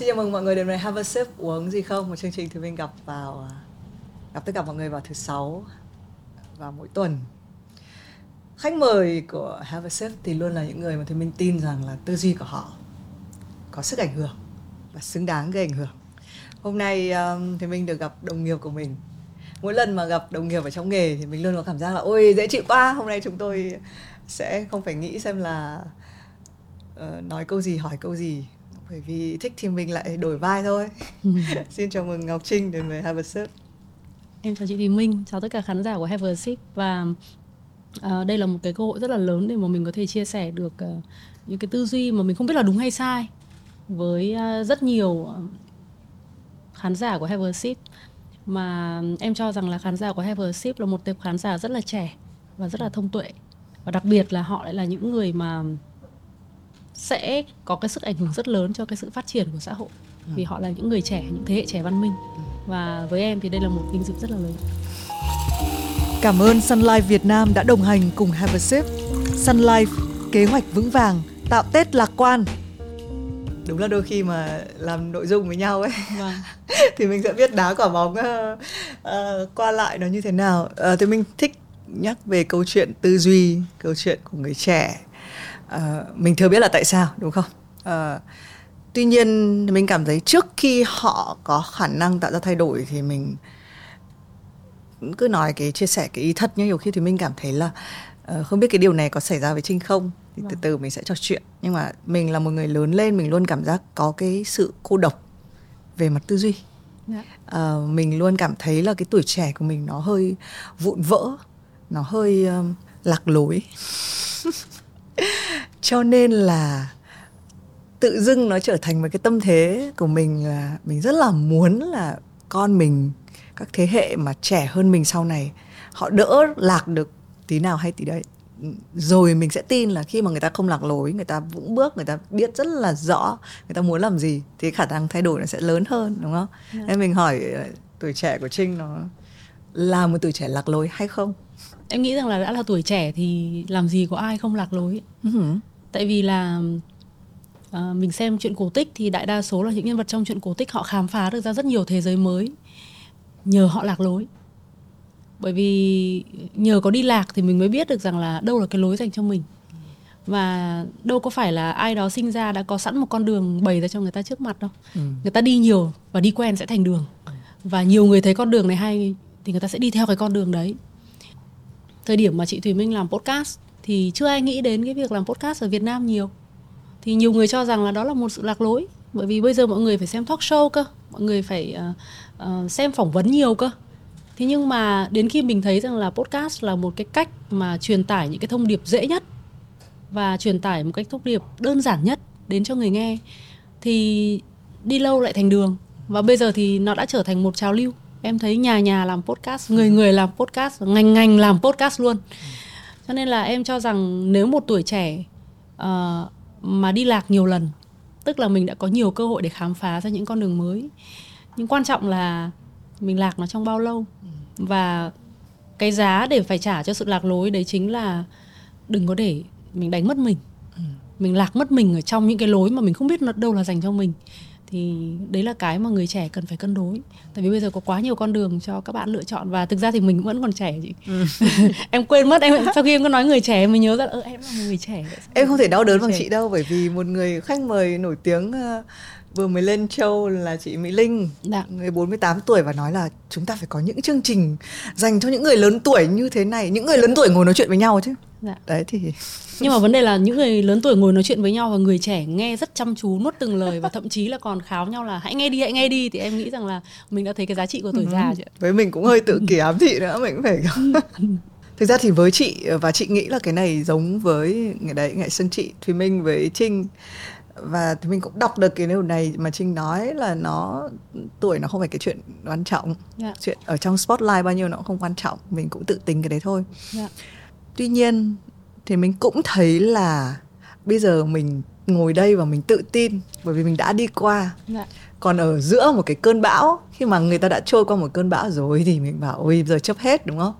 Xin chào mừng mọi người đến với Have a Sip uống gì không, một chương trình Thùy Minh gặp tất cả mọi người vào thứ Sáu và mỗi tuần. Khách mời của Have a Sip thì luôn là những người mà Thùy Minh tin rằng là tư duy của họ có sức ảnh hưởng và xứng đáng gây ảnh hưởng. Hôm nay Thùy Minh được gặp đồng nghiệp của mình. Mỗi lần mà gặp đồng nghiệp ở trong nghề thì mình luôn có cảm giác là ôi dễ chịu quá. Hôm nay chúng tôi sẽ không phải nghĩ xem là nói câu gì, hỏi câu gì, bởi vì thích thì mình lại đổi vai thôi. Xin chào mừng Ngọc Trinh đến với Have a Sip. Em chào chị Thùy Minh, chào tất cả khán giả của Have a Sip. Và đây là một cái cơ hội rất là lớn để mà mình có thể chia sẻ được những cái tư duy mà mình không biết là đúng hay sai với rất nhiều khán giả của Have a Sip. Mà em cho rằng là khán giả của Have a Sip là một tệp khán giả rất là trẻ và rất là thông tuệ. Và đặc biệt là họ lại là những người mà sẽ có cái sức ảnh hưởng rất lớn cho cái sự phát triển của xã hội. Vì họ là những người trẻ, những thế hệ trẻ văn minh. Và với em thì đây là một vinh dự rất là lớn. Cảm ơn Sun Life Việt Nam đã đồng hành cùng Have a Sip. Sun Life, kế hoạch vững vàng, tạo Tết lạc quan. Đúng là đôi khi mà làm nội dung với nhau ấy, thì mình sẽ biết đá quả bóng qua lại nó như thế nào. Thì mình thích nhắc về câu chuyện tư duy, câu chuyện của người trẻ. Mình thừa biết là tại sao, đúng không? Tuy nhiên mình cảm thấy trước khi họ có khả năng tạo ra thay đổi thì mình cứ nói chia sẻ cái ý thật, nhưng nhiều khi thì mình cảm thấy là không biết cái điều này có xảy ra với Trinh không, thì từ từ mình sẽ trò chuyện. Nhưng mà mình là một người lớn lên, mình luôn cảm giác có cái sự cô độc về mặt tư duy. Mình luôn cảm thấy là cái tuổi trẻ của mình nó hơi vụn vỡ, nó hơi lạc lối. Cho nên là tự dưng nó trở thành một cái tâm thế của mình là mình rất là muốn là con mình, các thế hệ mà trẻ hơn mình sau này, họ đỡ lạc được tí nào hay tí đấy. Rồi mình sẽ tin là khi mà người ta không lạc lối, người ta vững bước, người ta biết rất là rõ người ta muốn làm gì, thì khả năng thay đổi nó sẽ lớn hơn, đúng không? Nên mình hỏi tuổi trẻ của Trinh nó là một tuổi trẻ lạc lối hay không? Em nghĩ rằng là đã là tuổi trẻ thì làm gì có ai không lạc lối. Tại vì là mình xem chuyện cổ tích thì đại đa số là những nhân vật trong chuyện cổ tích họ khám phá được ra rất nhiều thế giới mới nhờ họ lạc lối. Bởi vì nhờ có đi lạc thì mình mới biết được rằng là đâu là cái lối dành cho mình. Và đâu có phải là ai đó sinh ra đã có sẵn một con đường bày ra cho người ta trước mặt đâu. Người ta đi nhiều và đi quen sẽ thành đường. Và nhiều người thấy con đường này hay thì người ta sẽ đi theo cái con đường đấy. Thời điểm mà chị Thùy Minh làm podcast thì chưa ai nghĩ đến cái việc làm podcast ở Việt Nam nhiều. Thì nhiều người cho rằng là đó là một sự lạc lối. Bởi vì bây giờ mọi người phải xem talk show cơ, mọi người phải xem phỏng vấn nhiều cơ. Thế nhưng mà đến khi mình thấy rằng là podcast là một cái cách mà truyền tải những cái thông điệp dễ nhất và truyền tải một cách thông điệp đơn giản nhất đến cho người nghe, thì đi lâu lại thành đường. Và bây giờ thì nó đã trở thành một trào lưu. Em thấy nhà nhà làm podcast, người người làm podcast, ngành ngành làm podcast luôn. Cho nên là em cho rằng nếu một tuổi trẻ mà đi lạc nhiều lần, tức là mình đã có nhiều cơ hội để khám phá ra những con đường mới. Nhưng quan trọng là mình lạc nó trong bao lâu. Và cái giá để phải trả cho sự lạc lối đấy chính là đừng có để mình đánh mất mình. Mình lạc mất mình ở trong những cái lối mà mình không biết nó đâu là dành cho mình. Thì đấy là cái mà người trẻ cần phải cân đối. Tại vì bây giờ có quá nhiều con đường cho các bạn lựa chọn. Và thực ra thì mình vẫn còn trẻ chị. Em quên mất, sau khi em có nói người trẻ mình nhớ ra là em là một người trẻ. Em không thể đau đớn bằng chị đâu. Bởi vì một người khách mời nổi tiếng vừa mới lên show là chị Mỹ Linh, người 48 tuổi, và nói là chúng ta phải có những chương trình dành cho những người lớn tuổi như thế này. Những người lớn tuổi ngồi nói chuyện với nhau chứ. Đấy thì... Nhưng mà vấn đề là những người lớn tuổi ngồi nói chuyện với nhau và người trẻ nghe rất chăm chú, nuốt từng lời, và thậm chí là còn kháo nhau là hãy nghe đi. Thì em nghĩ rằng là mình đã thấy cái giá trị của tuổi già chứ. Với mình cũng hơi tự kỷ ám thị nữa, mình cũng phải. Thực ra thì với chị, và chị nghĩ là cái này giống với ngày xưa chị Thùy Minh với Trinh. Và thì mình cũng đọc được cái điều này mà Trinh nói là tuổi nó không phải cái chuyện quan trọng. Chuyện ở trong spotlight bao nhiêu nó cũng không quan trọng. Mình cũng tự tính cái đấy thôi. Tuy nhiên thì mình cũng thấy là bây giờ mình ngồi đây và mình tự tin bởi vì mình đã đi qua. Còn ở giữa một cái cơn bão, khi mà người ta đã trôi qua một cơn bão rồi thì mình bảo ôi giờ chấp hết, đúng không?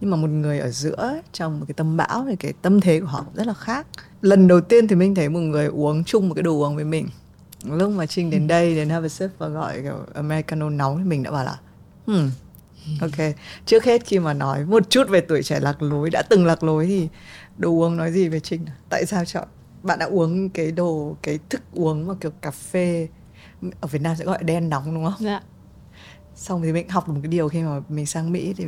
Nhưng mà một người ở giữa trong một cái tâm bão thì cái tâm thế của họ cũng rất là khác. Lần đầu tiên thì mình thấy một người uống chung một cái đồ uống với mình. Lúc mà Trinh đến đây, đến Have a Sip và gọi kiểu Americano nóng thì mình đã bảo là ok, trước hết khi mà nói một chút về tuổi trẻ lạc lối, đã từng lạc lối thì đồ uống nói gì về Trinh? Tại sao chọn? Bạn đã uống cái đồ, cái thức uống mà kiểu cà phê ở Việt Nam sẽ gọi đen nóng đúng không? Dạ. Xong thì mình học được một cái điều khi mà mình sang Mỹ thì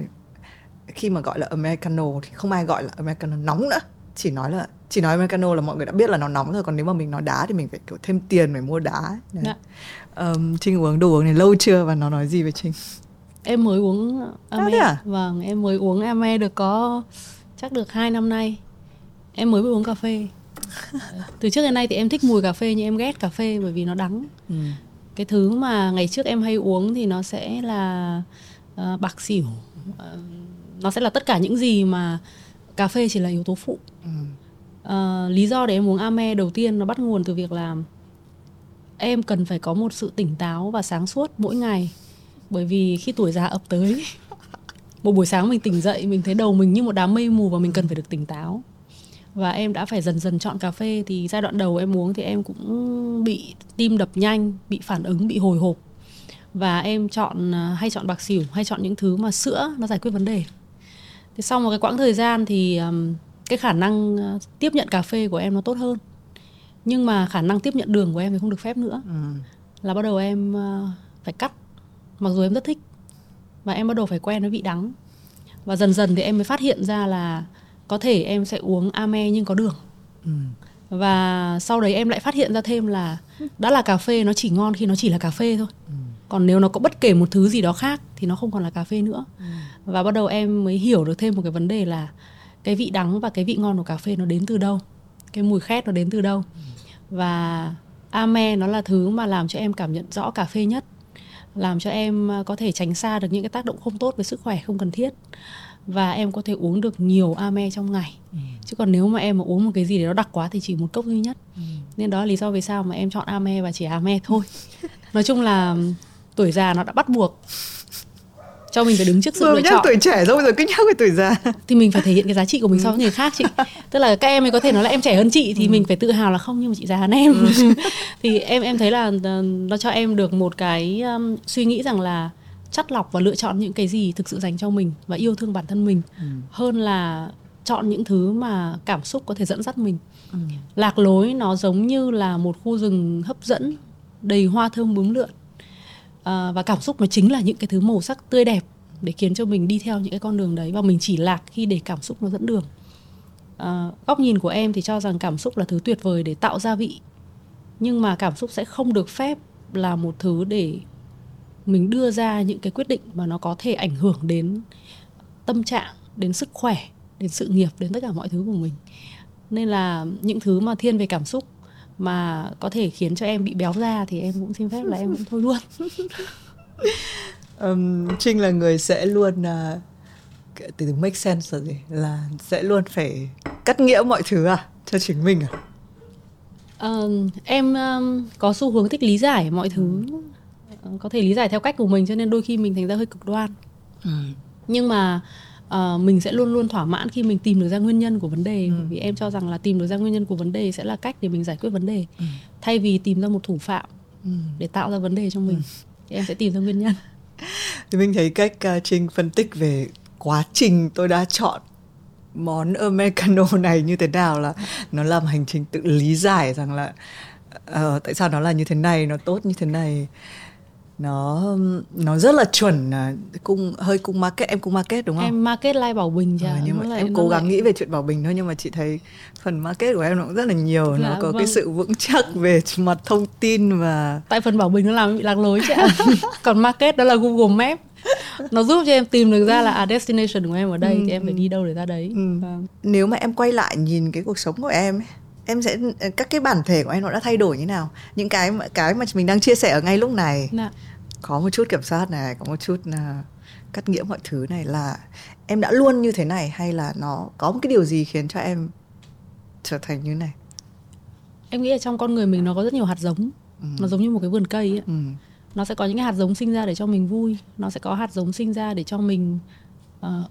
khi mà gọi là Americano thì không ai gọi là Americano nóng nữa, chỉ nói Americano là mọi người đã biết là nó nóng rồi. Còn nếu mà mình nói đá thì mình phải kiểu thêm tiền phải mua đá. Dạ. Trinh uống đồ uống này lâu chưa và nó nói gì về Trinh? Em mới uống Ame. Vâng, em mới uống Ame được có chắc được 2 năm nay. Em mới uống cà phê. Từ trước đến nay thì em thích mùi cà phê nhưng em ghét cà phê bởi vì nó đắng. Cái thứ mà ngày trước em hay uống thì nó sẽ là bạc xỉu. Nó sẽ là tất cả những gì mà cà phê chỉ là yếu tố phụ. Lý do để em uống Ame đầu tiên nó bắt nguồn từ việc là em cần phải có một sự tỉnh táo và sáng suốt mỗi ngày. Bởi vì khi tuổi già ập tới, một buổi sáng mình tỉnh dậy, mình thấy đầu mình như một đám mây mù và mình cần phải được tỉnh táo. Và em đã phải dần dần chọn cà phê. Thì giai đoạn đầu em uống thì em cũng bị tim đập nhanh, bị phản ứng, bị hồi hộp. Và em hay chọn bạc xỉu, hay chọn những thứ mà sữa nó giải quyết vấn đề. Thế sau một cái quãng thời gian thì cái khả năng tiếp nhận cà phê của em nó tốt hơn. Nhưng mà khả năng tiếp nhận đường của em thì không được phép nữa. Là bắt đầu em phải cắt. Mặc dù em rất thích và em bắt đầu phải quen với vị đắng. Và dần dần thì em mới phát hiện ra là có thể em sẽ uống Ame nhưng có đường. Và sau đấy em lại phát hiện ra thêm là đã là cà phê nó chỉ ngon khi nó chỉ là cà phê thôi. Còn nếu nó có bất kể một thứ gì đó khác thì nó không còn là cà phê nữa. Và bắt đầu em mới hiểu được thêm một cái vấn đề là cái vị đắng và cái vị ngon của cà phê nó đến từ đâu, cái mùi khét nó đến từ đâu. Và Ame nó là thứ mà làm cho em cảm nhận rõ cà phê nhất, làm cho em có thể tránh xa được những cái tác động không tốt với sức khỏe không cần thiết. Và em có thể uống được nhiều Ame trong ngày. Chứ còn nếu mà em mà uống một cái gì đó đặc quá thì chỉ một cốc duy nhất. Nên đó là lý do vì sao mà em chọn Ame và chỉ Ame thôi. Nói chung là tuổi già nó đã bắt buộc cho mình phải đứng trước sự lựa chọn. Tuổi trẻ rồi cứ nhắc về tuổi già thì mình phải thể hiện cái giá trị của mình so với người khác chị. Tức là các em ấy có thể nói là em trẻ hơn chị thì mình phải tự hào là không, nhưng mà chị già hơn em. Thì em thấy là nó cho em được một cái suy nghĩ rằng là chắt lọc và lựa chọn những cái gì thực sự dành cho mình và yêu thương bản thân mình hơn là chọn những thứ mà cảm xúc có thể dẫn dắt mình. Lạc lối nó giống như là một khu rừng hấp dẫn đầy hoa thơm bướm lượn. Và cảm xúc nó chính là những cái thứ màu sắc tươi đẹp để khiến cho mình đi theo những cái con đường đấy. Và mình chỉ lạc khi để cảm xúc nó dẫn đường. Góc nhìn của em thì cho rằng cảm xúc là thứ tuyệt vời để tạo gia vị. Nhưng mà cảm xúc sẽ không được phép là một thứ để mình đưa ra những cái quyết định mà nó có thể ảnh hưởng đến tâm trạng, đến sức khỏe, đến sự nghiệp, đến tất cả mọi thứ của mình. Nên là những thứ mà thiên về cảm xúc mà có thể khiến cho em bị béo ra thì em cũng xin phép là em cũng thôi luôn. Trinh là người sẽ luôn từ make sense là gì? Là sẽ luôn phải cắt nghĩa mọi thứ cho chính mình à? Em có xu hướng thích lý giải mọi thứ, có thể lý giải theo cách của mình cho nên đôi khi mình thành ra hơi cực đoan. Nhưng mà mình sẽ luôn luôn thỏa mãn khi mình tìm được ra nguyên nhân của vấn đề. Bởi vì em cho rằng là tìm được ra nguyên nhân của vấn đề sẽ là cách để mình giải quyết vấn đề, thay vì tìm ra một thủ phạm để tạo ra vấn đề cho mình. Thì em sẽ tìm ra nguyên nhân. Thì mình thấy cách Trinh phân tích về quá trình tôi đã chọn món Americano này như thế nào là nó làm hành trình tự lý giải rằng là tại sao nó là như thế này, nó tốt như thế này. Nó rất là chuẩn, cung market, em cung market đúng không? Em market like Bảo Bình nhưng mà em cố gắng nghĩ về chuyện Bảo Bình thôi, nhưng mà chị thấy phần market của em nó cũng rất là nhiều, nó có cái sự vững chắc về mặt thông tin và tại phần Bảo Bình nó làm bị lạc lối chứ. Còn market đó là Google Maps. Nó giúp cho em tìm được ra là destination của em ở đây thì em phải đi đâu để ra đấy. Nếu mà em quay lại nhìn cái cuộc sống của em ấy, em sẽ các cái bản thể của em nó đã thay đổi như nào? Những cái mà mình đang chia sẻ ở ngay lúc này, có một chút kiểm soát này, có một chút cắt nghĩa mọi thứ này, là em đã luôn như thế này hay là nó có một cái điều gì khiến cho em trở thành như này? Em nghĩ là trong con người mình nó có rất nhiều hạt giống. Nó giống như một cái vườn cây ấy. Nó sẽ có những cái hạt giống sinh ra để cho mình vui, nó sẽ có hạt giống sinh ra để cho mình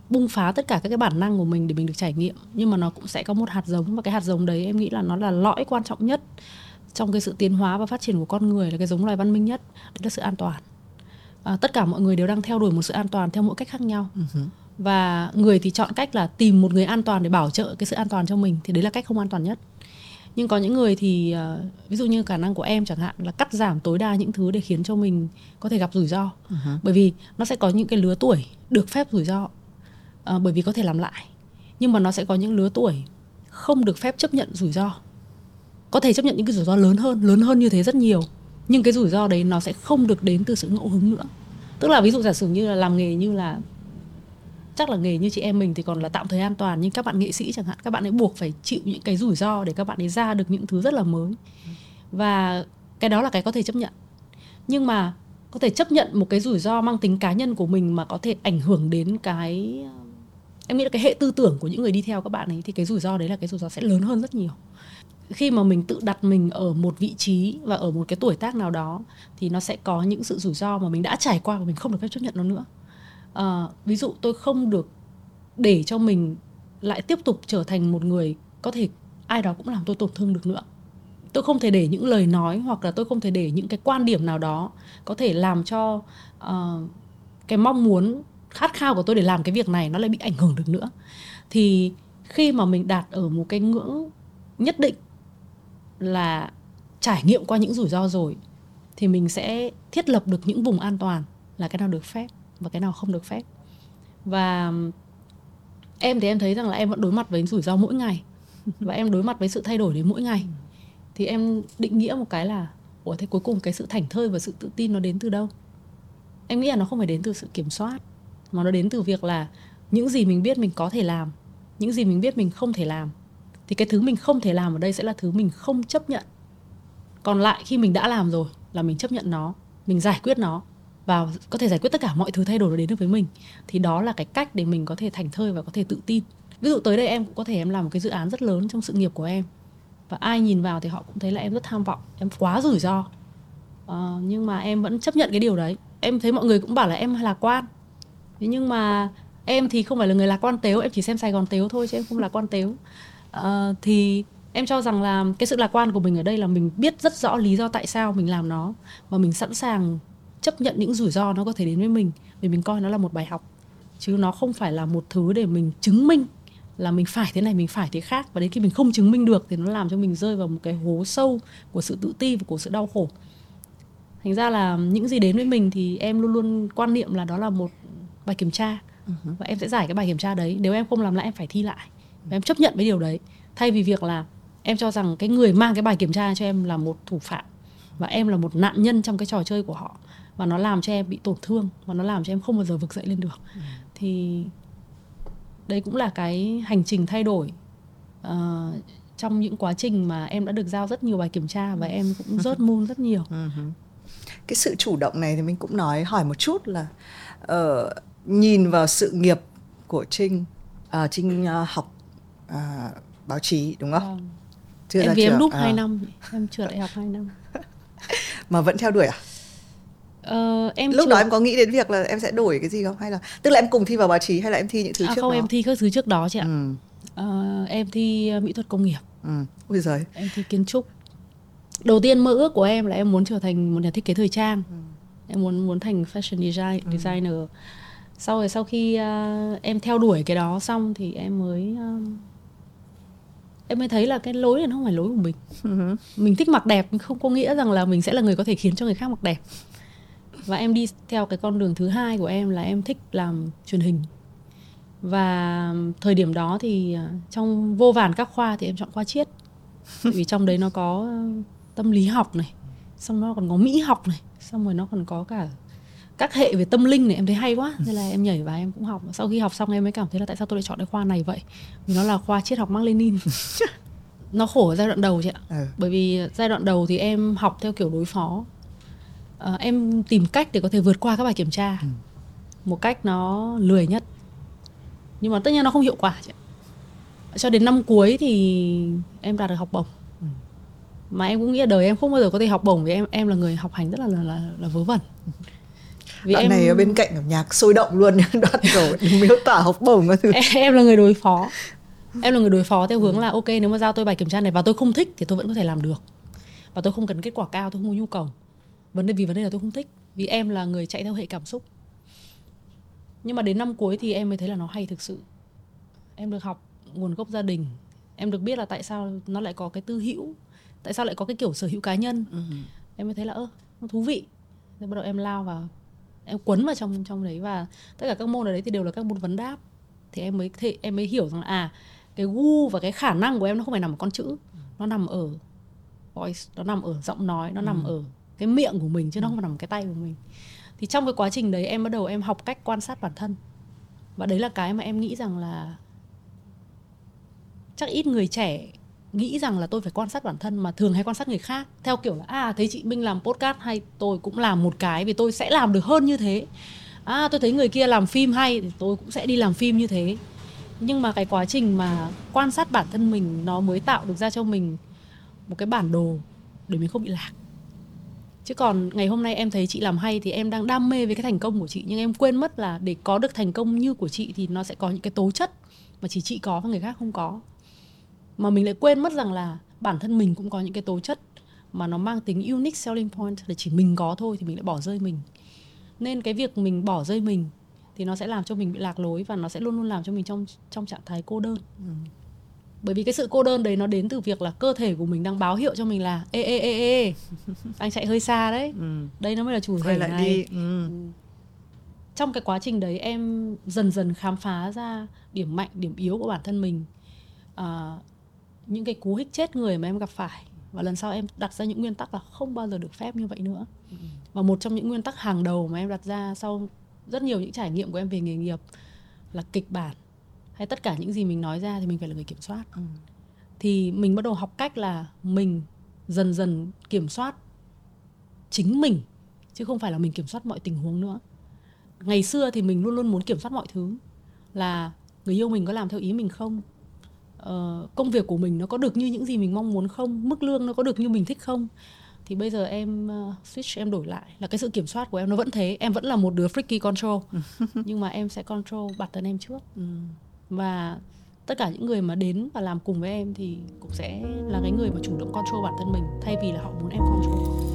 bung phá tất cả các cái bản năng của mình để mình được trải nghiệm. Nhưng mà nó cũng sẽ có một hạt giống, và cái hạt giống đấy em nghĩ là nó là lõi quan trọng nhất trong cái sự tiến hóa và phát triển của con người là cái giống loài văn minh nhất, đó là sự an toàn. Tất cả mọi người đều đang theo đuổi một sự an toàn theo mỗi cách khác nhau. Và người thì chọn cách là tìm một người an toàn để bảo trợ cái sự an toàn cho mình, thì đấy là cách không an toàn nhất. Nhưng có những người thì ví dụ như khả năng của em chẳng hạn là cắt giảm tối đa những thứ để khiến cho mình có thể gặp rủi ro. Bởi vì nó sẽ có những cái lứa tuổi được phép rủi ro, bởi vì có thể làm lại. Nhưng mà nó sẽ có những lứa tuổi không được phép chấp nhận rủi ro. Có thể chấp nhận những cái rủi ro lớn hơn như thế rất nhiều, nhưng cái rủi ro đấy nó sẽ không được đến từ sự ngẫu hứng nữa. Tức là ví dụ giả sử như là làm nghề, như là chắc là nghề như chị em mình thì còn là tạm thời an toàn, nhưng các bạn nghệ sĩ chẳng hạn, các bạn ấy buộc phải chịu những cái rủi ro để các bạn ấy ra được những thứ rất là mới. Và cái đó là cái có thể chấp nhận. Nhưng mà có thể chấp nhận một cái rủi ro mang tính cá nhân của mình mà có thể ảnh hưởng đến cái, em nghĩ là cái hệ tư tưởng của những người đi theo các bạn ấy, thì cái rủi ro đấy là cái rủi ro sẽ lớn hơn rất nhiều. Khi mà mình tự đặt mình ở một vị trí và ở một cái tuổi tác nào đó thì nó sẽ có những sự rủi ro mà mình đã trải qua và mình không được phép chấp nhận nó nữa. Ví dụ tôi không được để cho mình lại tiếp tục trở thành một người có thể ai đó cũng làm tôi tổn thương được nữa. Tôi không thể để những lời nói hoặc là tôi không thể để những cái quan điểm nào đó có thể làm cho cái mong muốn khát khao của tôi để làm cái việc này nó lại bị ảnh hưởng được nữa. Thì khi mà mình đạt ở một cái ngưỡng nhất định là trải nghiệm qua những rủi ro rồi thì mình sẽ thiết lập được những vùng an toàn là cái nào được phép và cái nào không được phép. Và em thì em thấy rằng là em vẫn đối mặt với rủi ro mỗi ngày và em đối mặt với sự thay đổi đến mỗi ngày. Thì em định nghĩa một cái là thế cuối cùng cái sự thảnh thơi và sự tự tin nó đến từ đâu? Em nghĩ là nó không phải đến từ sự kiểm soát, mà nó đến từ việc là những gì mình biết mình có thể làm, những gì mình biết mình không thể làm. Thì cái thứ mình không thể làm ở đây sẽ là thứ mình không chấp nhận. Còn lại khi mình đã làm rồi là mình chấp nhận nó, mình giải quyết nó và có thể giải quyết tất cả mọi thứ thay đổi nó đến được với mình. Thì đó là cái cách để mình có thể thảnh thơi và có thể tự tin. Ví dụ tới đây em cũng có thể em làm một cái dự án rất lớn trong sự nghiệp của em, và ai nhìn vào thì họ cũng thấy là em rất tham vọng, em quá rủi ro. Nhưng mà em vẫn chấp nhận cái điều đấy. Em thấy mọi người cũng bảo là em lạc quan, nhưng mà em thì không phải là người lạc quan tếu. Em chỉ xem Sài Gòn tếu thôi chứ em không lạc quan tếu. Thì em cho rằng là cái sự lạc quan của mình ở đây là mình biết rất rõ lý do tại sao mình làm nó, và mình sẵn sàng chấp nhận những rủi ro nó có thể đến với mình, vì mình coi nó là một bài học, chứ nó không phải là một thứ để mình chứng minh là mình phải thế này, mình phải thế khác. Và đến khi mình không chứng minh được thì nó làm cho mình rơi vào một cái hố sâu của sự tự ti và của sự đau khổ. Thành ra là những gì đến với mình thì em luôn luôn quan niệm là đó là một bài kiểm tra, và em sẽ giải cái bài kiểm tra đấy. Nếu em không làm lại em phải thi lại, và em chấp nhận với điều đấy, thay vì việc là em cho rằng cái người mang cái bài kiểm tra cho em là một thủ phạm và em là một nạn nhân trong cái trò chơi của họ, và nó làm cho em bị tổn thương và nó làm cho em không bao giờ vực dậy lên được. Thì đấy cũng là cái hành trình thay đổi trong những quá trình mà em đã được giao rất nhiều bài kiểm tra và em cũng rớt môn rất nhiều. Cái sự chủ động này thì mình cũng hỏi một chút là nhìn vào sự nghiệp của Trinh. Trinh học báo chí đúng không? Chưa em ra vì trường. Em lúc 2 năm, em trượt đại học 2 năm. Mà vẫn theo đuổi à? Đó em có nghĩ đến việc là em sẽ đổi cái gì không? Hay là tức là em cùng thi vào báo chí hay là em thi những thứ trước đó? Không, em thi các thứ trước đó chị ạ. Em thi mỹ thuật công nghiệp. Ôi giời. Em thi kiến trúc. Đầu tiên mơ ước của em là em muốn trở thành một nhà thiết kế thời trang. Em muốn thành fashion designer. Sau khi em theo đuổi cái đó xong thì em mới thấy là cái lối này nó không phải lối của mình. Mình thích mặc đẹp nhưng không có nghĩa rằng là mình sẽ là người có thể khiến cho người khác mặc đẹp. Và em đi theo cái con đường thứ hai của em là em thích làm truyền hình. Và thời điểm đó thì trong vô vàn các khoa thì em chọn khoa triết. Vì trong đấy nó có tâm lý học này, xong nó còn có mỹ học này, xong rồi nó còn có cả các hệ về tâm linh này, em thấy hay quá. Thế là em nhảy vào em cũng học. Sau khi học xong em mới cảm thấy là tại sao tôi lại chọn cái khoa này vậy? Vì nó là khoa triết học Mác Lênin. Nó khổ ở giai đoạn đầu chị ạ. Bởi vì giai đoạn đầu thì em học theo kiểu đối phó. Em tìm cách để có thể vượt qua các bài kiểm tra một cách nó lười nhất. Nhưng mà tất nhiên nó không hiệu quả chị ạ. Cho đến năm cuối thì em đạt được học bổng. Mà em cũng nghĩ là đời em không bao giờ có thể học bổng, vì em là người học hành rất là vớ vẩn. Vì đoạn em... này ở bên cạnh ở nhạc sôi động luôn. Đoạn rồi miêu tả học bổng các thứ. Em là người đối phó. Em là người đối phó theo hướng là ok, nếu mà giao tôi bài kiểm tra này và tôi không thích thì tôi vẫn có thể làm được. Và tôi không cần kết quả cao, tôi không có nhu cầu. Vấn đề là tôi không thích. Vì em là người chạy theo hệ cảm xúc. Nhưng mà đến năm cuối thì em mới thấy là nó hay thực sự. Em được học nguồn gốc gia đình. Em được biết là tại sao nó lại có cái tư hữu, tại sao lại có cái kiểu sở hữu cá nhân. Em mới thấy là nó thú vị. Rồi bắt đầu em lao vào, em quấn vào trong đấy. Và tất cả các môn ở đấy thì đều là các môn vấn đáp. Thì em mới hiểu rằng là cái gu và cái khả năng của em nó không phải nằm ở con chữ. Nó nằm ở voice, nó nằm ở giọng nói, nó nằm ở cái miệng của mình, chứ nó không nằm ở cái tay của mình. Thì trong cái quá trình đấy em bắt đầu em học cách quan sát bản thân. Và đấy là cái mà em nghĩ rằng là chắc ít người trẻ nghĩ rằng là tôi phải quan sát bản thân, mà thường hay quan sát người khác theo kiểu là thấy chị Minh làm podcast hay, tôi cũng làm một cái vì tôi sẽ làm được hơn như thế. Tôi thấy người kia làm phim hay thì tôi cũng sẽ đi làm phim như thế. Nhưng mà cái quá trình mà quan sát bản thân mình nó mới tạo được ra cho mình một cái bản đồ để mình không bị lạc. Chứ còn ngày hôm nay em thấy chị làm hay thì em đang đam mê với cái thành công của chị, nhưng em quên mất là để có được thành công như của chị thì nó sẽ có những cái tố chất mà chỉ chị có và người khác không có. Mà mình lại quên mất rằng là bản thân mình cũng có những cái tố chất mà nó mang tính unique selling point là chỉ mình có thôi, thì mình lại bỏ rơi mình. Nên cái việc mình bỏ rơi mình thì nó sẽ làm cho mình bị lạc lối, và nó sẽ luôn luôn làm cho mình trong trạng thái cô đơn. Bởi vì cái sự cô đơn đấy nó đến từ việc là cơ thể của mình đang báo hiệu cho mình là ê, anh chạy hơi xa đấy. Đây nó mới là chủ thể này. Đi. Trong cái quá trình đấy em dần dần khám phá ra điểm mạnh, điểm yếu của bản thân mình, những cái cú hích chết người mà em gặp phải. Và lần sau em đặt ra những nguyên tắc là không bao giờ được phép như vậy nữa. Và một trong những nguyên tắc hàng đầu mà em đặt ra sau rất nhiều những trải nghiệm của em về nghề nghiệp là kịch bản hay tất cả những gì mình nói ra thì mình phải là người kiểm soát. Thì mình bắt đầu học cách là mình dần dần kiểm soát chính mình, chứ không phải là mình kiểm soát mọi tình huống nữa. Ngày xưa thì mình luôn luôn muốn kiểm soát mọi thứ, là người yêu mình có làm theo ý mình không, công việc của mình nó có được như những gì mình mong muốn không, mức lương nó có được như mình thích không. Thì bây giờ em switch, em đổi lại là cái sự kiểm soát của em nó vẫn thế. Em vẫn là một đứa freaky control nhưng mà em sẽ control bản thân em trước. Và tất cả những người mà đến và làm cùng với em thì cũng sẽ là cái người mà chủ động control bản thân mình, thay vì là họ muốn em control.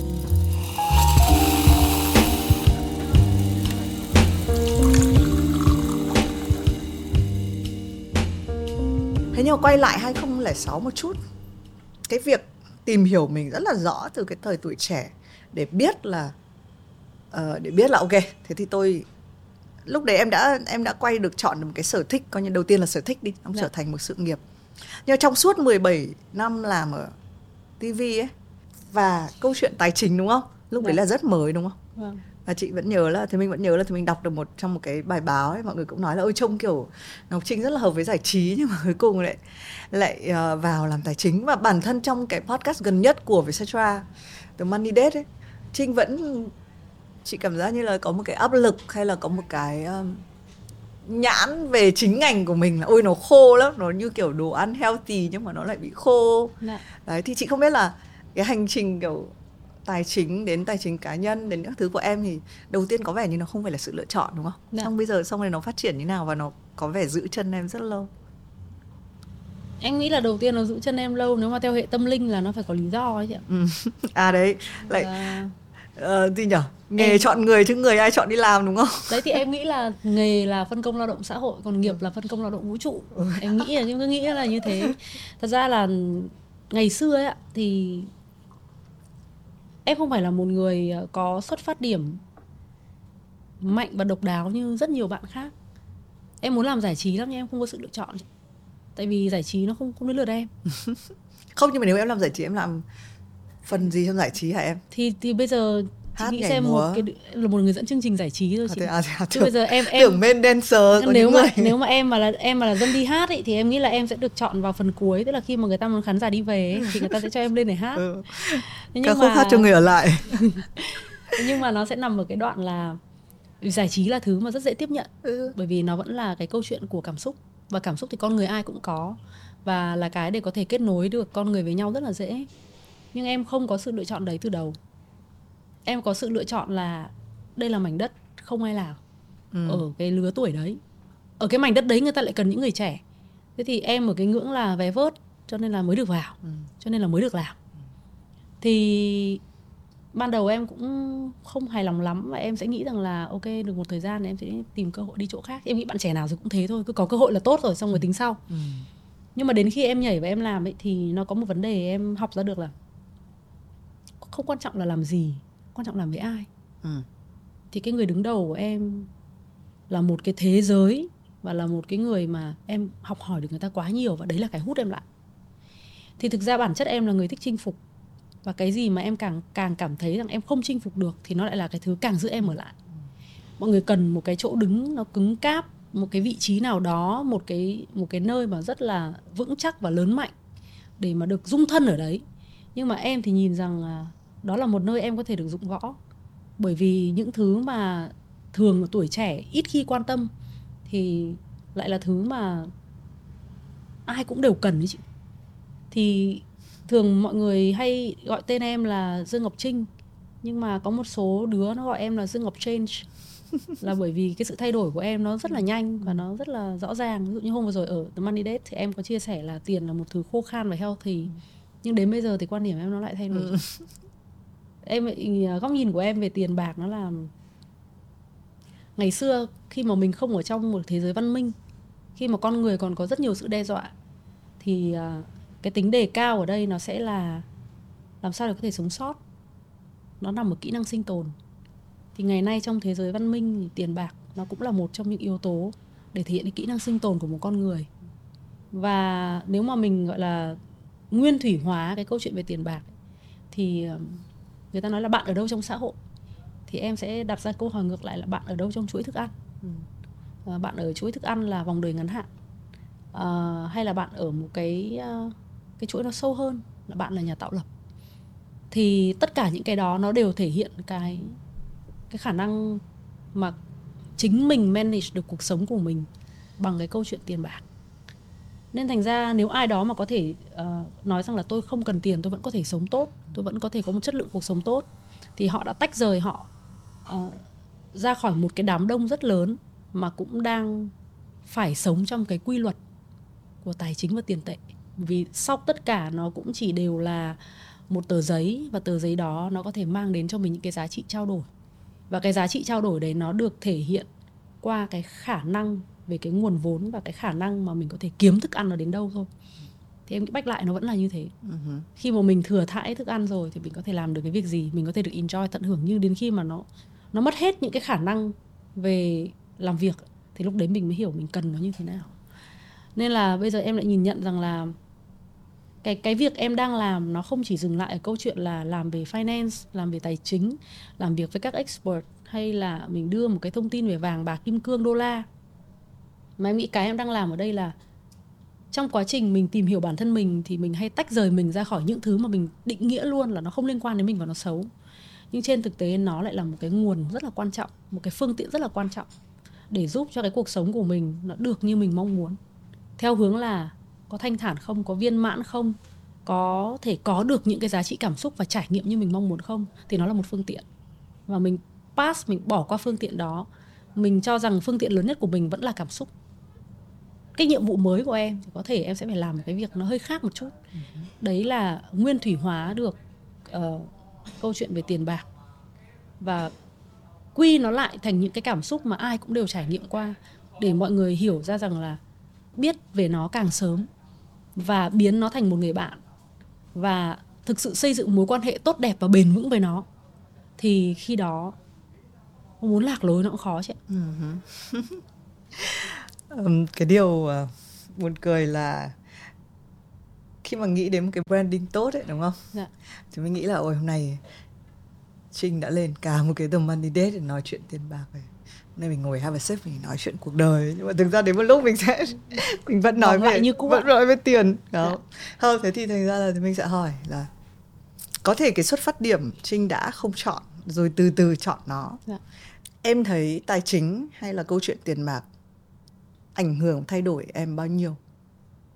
Thế nhưng mà quay lại 2006 một chút, cái việc tìm hiểu mình rất là rõ từ cái thời tuổi trẻ để biết là ok, thế thì tôi lúc đấy em đã quay được, chọn được một cái sở thích, coi như đầu tiên là sở thích đi, nó trở thành một sự nghiệp. Nhưng trong suốt 17 năm làm ở TV ấy, và câu chuyện tài chính đúng không, lúc đấy là rất mới đúng không? Và chị vẫn nhớ là, thì mình vẫn nhớ là, thì mình đọc được trong một cái bài báo ấy, mọi người cũng nói là ôi trông kiểu Ngọc Trinh rất là hợp với giải trí, nhưng mà cuối cùng lại vào làm tài chính. Và bản thân trong cái podcast gần nhất của Vietcetera, The Money Date ấy, Trinh vẫn, chị cảm giác như là có một cái áp lực hay là có một cái nhãn về chính ngành của mình là ôi nó khô lắm, nó như kiểu đồ ăn healthy nhưng mà nó lại bị khô. Đấy, thì chị không biết là cái hành trình kiểu tài chính đến tài chính cá nhân đến các thứ của em thì đầu tiên có vẻ như nó không phải là sự lựa chọn đúng không? Xong bây giờ xong rồi nó phát triển như nào và nó có vẻ giữ chân em rất lâu. Em nghĩ là đầu tiên nó giữ chân em lâu, nếu mà theo hệ tâm linh là nó phải có lý do ấy chị ạ. Đấy, lại gì nhở? Nghề em... chọn người chứ người ai chọn đi làm đúng không? Đấy thì em nghĩ là nghề là phân công lao động xã hội, còn nghiệp là phân công lao động vũ trụ. Em nghĩ là, nhưng cứ nghĩ là như thế. Thật ra là ngày xưa ấy ạ, thì em không phải là một người có xuất phát điểm mạnh và độc đáo như rất nhiều bạn khác. Em muốn làm giải trí lắm nhưng em không có sự lựa chọn. Tại vì giải trí nó không đến lượt em. Không, nhưng mà nếu em làm giải trí, em làm phần gì trong giải trí hả em? Thì bây giờ chị hát, nghĩ xem một cái, là một người dẫn chương trình giải trí thôi chị. Chứ bây giờ em tưởng main dancer. Nếu mà em mà là dân đi hát ấy, thì em nghĩ là em sẽ được chọn vào phần cuối, tức là khi mà người ta muốn khán giả đi về ấy, thì người ta sẽ cho em lên để hát. Các khúc hát cho người ở lại. Nhưng mà nó sẽ nằm ở cái đoạn là giải trí là thứ mà rất dễ tiếp nhận, bởi vì nó vẫn là cái câu chuyện của cảm xúc, và cảm xúc thì con người ai cũng có, và là cái để có thể kết nối được con người với nhau rất là dễ. Nhưng em không có sự lựa chọn đấy từ đầu. Em có sự lựa chọn là đây là mảnh đất không ai làm ở cái lứa tuổi đấy. Ở cái mảnh đất đấy người ta lại cần những người trẻ. Thế thì em ở cái ngưỡng là vé vớt, cho nên là mới được vào, cho nên là mới được làm. Thì ban đầu em cũng không hài lòng lắm và em sẽ nghĩ rằng là ok, được một thời gian em sẽ tìm cơ hội đi chỗ khác. Em nghĩ bạn trẻ nào rồi cũng thế thôi, cứ có cơ hội là tốt rồi, xong rồi tính sau. Nhưng mà đến khi em nhảy và em làm ấy, thì nó có một vấn đề em học ra được là không quan trọng là làm gì, quan trọng làm với ai. Thì cái người đứng đầu của em là một cái thế giới và là một cái người mà em học hỏi được người ta quá nhiều, và đấy là cái hút em lại. Thì thực ra bản chất em là người thích chinh phục, và cái gì mà em càng cảm thấy rằng em không chinh phục được thì nó lại là cái thứ càng giữ em ở lại. Mọi người cần một cái chỗ đứng nó cứng cáp, một cái vị trí nào đó, một cái nơi mà rất là vững chắc và lớn mạnh để mà được dung thân ở đấy. Nhưng mà em thì nhìn rằng là đó là một nơi em có thể được dụng võ, bởi vì những thứ mà thường ở tuổi trẻ ít khi quan tâm thì lại là thứ mà ai cũng đều cần đấy chị. Thì thường mọi người hay gọi tên em là Dương Ngọc Trinh, nhưng mà có một số đứa nó gọi em là Dương Ngọc Change là bởi vì cái sự thay đổi của em nó rất là nhanh và nó rất là rõ ràng. Ví dụ như hôm vừa rồi ở The Money Date thì em có chia sẻ là tiền là một thứ khô khan và healthy, nhưng đến bây giờ thì quan điểm em nó lại thay đổi. Em, góc nhìn của em về tiền bạc nó là ngày xưa khi mà mình không ở trong một thế giới văn minh, khi mà con người còn có rất nhiều sự đe dọa, thì cái tính đề cao ở đây nó sẽ là làm sao để có thể sống sót. Nó nằm ở kỹ năng sinh tồn. Thì ngày nay trong thế giới văn minh thì tiền bạc nó cũng là một trong những yếu tố để thể hiện cái kỹ năng sinh tồn của một con người. Và nếu mà mình gọi là nguyên thủy hóa cái câu chuyện về tiền bạc thì người ta nói là bạn ở đâu trong xã hội, thì em sẽ đặt ra câu hỏi ngược lại là bạn ở đâu trong chuỗi thức ăn. Bạn ở chuỗi thức ăn là vòng đời ngắn hạn, hay là bạn ở một cái chuỗi nó sâu hơn là bạn là nhà tạo lập. Thì tất cả những cái đó nó đều thể hiện cái khả năng mà chính mình manage được cuộc sống của mình bằng cái câu chuyện tiền bạc. Nên thành ra nếu ai đó mà có thể nói rằng là tôi không cần tiền, tôi vẫn có thể sống tốt, tôi vẫn có thể có một chất lượng cuộc sống tốt, thì họ đã tách rời họ ra khỏi một cái đám đông rất lớn mà cũng đang phải sống trong cái quy luật của tài chính và tiền tệ. Vì sau tất cả nó cũng chỉ đều là một tờ giấy, và tờ giấy đó nó có thể mang đến cho mình những cái giá trị trao đổi. Và cái giá trị trao đổi đấy nó được thể hiện qua cái khả năng về cái nguồn vốn và cái khả năng mà mình có thể kiếm thức ăn nó đến đâu thôi. Thì em nghĩ bách lại nó vẫn là như thế. Khi mà mình thừa thãi thức ăn rồi thì mình có thể làm được cái việc gì, mình có thể được enjoy, tận hưởng. Nhưng đến khi mà nó mất hết những cái khả năng về làm việc thì lúc đấy mình mới hiểu mình cần nó như thế nào. Nên là bây giờ em lại nhìn nhận rằng là cái việc em đang làm nó không chỉ dừng lại ở câu chuyện là làm về finance, làm về tài chính, làm việc với các expert, hay là mình đưa một cái thông tin về vàng, bạc, kim cương, đô la. Mà em nghĩ cái em đang làm ở đây là trong quá trình mình tìm hiểu bản thân mình thì mình hay tách rời mình ra khỏi những thứ mà mình định nghĩa luôn là nó không liên quan đến mình và nó xấu. Nhưng trên thực tế nó lại là một cái nguồn rất là quan trọng, một cái phương tiện rất là quan trọng để giúp cho cái cuộc sống của mình nó được như mình mong muốn. Theo hướng là có thanh thản không, có viên mãn không, có thể có được những cái giá trị cảm xúc và trải nghiệm như mình mong muốn không, thì nó là một phương tiện. Và mình pass, mình bỏ qua phương tiện đó. Mình cho rằng phương tiện lớn nhất của mình vẫn là cảm xúc. Cái nhiệm vụ mới của em thì có thể em sẽ phải làm một cái việc nó hơi khác một chút. Đấy là nguyên thủy hóa được câu chuyện về tiền bạc và quy nó lại thành những cái cảm xúc mà ai cũng đều trải nghiệm qua, để mọi người hiểu ra rằng là biết về nó càng sớm và biến nó thành một người bạn và thực sự xây dựng mối quan hệ tốt đẹp và bền vững với nó. Thì khi đó muốn lạc lối nó cũng khó chứ. Cái điều buồn cười là khi mà nghĩ đến một cái branding tốt ấy, đúng không? Dạ. Thì mình nghĩ là ôi hôm nay Trinh đã lên cả một cái The Money Date để nói chuyện tiền bạc rồi. Hôm nay mình ngồi Have a Sip mình nói chuyện cuộc đời. Nhưng mà thực ra đến một lúc mình sẽ mình vẫn nói về như cũ, vẫn nói về tiền. Dạ. Không, thế thì thành ra là mình sẽ hỏi là có thể cái xuất phát điểm Trinh đã không chọn rồi từ từ chọn nó. Dạ. Em thấy tài chính hay là câu chuyện tiền bạc ảnh hưởng thay đổi em bao nhiêu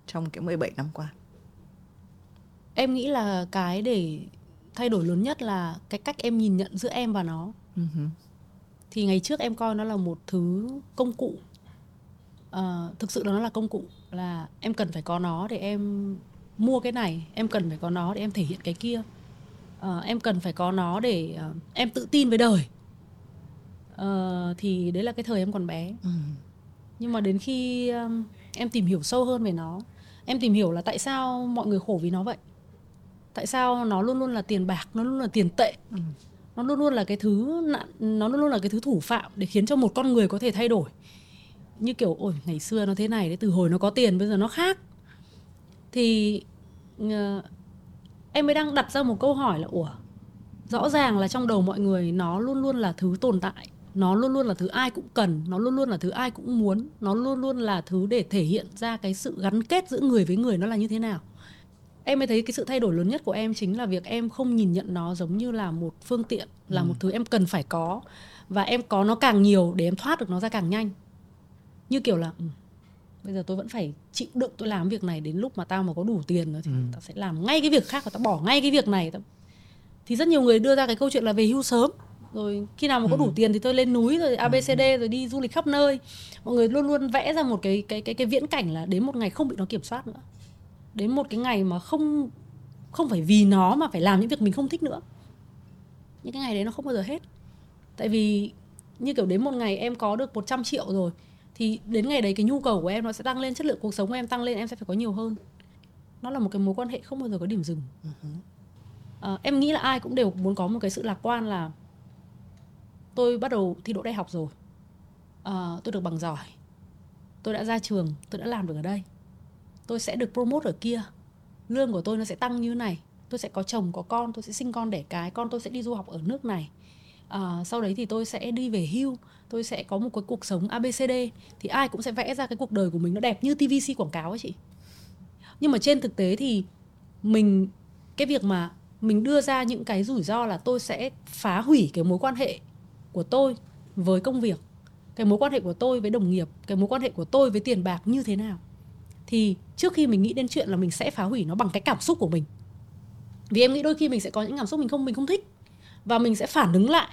trong cái 17 năm qua? Em nghĩ là cái để thay đổi lớn nhất là cái cách em nhìn nhận giữa em và nó. Thì ngày trước em coi nó là một thứ công cụ. Thực sự nó là công cụ, là em cần phải có nó để em mua cái này, em cần phải có nó để em thể hiện cái kia. Em cần phải có nó để em tự tin với đời. Thì đấy là cái thời em còn bé. Nhưng mà đến khi em tìm hiểu sâu hơn về nó, em tìm hiểu là tại sao mọi người khổ vì nó vậy. Tại sao nó luôn luôn là tiền bạc, nó luôn là tiền tệ, nó luôn luôn là cái thứ nạn, nó luôn luôn là cái thứ thủ phạm để khiến cho một con người có thể thay đổi. Như kiểu ôi ngày xưa nó thế này đấy, từ hồi nó có tiền bây giờ nó khác. Thì em mới đang đặt ra một câu hỏi là ủa, rõ ràng là trong đầu mọi người nó luôn luôn là thứ tồn tại, nó luôn luôn là thứ ai cũng cần, nó luôn luôn là thứ ai cũng muốn, nó luôn luôn là thứ để thể hiện ra cái sự gắn kết giữa người với người nó là như thế nào. Em mới thấy cái sự thay đổi lớn nhất của em chính là việc em không nhìn nhận nó giống như là một phương tiện, là một thứ em cần phải có. Và em có nó càng nhiều để em thoát được nó ra càng nhanh. Như kiểu là bây giờ tôi vẫn phải chịu đựng, tôi làm việc này, đến lúc mà tao mà có đủ tiền rồi thì tao sẽ làm ngay cái việc khác và tao bỏ ngay cái việc này. Thì rất nhiều người đưa ra cái câu chuyện là về hưu sớm, rồi khi nào mà có đủ tiền thì tôi lên núi, rồi ABCD, rồi đi du lịch khắp nơi. Mọi người luôn luôn vẽ ra một cái viễn cảnh là đến một ngày không bị nó kiểm soát nữa, đến một cái ngày mà không phải vì nó mà phải làm những việc mình không thích nữa. Những cái ngày đấy nó không bao giờ hết. Tại vì như kiểu đến một ngày em có được 100 triệu rồi, thì đến ngày đấy cái nhu cầu của em nó sẽ tăng lên, chất lượng cuộc sống của em tăng lên, em sẽ phải có nhiều hơn. Nó là một cái mối quan hệ không bao giờ có điểm dừng. Em nghĩ là ai cũng đều muốn có một cái sự lạc quan là tôi bắt đầu thi đỗ đại học rồi, tôi được bằng giỏi, tôi đã ra trường, tôi đã làm được ở đây, tôi sẽ được promote ở kia, lương của tôi nó sẽ tăng như này, tôi sẽ có chồng có con, tôi sẽ sinh con đẻ cái, con tôi sẽ đi du học ở nước này, sau đấy thì tôi sẽ đi về hưu, tôi sẽ có một cái cuộc sống ABCD. Thì ai cũng sẽ vẽ ra cái cuộc đời của mình nó đẹp như TVC quảng cáo ấy chị. Nhưng mà trên thực tế thì mình, cái việc mà mình đưa ra những cái rủi ro là tôi sẽ phá hủy cái mối quan hệ của tôi với công việc, cái mối quan hệ của tôi với đồng nghiệp, cái mối quan hệ của tôi với tiền bạc như thế nào. Thì trước khi mình nghĩ đến chuyện là mình sẽ phá hủy nó bằng cái cảm xúc của mình, vì em nghĩ đôi khi mình sẽ có những cảm xúc mình không thích, và mình sẽ phản ứng lại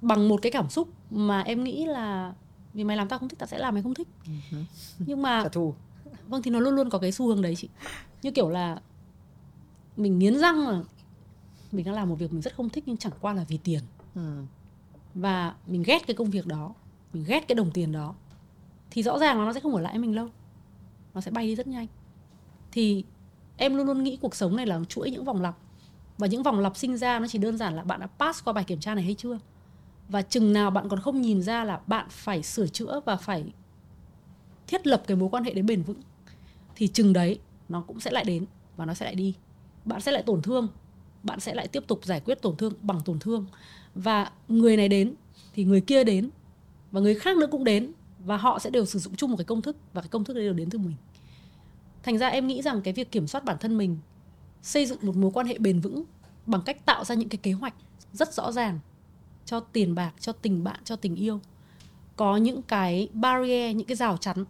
bằng một cái cảm xúc mà em nghĩ là vì mày làm tao không thích, tao sẽ làm mày không thích. Nhưng mà vâng, thì nó luôn luôn có cái xu hướng đấy chị. Như kiểu là mình nghiến răng là mình đang làm một việc mình rất không thích, nhưng chẳng qua là vì tiền. Và mình ghét cái công việc đó, mình ghét cái đồng tiền đó, thì rõ ràng là nó sẽ không ở lại mình lâu, nó sẽ bay đi rất nhanh. Thì em luôn luôn nghĩ cuộc sống này là chuỗi những vòng lặp, và những vòng lặp sinh ra nó chỉ đơn giản là bạn đã pass qua bài kiểm tra này hay chưa. Và chừng nào bạn còn không nhìn ra là bạn phải sửa chữa và phải thiết lập cái mối quan hệ đấy bền vững, thì chừng đấy nó cũng sẽ lại đến và nó sẽ lại đi. Bạn sẽ lại tổn thương, bạn sẽ lại tiếp tục giải quyết tổn thương bằng tổn thương. Và người này đến thì người kia đến, và người khác nữa cũng đến, và họ sẽ đều sử dụng chung một cái công thức, và cái công thức đấy đều đến từ mình. Thành ra em nghĩ rằng cái việc kiểm soát bản thân mình, xây dựng một mối quan hệ bền vững bằng cách tạo ra những cái kế hoạch rất rõ ràng cho tiền bạc, cho tình bạn, cho tình yêu, có những cái barrier, những cái rào chắn.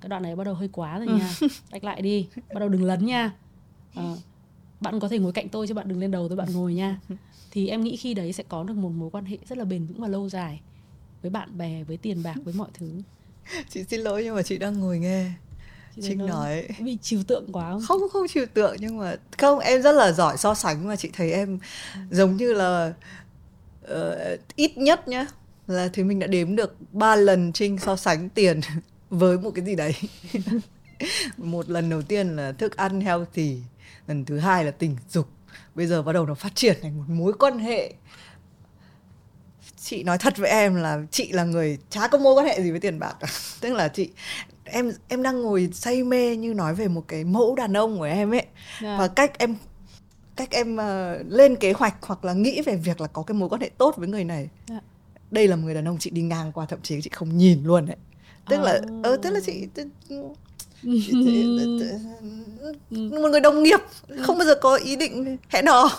Cái đoạn này bắt đầu hơi quá rồi nha, tách lại đi, bắt đầu đừng lấn nha. Bạn có thể ngồi cạnh tôi chứ bạn đừng lên đầu tôi, bạn ngồi nha. Thì em nghĩ khi đấy sẽ có được một mối quan hệ rất là bền vững và lâu dài, với bạn bè, với tiền bạc, với mọi thứ. Chị xin lỗi nhưng mà chị đang ngồi nghe Trinh nói. Bị trừu tượng quá không? Không trừu tượng, nhưng mà không, em rất là giỏi so sánh, mà chị thấy em giống như là ít nhất nhá, là thì mình đã đếm được 3 lần Trinh so sánh tiền với một cái gì đấy. Một lần đầu tiên là thức ăn healthy, lần thứ hai là tình dục, bây giờ bắt đầu nó phát triển thành một mối quan hệ. Chị nói thật với em là chị là người chả có mối quan hệ gì với tiền bạc. Tức là chị, em đang ngồi say mê như nói về một cái mẫu đàn ông của em ấy. Và cách em lên kế hoạch hoặc là nghĩ về việc là có cái mối quan hệ tốt với người này. Đây là một người đàn ông chị đi ngang qua, thậm chí chị không nhìn luôn ấy. Tức là tức là chị một người đồng nghiệp không bao giờ có ý định hẹn hò.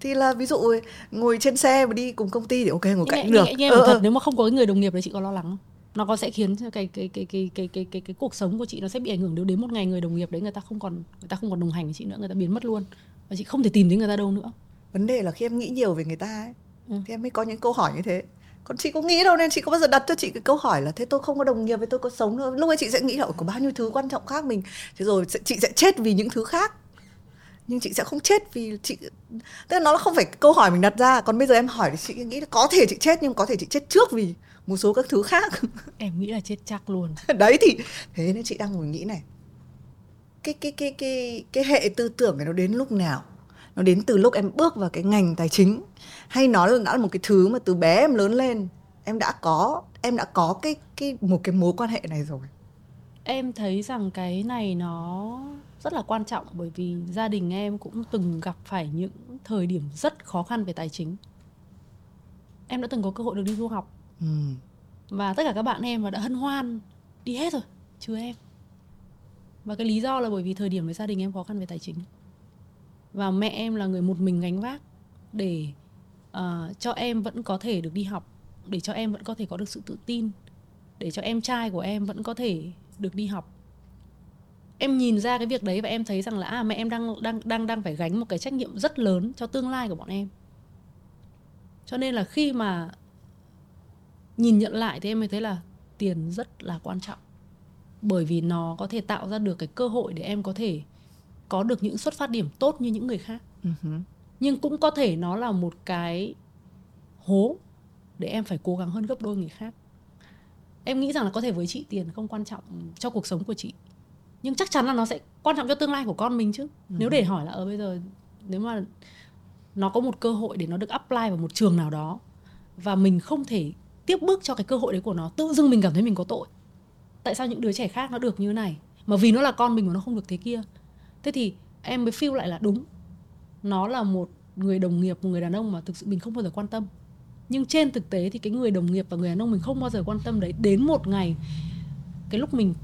Thì là ví dụ ngồi trên xe mà đi cùng công ty thì ok, ngồi cạnh được. Thật nếu mà không có người đồng nghiệp đấy chị có lo lắng không? Nó có sẽ khiến cái cuộc sống của chị nó sẽ bị ảnh hưởng, nếu đến một ngày người đồng nghiệp đấy người ta không còn đồng hành với chị nữa, người ta biến mất luôn và chị không thể tìm thấy người ta đâu nữa. Vấn đề là khi em nghĩ nhiều về người ta ấy, thì em mới có những câu hỏi như thế. Còn chị có nghĩ đâu, nên chị có bao giờ đặt cho chị cái câu hỏi là thế tôi không có đồng nghiệp với tôi có sống nữa. Lúc ấy chị sẽ nghĩ là có bao nhiêu thứ quan trọng khác mình, thế rồi chị sẽ chết vì những thứ khác. nhưng chị sẽ không chết vì chị, tức là nó không phải câu hỏi mình đặt ra. Còn bây giờ em hỏi thì chị nghĩ là có thể chị chết, nhưng có thể chị chết trước vì một số các thứ khác. Em nghĩ là chết chắc luôn. Đấy, thì thế nên chị đang ngồi nghĩ này, cái hệ tư tưởng này nó đến lúc nào? Nó đến từ lúc em bước vào cái ngành tài chính, hay nó đã là một cái thứ mà từ bé em lớn lên em đã có một cái mối quan hệ này rồi? Em thấy rằng cái này nó rất là quan trọng, bởi vì gia đình em cũng từng gặp phải những thời điểm rất khó khăn về tài chính. Em đã từng có cơ hội được đi du học, và tất cả các bạn em đã hân hoan đi hết rồi, trừ em. Và cái lý do là bởi vì thời điểm với gia đình em khó khăn về tài chính, và mẹ em là người một mình gánh vác để cho em vẫn có thể được đi học, để cho em vẫn có thể có được sự tự tin, để cho em trai của em vẫn có thể được đi học. Em nhìn ra cái việc đấy và em thấy rằng là mẹ em đang phải gánh một cái trách nhiệm rất lớn cho tương lai của bọn em. Cho nên là khi mà nhìn nhận lại thì em mới thấy là tiền rất là quan trọng, bởi vì nó có thể tạo ra được cái cơ hội để em có thể có được những xuất phát điểm tốt như những người khác. Nhưng cũng có thể nó là một cái hố để em phải cố gắng hơn gấp đôi người khác. Em nghĩ rằng là có thể với chị tiền không quan trọng cho cuộc sống của chị, nhưng chắc chắn là nó sẽ quan trọng cho tương lai của con mình chứ. Nếu để hỏi là bây giờ nếu mà nó có một cơ hội để nó được apply vào một trường nào đó và mình không thể tiếp bước cho cái cơ hội đấy của nó, tự dưng mình cảm thấy mình có tội. Tại sao những đứa trẻ khác nó được như này, mà vì nó là con mình mà nó không được thế kia? Thế thì em mới feel lại là đúng, nó là một người đồng nghiệp, một người đàn ông mà thực sự mình không bao giờ quan tâm. Nhưng trên thực tế thì cái người đồng nghiệp và người đàn ông mình không bao giờ quan tâm đấy, đến một ngày cái lúc mình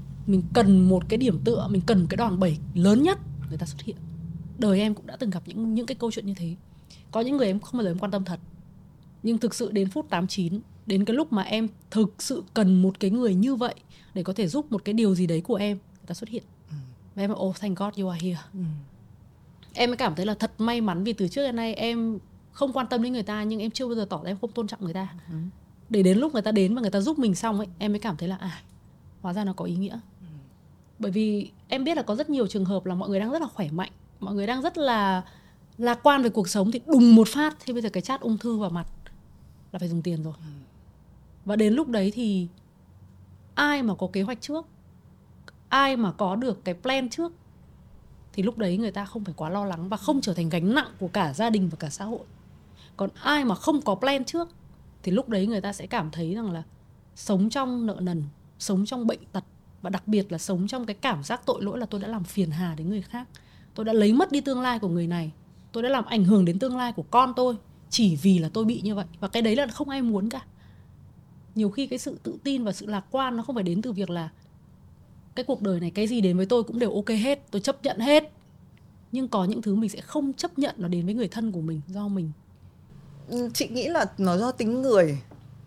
cần một cái điểm tựa, mình cần cái đòn bẩy lớn nhất, người ta xuất hiện. Đời em cũng đã từng gặp những cái câu chuyện như thế. Có những người em không bao giờ em quan tâm thật, nhưng thực sự đến phút 89, đến cái lúc mà em thực sự cần một cái người như vậy để có thể giúp một cái điều gì đấy của em, người ta xuất hiện. Và em oh thank God you are here. Em mới cảm thấy là thật may mắn, vì từ trước đến nay em không quan tâm đến người ta, nhưng em chưa bao giờ tỏ ra em không tôn trọng người ta. Để đến lúc người ta đến và người ta giúp mình xong ấy, em mới cảm thấy là hóa ra nó có ý nghĩa. Bởi vì em biết là có rất nhiều trường hợp là mọi người đang rất là khỏe mạnh, mọi người đang rất là lạc quan về cuộc sống, thì đùng một phát thì bây giờ cái chát ung thư vào mặt là phải dùng tiền rồi. Và đến lúc đấy thì ai mà có kế hoạch trước, ai mà có được cái plan trước, thì lúc đấy người ta không phải quá lo lắng và không trở thành gánh nặng của cả gia đình và cả xã hội. Còn ai mà không có plan trước thì lúc đấy người ta sẽ cảm thấy rằng là sống trong nợ nần, sống trong bệnh tật, và đặc biệt là sống trong cái cảm giác tội lỗi là tôi đã làm phiền hà đến người khác, tôi đã lấy mất đi tương lai của người này, tôi đã làm ảnh hưởng đến tương lai của con tôi chỉ vì là tôi bị như vậy. Và cái đấy là không ai muốn cả. Nhiều khi cái sự tự tin và sự lạc quan nó không phải đến từ việc là cái cuộc đời này cái gì đến với tôi cũng đều ok hết, tôi chấp nhận hết. Nhưng có những thứ mình sẽ không chấp nhận nó đến với người thân của mình, do mình. Chị nghĩ là nó do tính người.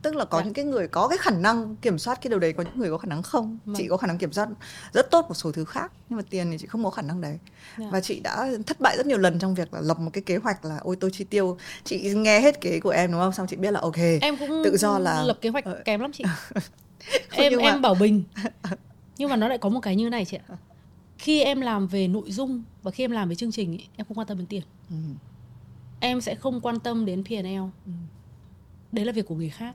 Tức là có những cái người có cái khả năng kiểm soát cái điều đấy, có những người có khả năng không. Chị có khả năng kiểm soát rất tốt một số thứ khác, nhưng mà tiền thì chị không có khả năng đấy. Và chị đã thất bại rất nhiều lần trong việc là lập một cái kế hoạch là ôi tôi chi tiêu. Chị nghe hết kế của em đúng không? Xong chị biết là ok, em cũng tự do là lập kế hoạch kém lắm chị. Em bảo bình. Nhưng mà nó lại có một cái như này chị ạ. Khi em làm về nội dung và khi em làm về chương trình ấy, em không quan tâm đến tiền. Em sẽ không quan tâm đến P&L. Đấy là việc của người khác.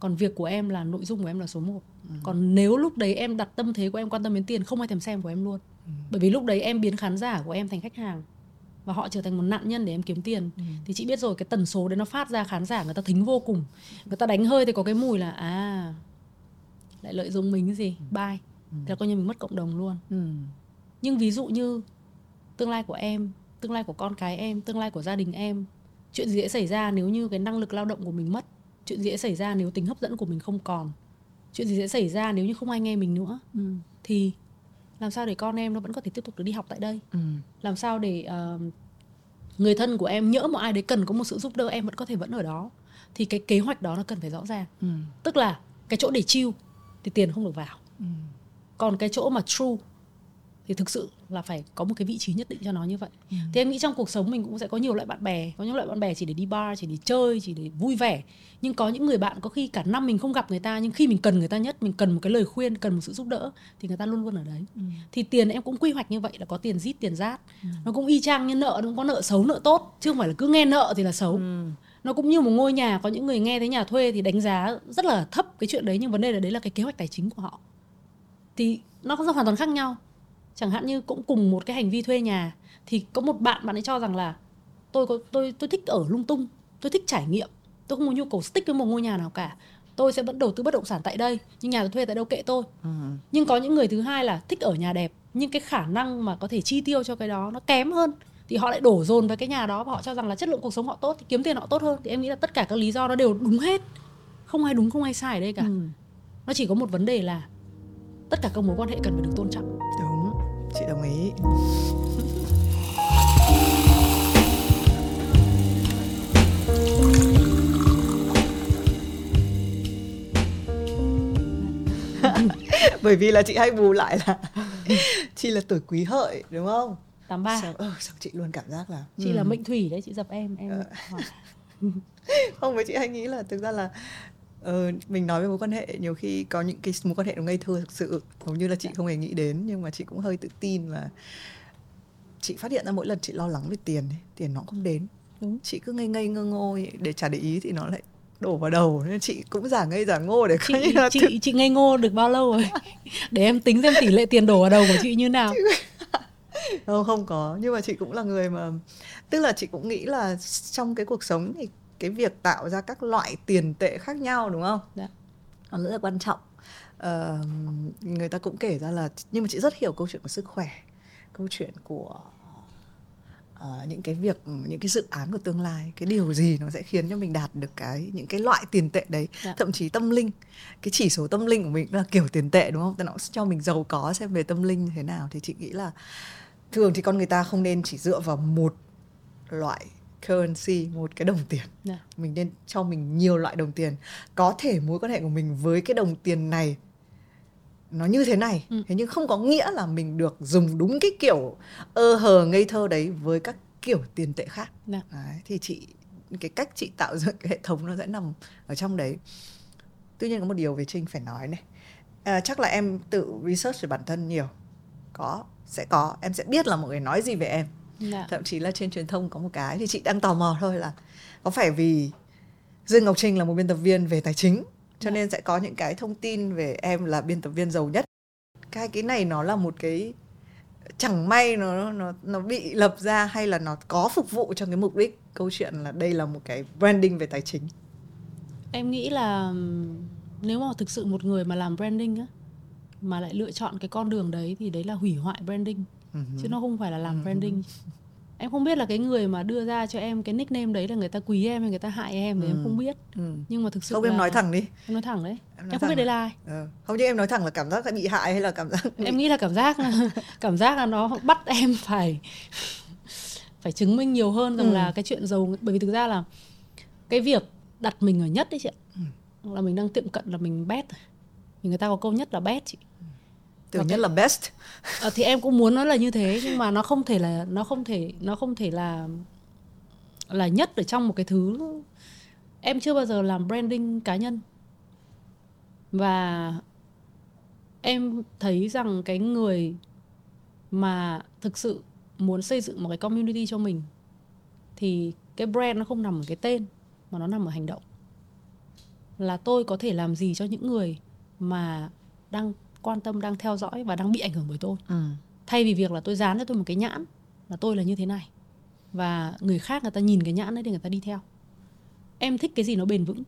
Còn việc của em là nội dung của em là số 1. Còn nếu lúc đấy em đặt tâm thế của em quan tâm đến tiền, không ai thèm xem của em luôn. Bởi vì lúc đấy em biến khán giả của em thành khách hàng, và họ trở thành một nạn nhân để em kiếm tiền. Thì chị biết rồi, cái tần số đấy nó phát ra, khán giả người ta thính vô cùng. Người ta đánh hơi thì có cái mùi là lại lợi dụng mình cái gì, bye. Thế là coi như mình mất cộng đồng luôn. Nhưng ví dụ như tương lai của em, tương lai của con cái em, tương lai của gia đình em, chuyện gì sẽ xảy ra nếu như cái năng lực lao động của mình mất? Chuyện gì sẽ xảy ra nếu tính hấp dẫn của mình không còn? Chuyện gì sẽ xảy ra nếu như không ai nghe mình nữa? Thì làm sao để con em nó vẫn có thể tiếp tục được đi học tại đây? Làm sao để người thân của em, nhỡ một ai đấy cần có một sự giúp đỡ, em vẫn có thể vẫn ở đó? Thì cái kế hoạch đó nó cần phải rõ ràng. Tức là cái chỗ để chill thì tiền không được vào. Còn cái chỗ mà true thì thực sự là phải có một cái vị trí nhất định cho nó như vậy. Thì em nghĩ trong cuộc sống mình cũng sẽ có nhiều loại bạn bè. Có những loại bạn bè chỉ để đi bar, chỉ để chơi, chỉ để vui vẻ. Nhưng có những người bạn có khi cả năm mình không gặp người ta, nhưng khi mình cần người ta nhất, mình cần một cái lời khuyên, cần một sự giúp đỡ, thì người ta luôn luôn ở đấy. Thì tiền em cũng quy hoạch như vậy, là có tiền rít, tiền rát. Nó cũng y chang như nợ, nó cũng có nợ xấu, nợ tốt, chứ không phải là cứ nghe nợ thì là xấu. Nó cũng như một ngôi nhà, có những người nghe thấy nhà thuê thì đánh giá rất là thấp cái chuyện đấy, nhưng vấn đề là đấy là cái kế hoạch tài chính của họ. Thì nó cũng hoàn toàn khác nhau. Chẳng hạn như cũng cùng một cái hành vi thuê nhà, thì có một bạn, bạn ấy cho rằng là tôi thích ở lung tung, tôi thích trải nghiệm, tôi không có nhu cầu stick với một ngôi nhà nào cả, tôi sẽ vẫn đầu tư bất động sản tại đây, nhưng nhà tôi thuê tại đâu kệ tôi. Nhưng có những người thứ hai là thích ở nhà đẹp, nhưng cái khả năng mà có thể chi tiêu cho cái đó nó kém hơn, thì họ lại đổ dồn vào cái nhà đó và họ cho rằng là chất lượng cuộc sống họ tốt, thì kiếm tiền họ tốt hơn. Thì em nghĩ là tất cả các lý do nó đều đúng hết, không ai đúng không ai sai ở đây cả. Nó chỉ có một vấn đề là tất cả các mối quan hệ cần phải được tôn trọng. Đúng, chị đồng ý. Bởi vì là chị hay bù lại là chị là tuổi Quý Hợi đúng không? 83. Sao chị luôn cảm giác là chị là mệnh thủy đấy, chị dập em Không, với chị hay nghĩ là thực ra là mình nói về mối quan hệ, nhiều khi có những cái mối quan hệ nó ngây thơ thực sự, hầu như là chị không hề nghĩ đến. Nhưng mà chị cũng hơi tự tin và chị phát hiện ra mỗi lần chị lo lắng về tiền ấy, tiền nó không đến. Đúng. Chị cứ ngây ngây ngơ ngô để chả để ý thì nó lại đổ vào đầu, nên chị cũng giả ngây giả ngô để coi như là chị ngây ngô được bao lâu rồi để em tính xem tỷ lệ tiền đổ vào đầu của chị như nào. Không có, nhưng mà chị cũng là người mà, tức là chị cũng nghĩ là trong cái cuộc sống thì cái việc tạo ra các loại tiền tệ khác nhau đúng không? Dạ. Nó rất là quan trọng. Người ta cũng kể ra là, nhưng mà chị rất hiểu câu chuyện của sức khỏe, câu chuyện của những cái việc, những cái dự án của tương lai, cái điều gì nó sẽ khiến cho mình đạt được cái những cái loại tiền tệ đấy. Dạ. Thậm chí tâm linh, cái chỉ số tâm linh của mình là kiểu tiền tệ đúng không? Nó sẽ cho mình giàu có xem về tâm linh như thế nào. Thì chị nghĩ là thường thì con người ta không nên chỉ dựa vào một loại currency, một cái đồng tiền. Yeah. Mình nên cho mình nhiều loại đồng tiền. Có thể mối quan hệ của mình với cái đồng tiền này nó như thế này, thế nhưng không có nghĩa là mình được dùng đúng cái kiểu ngây thơ đấy với các kiểu tiền tệ khác. Yeah. Đấy, thì chị, cái cách chị tạo dựng cái hệ thống nó sẽ nằm ở trong đấy. Tuy nhiên có một điều về Trinh phải nói này, chắc là em tự research về bản thân nhiều. Sẽ có, em sẽ biết là mọi người nói gì về em. Dạ. Thậm chí là trên truyền thông có một cái thì chị đang tò mò thôi là có phải vì Dương Ngọc Trinh là một biên tập viên về tài chính cho nên sẽ có những cái thông tin về em là biên tập viên giàu nhất. Cái này nó là một cái chẳng may nó bị lập ra, hay là nó có phục vụ cho cái mục đích câu chuyện là đây là một cái branding về tài chính? Em nghĩ là nếu mà thực sự một người mà làm branding á, mà lại lựa chọn cái con đường đấy thì đấy là hủy hoại branding, chứ nó không phải là làm branding. Em không biết là cái người mà đưa ra cho em cái nickname đấy là người ta quý em hay người ta hại em thì em không biết. Nhưng mà thực sự không, em nói thẳng đi. Em nói thẳng đấy. Em không biết đấy là ai. Không, chứ em nói thẳng là cảm giác là bị hại hay là cảm giác bị... Em nghĩ là cảm giác là nó bắt em phải chứng minh nhiều hơn rằng là cái chuyện giàu, bởi vì thực ra là cái việc đặt mình ở nhất đấy chị ạ, là mình đang tiệm cận là mình bét. Người ta có câu nhất là best chị. Từ nhất là best. Thì em cũng muốn nói là như thế, nhưng mà nó không thể là nhất ở trong một cái thứ. Em chưa bao giờ làm branding cá nhân. Và em thấy rằng cái người mà thực sự muốn xây dựng một cái community cho mình thì cái brand nó không nằm ở cái tên mà nó nằm ở hành động. Là tôi có thể làm gì cho những người mà đang quan tâm, đang theo dõi và đang bị ảnh hưởng bởi tôi. Thay vì việc là tôi dán cho tôi một cái nhãn là tôi là như thế này và người khác người ta nhìn cái nhãn đấy thì người ta đi theo. Em thích cái gì nó bền vững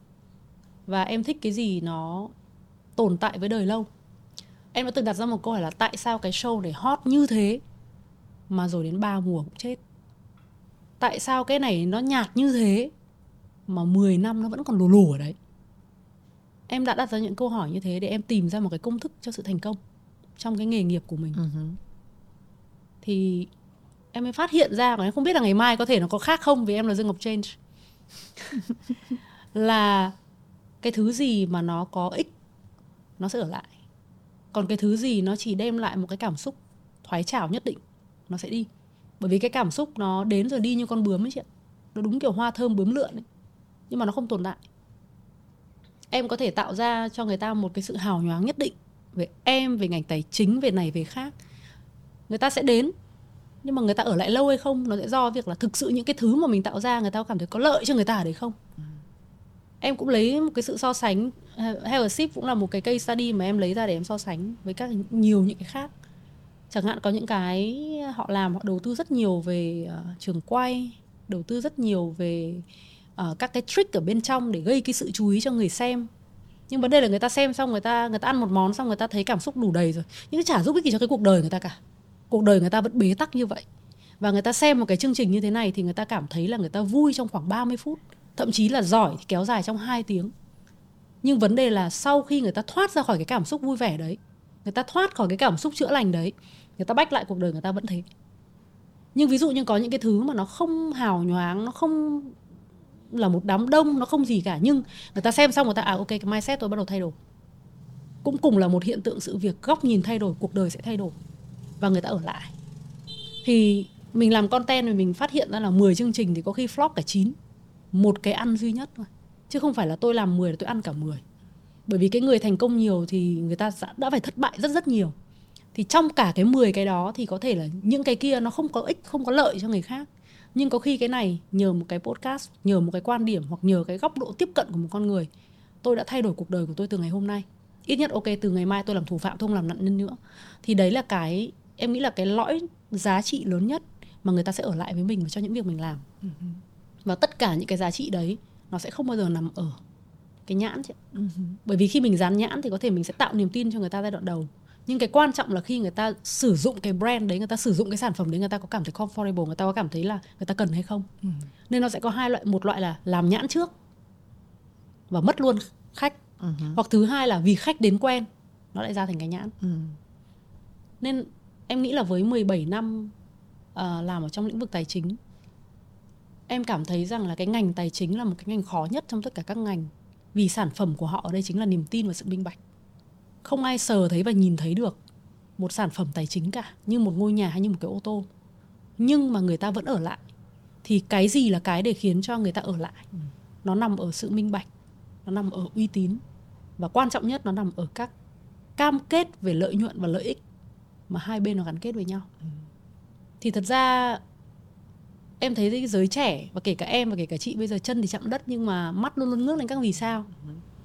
và em thích cái gì nó tồn tại với đời lâu. Em đã từng đặt ra một câu hỏi là tại sao cái show này hot như thế mà rồi đến 3 mùa cũng chết? Tại sao cái này nó nhạt như thế mà 10 năm nó vẫn còn lù lù ở đấy? Em đã đặt ra những câu hỏi như thế để em tìm ra một cái công thức cho sự thành công trong cái nghề nghiệp của mình. Thì em mới phát hiện ra, mà em không biết là ngày mai có thể nó có khác không vì em là Dương Ngọc Change. Là cái thứ gì mà nó có ích nó sẽ ở lại. Còn cái thứ gì nó chỉ đem lại một cái cảm xúc thoái trào nhất định, nó sẽ đi. Bởi vì cái cảm xúc nó đến rồi đi như con bướm ấy chị ạ. Nó đúng kiểu hoa thơm bướm lượn ấy. Nhưng mà nó không tồn tại. Em có thể tạo ra cho người ta một cái sự hào nhoáng nhất định về em, về ngành tài chính, về này, về khác. Người ta sẽ đến. Nhưng mà người ta ở lại lâu hay không, nó sẽ do việc là thực sự những cái thứ mà mình tạo ra người ta cảm thấy có lợi cho người ta ở đấy không. Em cũng lấy một cái sự so sánh, Have a Sip cũng là một cái case study mà em lấy ra để em so sánh với các nhiều những cái khác. Chẳng hạn có những cái họ làm, họ đầu tư rất nhiều về trường quay, đầu tư rất nhiều về các cái trick ở bên trong để gây cái sự chú ý cho người xem. Nhưng vấn đề là người ta xem xong, người ta ăn một món xong người ta thấy cảm xúc đủ đầy rồi, nhưng chả giúp ích gì cho cái cuộc đời người ta cả. Cuộc đời người ta vẫn bế tắc như vậy. Và người ta xem một cái chương trình như thế này thì người ta cảm thấy là người ta vui trong khoảng 30 phút, thậm chí là giỏi thì kéo dài trong 2 tiếng. Nhưng vấn đề là sau khi người ta thoát ra khỏi cái cảm xúc vui vẻ đấy, người ta thoát khỏi cái cảm xúc chữa lành đấy, người ta bách lại cuộc đời người ta vẫn thế. Nhưng ví dụ như có những cái thứ mà nó không hào nhoáng, nó không là một đám đông, nó không gì cả, nhưng người ta xem xong người ta ok, cái mindset tôi bắt đầu thay đổi. Cũng cùng là một hiện tượng sự việc, góc nhìn thay đổi, cuộc đời sẽ thay đổi. Và người ta ở lại. Thì mình làm content thì mình phát hiện ra là 10 chương trình thì có khi flop cả 9. Một cái ăn duy nhất thôi. Chứ không phải là tôi làm 10 là tôi ăn cả 10. Bởi vì cái người thành công nhiều thì người ta đã phải thất bại rất rất nhiều. Thì trong cả cái 10 cái đó thì có thể là những cái kia nó không có ích, không có lợi cho người khác. Nhưng có khi cái này nhờ một cái podcast, nhờ một cái quan điểm hoặc nhờ cái góc độ tiếp cận của một con người, tôi đã thay đổi cuộc đời của tôi từ ngày hôm nay. Ít nhất ok, từ ngày mai tôi làm thủ phạm, tôi không làm nạn nhân nữa. Thì đấy là cái em nghĩ là cái lõi giá trị lớn nhất mà người ta sẽ ở lại với mình và cho những việc mình làm. Và tất cả những cái giá trị đấy nó sẽ không bao giờ nằm ở cái nhãn chứ. Bởi vì khi mình dán nhãn thì có thể mình sẽ tạo niềm tin cho người ta giai đoạn đầu. Nhưng cái quan trọng là khi người ta sử dụng cái brand đấy, người ta sử dụng cái sản phẩm đấy, người ta có cảm thấy comfortable, người ta có cảm thấy là người ta cần hay không. Nên nó sẽ có hai loại. Một loại là làm nhãn trước và mất luôn khách. Hoặc thứ hai là vì khách đến quen, nó lại ra thành cái nhãn. Nên em nghĩ là với 17 năm làm ở trong lĩnh vực tài chính, em cảm thấy rằng là cái ngành tài chính là một cái ngành khó nhất trong tất cả các ngành. Vì sản phẩm của họ ở đây chính là niềm tin và sự minh bạch. Không ai sờ thấy và nhìn thấy được một sản phẩm tài chính cả, như một ngôi nhà hay như một cái ô tô. Nhưng mà người ta vẫn ở lại. Thì cái gì là cái để khiến cho người ta ở lại? Nó nằm ở sự minh bạch, nó nằm ở uy tín, và quan trọng nhất nó nằm ở các cam kết về lợi nhuận và lợi ích mà hai bên nó gắn kết với nhau. Thì thật ra em thấy cái giới trẻ, và kể cả em và kể cả chị bây giờ chân thì chạm đất nhưng mà mắt luôn luôn ngước lên các vì sao.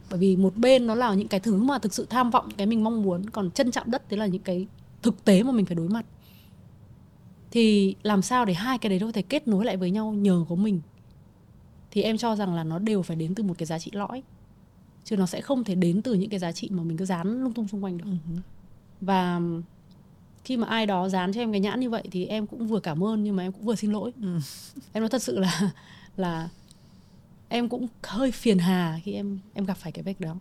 Bởi vì một bên nó là những cái thứ mà thực sự tham vọng, cái mình mong muốn, còn chân chạm đất đấy là những cái thực tế mà mình phải đối mặt. Thì làm sao để hai cái đấy có thể kết nối lại với nhau nhờ có mình? Thì em cho rằng là nó đều phải đến từ một cái giá trị lõi, chứ nó sẽ không thể đến từ những cái giá trị mà mình cứ dán lung tung xung quanh được. Và khi mà ai đó dán cho em cái nhãn như vậy thì em cũng vừa cảm ơn nhưng mà em cũng vừa xin lỗi. Em nói thật sự là em cũng hơi phiền hà khi em gặp phải cái việc đó.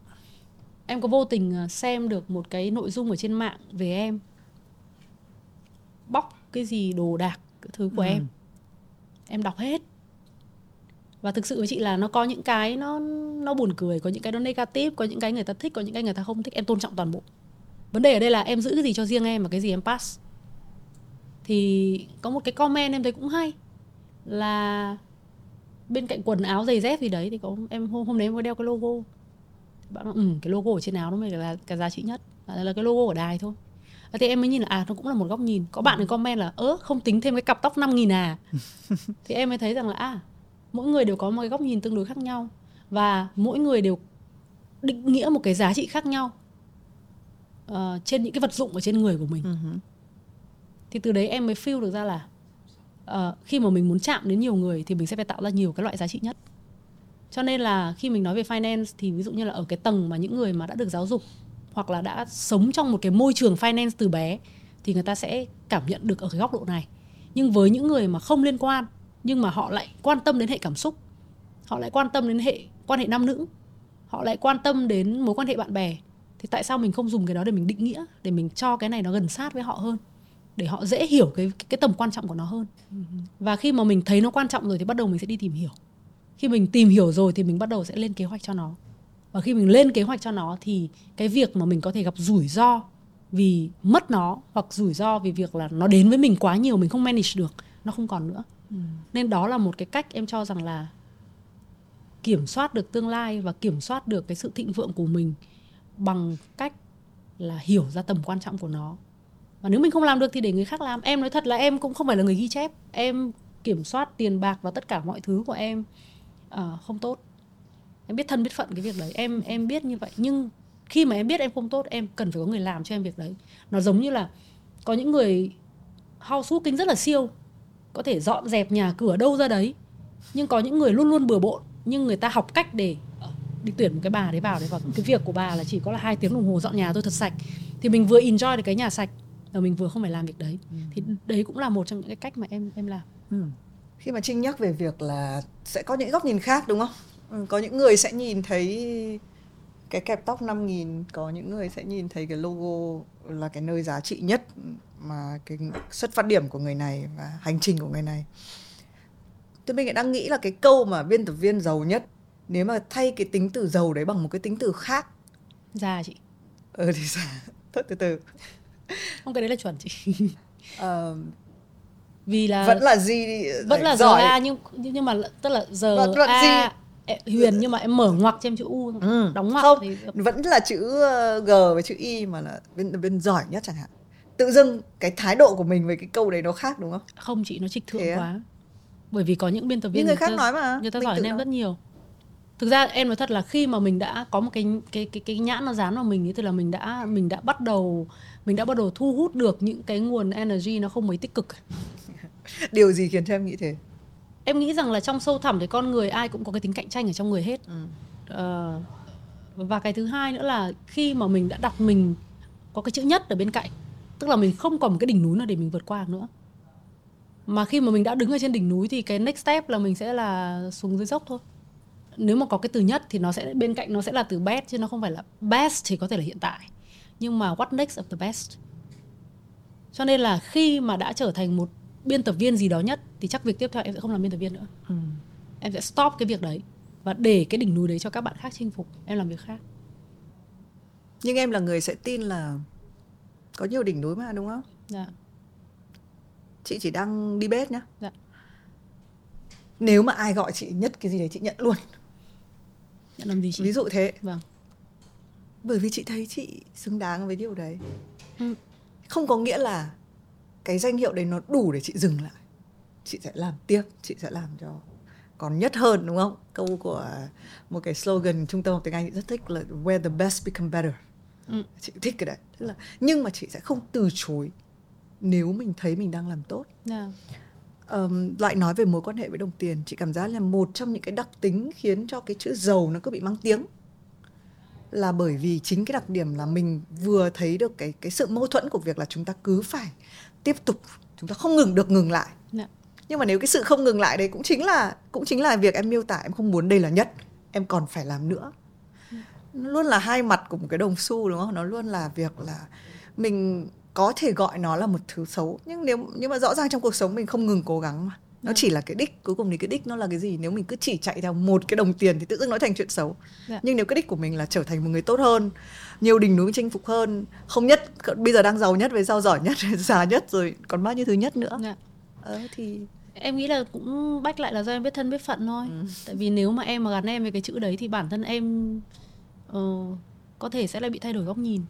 Em có vô tình xem được một cái nội dung ở trên mạng về em bóc cái gì đồ đạc cái thứ của em đọc hết. Và thực sự với chị là nó có những cái nó buồn cười, có những cái nó negative, có những cái người ta thích, có những cái người ta không thích. Em tôn trọng toàn bộ. Vấn đề ở đây là em giữ cái gì cho riêng em và cái gì em pass. Thì có một cái comment em thấy cũng hay, là bên cạnh quần áo giày dép gì đấy thì có em hôm đấy em có đeo cái logo. Bạn nói cái logo ở trên áo nó mới là cái giá trị nhất, là cái logo ở đài thôi. Thì em mới nhìn là nó cũng là một góc nhìn. Có bạn thì comment là không tính thêm cái cặp tóc 5.000 à. Thì em mới thấy rằng là mỗi người đều có một cái góc nhìn tương đối khác nhau, và mỗi người đều định nghĩa một cái giá trị khác nhau trên những cái vật dụng ở trên người của mình. Thì từ đấy em mới feel được ra là khi mà mình muốn chạm đến nhiều người thì mình sẽ phải tạo ra nhiều cái loại giá trị nhất. Cho nên là khi mình nói về finance thì ví dụ như là ở cái tầng mà những người mà đã được giáo dục hoặc là đã sống trong một cái môi trường finance từ bé thì người ta sẽ cảm nhận được ở cái góc độ này. Nhưng với những người mà không liên quan, nhưng mà họ lại quan tâm đến hệ cảm xúc, họ lại quan tâm đến quan hệ nam nữ, họ lại quan tâm đến mối quan hệ bạn bè, thì tại sao mình không dùng cái đó để mình định nghĩa, để mình cho cái này nó gần sát với họ hơn, để họ dễ hiểu cái tầm quan trọng của nó hơn. Và khi mà mình thấy nó quan trọng rồi thì bắt đầu mình sẽ đi tìm hiểu. Khi mình tìm hiểu rồi thì mình bắt đầu sẽ lên kế hoạch cho nó. Và khi mình lên kế hoạch cho nó thì cái việc mà mình có thể gặp rủi ro vì mất nó, hoặc rủi ro vì việc là nó đến với mình quá nhiều, mình không manage được, nó không còn nữa. Nên đó là một cái cách em cho rằng là kiểm soát được tương lai và kiểm soát được cái sự thịnh vượng của mình bằng cách là hiểu ra tầm quan trọng của nó. Và nếu mình không làm được thì để người khác làm. Em nói thật là em cũng không phải là người ghi chép. Em kiểm soát tiền bạc và tất cả mọi thứ của em không tốt. Em biết thân biết phận cái việc đấy. Em biết như vậy. Nhưng khi mà em biết em không tốt, em cần phải có người làm cho em việc đấy. Nó giống như là có những người housekeeping rất là siêu, có thể dọn dẹp nhà cửa đâu ra đấy. Nhưng có những người luôn luôn bừa bộn, nhưng người ta học cách để đi tuyển một cái bà đấy vào đấy, và cái việc của bà là chỉ có là 2 tiếng đồng hồ dọn nhà tôi thật sạch. Thì mình vừa enjoy được cái nhà sạch và mình vừa không phải làm việc đấy. Thì đấy cũng là một trong những cái cách mà em làm. Khi mà Trinh nhắc về việc là sẽ có những góc nhìn khác, đúng không? Có những người sẽ nhìn thấy cái kẹp tóc 5.000, có những người sẽ nhìn thấy cái logo là cái nơi giá trị nhất mà cái xuất phát điểm của người này và hành trình của người này. Tôi mình đang nghĩ là cái câu mà biên tập viên giàu nhất, nếu mà thay cái tính từ giàu đấy bằng một cái tính từ khác. Già chị. Thì già. Thôi từ. Không, cái đấy là chuẩn chị. Vì là vẫn là gì, vẫn là giỏi. Giờ A nhưng mà tức là giờ vẫn A gì? Huyền, nhưng mà em mở ngoặc cho em chữ U, đóng ngoặc không thì... vẫn là chữ G với chữ Y mà là bên giỏi nhất chẳng hạn. Tự dưng cái thái độ của mình với cái câu đấy nó khác, đúng không? Không chị, nó trịch thượng quá. Bởi vì có những biên tập viên người khác nói mà người ta giỏi hơn em rất nhiều. Thực ra em nói thật là khi mà mình đã có một cái nhãn nó dán vào mình ấy, thì là mình đã bắt đầu thu hút được những cái nguồn energy nó không mấy tích cực. Điều gì khiến cho em nghĩ thế? Em nghĩ rằng là trong sâu thẳm thì con người ai cũng có cái tính cạnh tranh ở trong người hết. Và cái thứ hai nữa là khi mà mình đã đặt mình có cái chữ nhất ở bên cạnh, tức là mình không còn một cái đỉnh núi nào để mình vượt qua nữa. Mà khi mà mình đã đứng ở trên đỉnh núi thì cái next step là mình sẽ là xuống dưới dốc thôi. Nếu mà có cái từ nhất thì nó sẽ bên cạnh, nó sẽ là từ best, chứ nó không phải là best thì có thể là hiện tại. Nhưng mà what next of the best. Cho nên là khi mà đã trở thành một biên tập viên gì đó nhất thì chắc việc tiếp theo em sẽ không làm biên tập viên nữa. Em sẽ stop cái việc đấy và để cái đỉnh núi đấy cho các bạn khác chinh phục. Em làm việc khác. Nhưng em là người sẽ tin là có nhiều đỉnh núi mà, đúng không? Dạ. Chị chỉ đang đi bếp nhá. Dạ. Nếu mà ai gọi chị nhất cái gì đấy chị nhận luôn. Nhận làm gì chị? Ví dụ thế. Vâng. Bởi vì chị thấy chị xứng đáng với điều đấy. Không có nghĩa là cái danh hiệu đấy nó đủ để chị dừng lại. Chị sẽ làm tiếp, chị sẽ làm cho còn nhất hơn, đúng không? Câu của một cái slogan trung tâm học tiếng Anh chị rất thích là where the best become better. Chị thích cái đấy. Tức là, nhưng mà chị sẽ không từ chối nếu mình thấy mình đang làm tốt. Lại nói về mối quan hệ với đồng tiền, chị cảm giác là một trong những cái đặc tính khiến cho cái chữ giàu nó cứ bị mang tiếng là bởi vì chính cái đặc điểm là mình vừa thấy được cái sự mâu thuẫn của việc là chúng ta cứ phải tiếp tục, chúng ta không ngừng lại. Nhưng mà nếu cái sự không ngừng lại đấy cũng chính là việc em miêu tả, em không muốn đây là nhất, em còn phải làm nữa. Nó luôn là hai mặt của một cái đồng xu, đúng không? Nó luôn là việc là mình có thể gọi nó là một thứ xấu, nhưng mà rõ ràng trong cuộc sống mình không ngừng cố gắng mà. Nó chỉ là cái đích, cuối cùng thì cái đích nó là cái gì? Nếu mình cứ chỉ chạy theo một cái đồng tiền thì tự dưng nó thành chuyện xấu. Nhưng nếu cái đích của mình là trở thành một người tốt hơn, nhiều đỉnh núi chinh phục hơn, không nhất, bây giờ đang giàu nhất, về sau giỏi nhất, già nhất, rồi còn bao nhiêu thứ nhất nữa. Thì em nghĩ là cũng bách lại là do em biết thân biết phận thôi. Tại vì nếu mà em mà gắn em với cái chữ đấy thì bản thân em có thể sẽ lại bị thay đổi góc nhìn.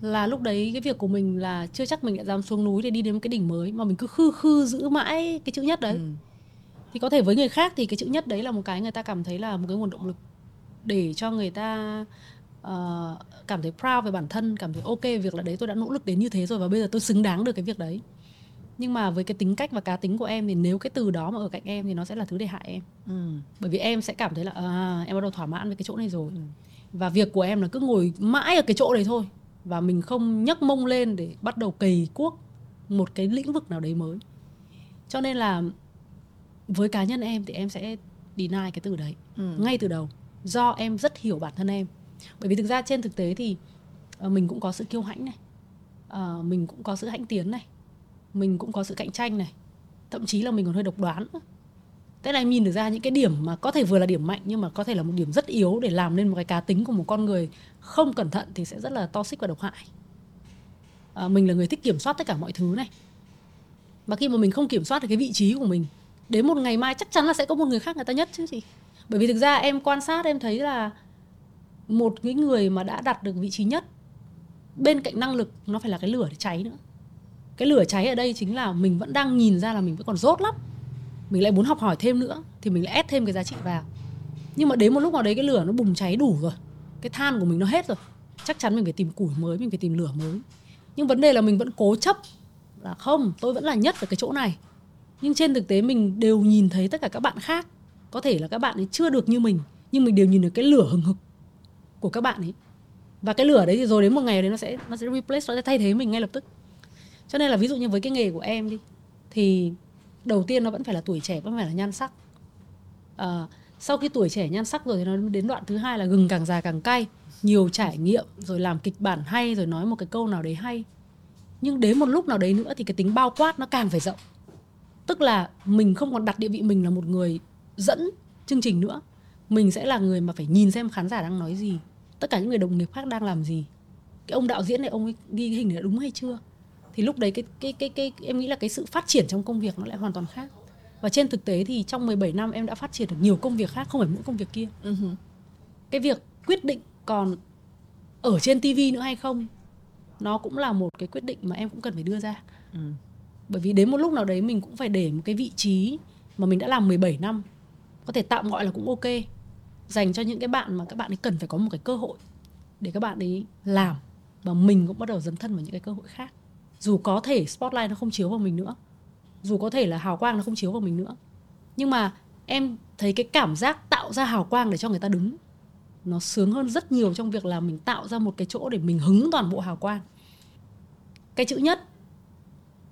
Là lúc đấy cái việc của mình là chưa chắc mình đã dám xuống núi để đi đến một cái đỉnh mới, mà mình cứ khư giữ mãi cái chữ nhất đấy. Thì có thể với người khác thì cái chữ nhất đấy là một cái người ta cảm thấy là một cái nguồn động lực để cho người ta cảm thấy proud về bản thân, cảm thấy ok việc là đấy tôi đã nỗ lực đến như thế rồi và bây giờ tôi xứng đáng được cái việc đấy. Nhưng mà với cái tính cách và cá tính của em thì nếu cái từ đó mà ở cạnh em thì nó sẽ là thứ để hại em. Bởi vì em sẽ cảm thấy là em bắt đầu thỏa mãn với cái chỗ này rồi. Và việc của em là cứ ngồi mãi ở cái chỗ đấy thôi, và mình không nhấc mông lên để bắt đầu cày cuốc một cái lĩnh vực nào đấy mới. Cho nên là với cá nhân em thì em sẽ deny cái từ đấy ngay từ đầu, do em rất hiểu bản thân em. Bởi vì thực ra trên thực tế thì mình cũng có sự kiêu hãnh này, mình cũng có sự hãnh tiến này, mình cũng có sự cạnh tranh này, thậm chí là mình còn hơi độc đoán. Thế là em nhìn được ra những cái điểm mà có thể vừa là điểm mạnh nhưng mà có thể là một điểm rất yếu để làm nên một cái cá tính của một con người không cẩn thận thì sẽ rất là toxic và độc hại. mình là người thích kiểm soát tất cả mọi thứ này. Và khi mà mình không kiểm soát được cái vị trí của mình, đến một ngày mai chắc chắn là sẽ có một người khác người ta nhất chứ chị. Bởi vì thực ra em quan sát em thấy là một cái người mà đã đặt được vị trí nhất, bên cạnh năng lực nó phải là cái lửa để cháy nữa. Cái lửa cháy ở đây chính là mình vẫn đang nhìn ra là mình vẫn còn dốt lắm, mình lại muốn học hỏi thêm nữa, thì mình lại ép thêm cái giá trị vào. Nhưng mà đến một lúc nào đấy cái lửa nó bùng cháy đủ rồi, cái than của mình nó hết rồi, chắc chắn mình phải tìm củi mới, mình phải tìm lửa mới. Nhưng vấn đề là mình vẫn cố chấp là không, tôi vẫn là nhất ở cái chỗ này. Nhưng trên thực tế mình đều nhìn thấy tất cả các bạn khác, có thể là các bạn ấy chưa được như mình, nhưng mình đều nhìn được cái lửa hừng hực của các bạn ấy. Và cái lửa đấy thì rồi đến một ngày đấy nó sẽ replace, nó sẽ thay thế mình ngay lập tức. Cho nên là ví dụ như với cái nghề của em đi, thì đầu tiên nó vẫn phải là tuổi trẻ, vẫn phải là nhan sắc. Sau khi tuổi trẻ nhan sắc rồi thì nó đến đoạn thứ hai là gừng càng già càng cay, nhiều trải nghiệm, rồi làm kịch bản hay, rồi nói một cái câu nào đấy hay. Nhưng đến một lúc nào đấy nữa thì cái tính bao quát nó càng phải rộng. Tức là mình không còn đặt địa vị mình là một người dẫn chương trình nữa. Mình sẽ là người mà phải nhìn xem khán giả đang nói gì, tất cả những người đồng nghiệp khác đang làm gì, cái ông đạo diễn này ông ấy ghi cái hình này đúng hay chưa. Thì lúc đấy cái em nghĩ là cái sự phát triển trong công việc nó lại hoàn toàn khác. Và trên thực tế thì trong 17 năm em đã phát triển được nhiều công việc khác, không phải mỗi công việc kia. Cái việc quyết định còn ở trên TV nữa hay không, nó cũng là một cái quyết định mà em cũng cần phải đưa ra. Bởi vì đến một lúc nào đấy mình cũng phải để một cái vị trí mà mình đã làm 17 năm, có thể tạm gọi là cũng ok, dành cho những cái bạn mà các bạn ấy cần phải có một cái cơ hội để các bạn ấy làm. Và mình cũng bắt đầu dấn thân vào những cái cơ hội khác. Dù có thể spotlight nó không chiếu vào mình nữa, dù có thể là hào quang nó không chiếu vào mình nữa, nhưng mà em thấy cái cảm giác tạo ra hào quang để cho người ta đứng nó sướng hơn rất nhiều trong việc là mình tạo ra một cái chỗ để mình hứng toàn bộ hào quang. Cái chữ nhất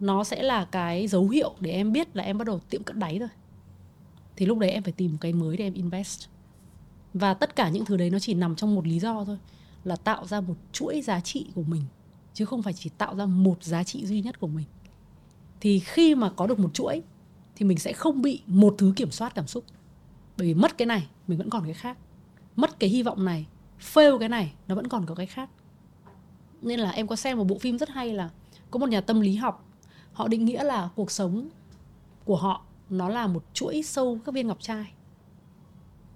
nó sẽ là cái dấu hiệu để em biết là em bắt đầu tiệm cận đáy rồi. Thì lúc đấy em phải tìm một cái mới để em invest. Và tất cả những thứ đấy nó chỉ nằm trong một lý do thôi, là tạo ra một chuỗi giá trị của mình, chứ không phải chỉ tạo ra một giá trị duy nhất của mình. Thì khi mà có được một chuỗi thì mình sẽ không bị một thứ kiểm soát cảm xúc. Bởi vì mất cái này mình vẫn còn cái khác, mất cái hy vọng này, fail cái này, nó vẫn còn có cái khác. Nên là em có xem một bộ phim rất hay là có một nhà tâm lý học, họ định nghĩa là cuộc sống của họ nó là một chuỗi sâu các viên ngọc trai.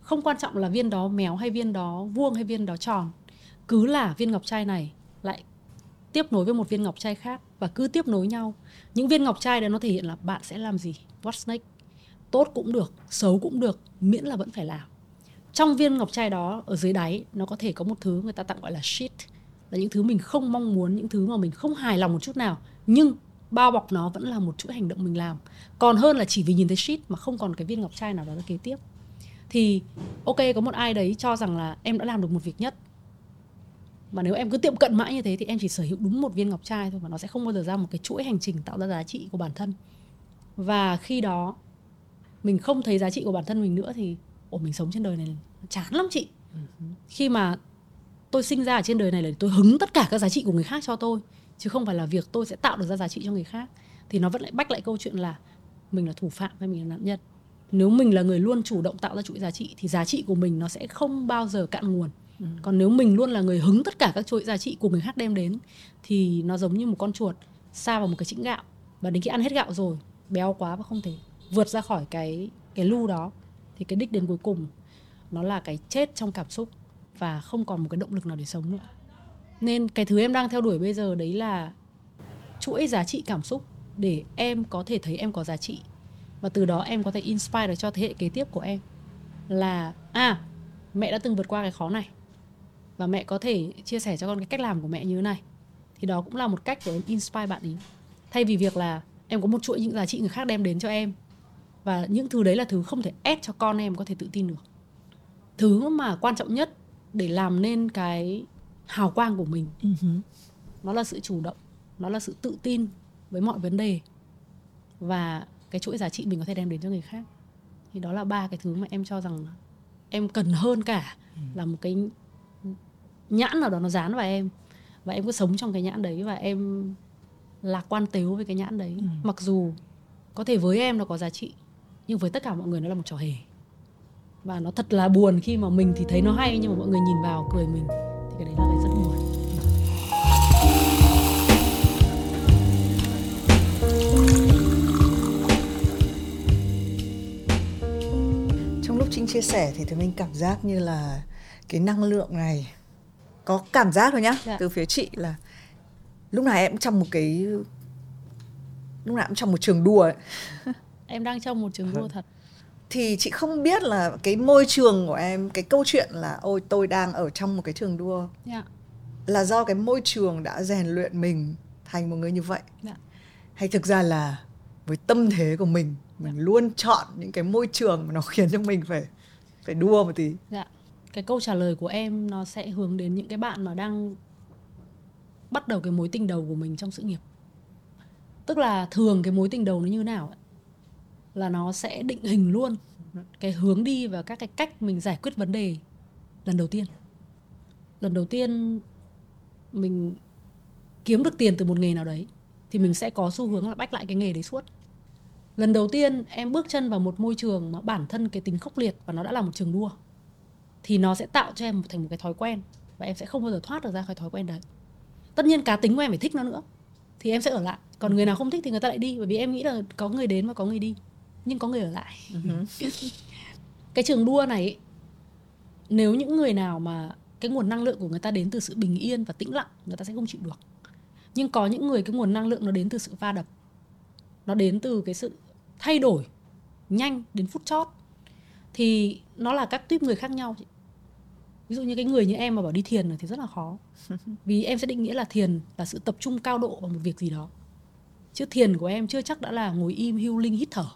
Không quan trọng là viên đó méo hay viên đó vuông hay viên đó tròn, cứ là viên ngọc trai này lại tiếp nối với một viên ngọc trai khác và cứ tiếp nối nhau. Những viên ngọc trai đó nó thể hiện là bạn sẽ làm gì, what's next. Tốt cũng được, xấu cũng được, miễn là vẫn phải làm. Trong viên ngọc trai đó, ở dưới đáy nó có thể có một thứ người ta tạm gọi là shit, là những thứ mình không mong muốn, những thứ mà mình không hài lòng một chút nào, nhưng bao bọc nó vẫn là một chuỗi hành động mình làm, còn hơn là chỉ vì nhìn thấy shit mà không còn cái viên ngọc trai nào đó kế tiếp. Thì ok, có một ai đấy cho rằng là em đã làm được một việc nhất, mà nếu em cứ tiệm cận mãi như thế thì em chỉ sở hữu đúng một viên ngọc trai thôi, mà nó sẽ không bao giờ ra một cái chuỗi hành trình tạo ra giá trị của bản thân. Và khi đó mình không thấy giá trị của bản thân mình nữa thì mình sống trên đời này chán lắm chị. Khi mà tôi sinh ra ở trên đời này là tôi hứng tất cả các giá trị của người khác cho tôi, chứ không phải là việc tôi sẽ tạo được ra giá trị cho người khác. Thì nó vẫn lại bách lại câu chuyện là mình là thủ phạm hay mình là nạn nhân. Nếu mình là người luôn chủ động tạo ra chuỗi giá trị thì giá trị của mình nó sẽ không bao giờ cạn nguồn. Còn nếu mình luôn là người hứng tất cả các chuỗi giá trị của người khác đem đến thì nó giống như một con chuột sa vào một cái chĩnh gạo, và đến khi ăn hết gạo rồi, béo quá và không thể vượt ra khỏi cái lu đó, thì cái đích đến cuối cùng nó là cái chết trong cảm xúc và không còn một cái động lực nào để sống nữa. Nên cái thứ em đang theo đuổi bây giờ đấy là chuỗi giá trị cảm xúc, để em có thể thấy em có giá trị, và từ đó em có thể inspire được cho thế hệ kế tiếp của em là mẹ đã từng vượt qua cái khó này, và mẹ có thể chia sẻ cho con cái cách làm của mẹ như thế này. Thì đó cũng là một cách để em inspire bạn ấy, thay vì việc là em có một chuỗi những giá trị người khác đem đến cho em, và những thứ đấy là thứ không thể ép cho con em có thể tự tin được. Thứ mà quan trọng nhất để làm nên cái hào quang của mình, nó là sự chủ động, nó là sự tự tin với mọi vấn đề, và cái chuỗi giá trị mình có thể đem đến cho người khác. Thì đó là ba cái thứ mà em cho rằng em cần hơn cả là một cái nhãn nào đó nó dán vào em, và em cứ sống trong cái nhãn đấy, và em lạc quan tếu với cái nhãn đấy. Mặc dù có thể với em nó có giá trị, nhưng với tất cả mọi người nó là một trò hề. Và nó thật là buồn khi mà mình thì thấy nó hay, nhưng mà mọi người nhìn vào cười mình, thì cái đấy là cái rất buồn. Trinh chia sẻ thì mình cảm giác như là cái năng lượng này, có cảm giác thôi nhá, từ phía chị là lúc này em trong một cái, lúc nào cũng trong một trường đua ấy. Em đang trong một trường đua thật. Thì chị không biết là cái môi trường của em, cái câu chuyện là ôi tôi đang ở trong một cái trường đua, là do cái môi trường đã rèn luyện mình thành một người như vậy, hay thực ra là với tâm thế của mình luôn chọn những cái môi trường mà nó khiến cho mình phải đua một tí. Cái câu trả lời của em nó sẽ hướng đến những cái bạn mà đang bắt đầu cái mối tình đầu của mình trong sự nghiệp. Tức là thường cái mối tình đầu nó như nào ấy, là nó sẽ định hình luôn cái hướng đi và các cái cách mình giải quyết vấn đề lần đầu tiên. Lần đầu tiên mình kiếm được tiền từ một nghề nào đấy thì mình sẽ có xu hướng là bách lại cái nghề đấy suốt. Lần đầu tiên em bước chân vào một môi trường mà bản thân cái tính khốc liệt và nó đã là một trường đua thì nó sẽ tạo cho em thành một cái thói quen và em sẽ không bao giờ thoát được ra khỏi thói quen đấy. Tất nhiên cá tính của em phải thích nó nữa thì em sẽ ở lại. Còn người nào không thích thì người ta lại đi. Bởi vì em nghĩ là có người đến và có người đi, nhưng có người ở lại. Cái trường đua này ấy, nếu những người nào mà cái nguồn năng lượng của người ta đến từ sự bình yên và tĩnh lặng, người ta sẽ không chịu được. Nhưng có những người cái nguồn năng lượng nó đến từ sự va đập, nó đến từ cái sự thay đổi nhanh đến phút chót, thì nó là các tuýp người khác nhau. Ví dụ như cái người như em mà bảo đi thiền thì rất là khó. Vì em sẽ định nghĩa là thiền là sự tập trung cao độ vào một việc gì đó. Chứ thiền của em chưa chắc đã là ngồi im, hưu linh, hít thở.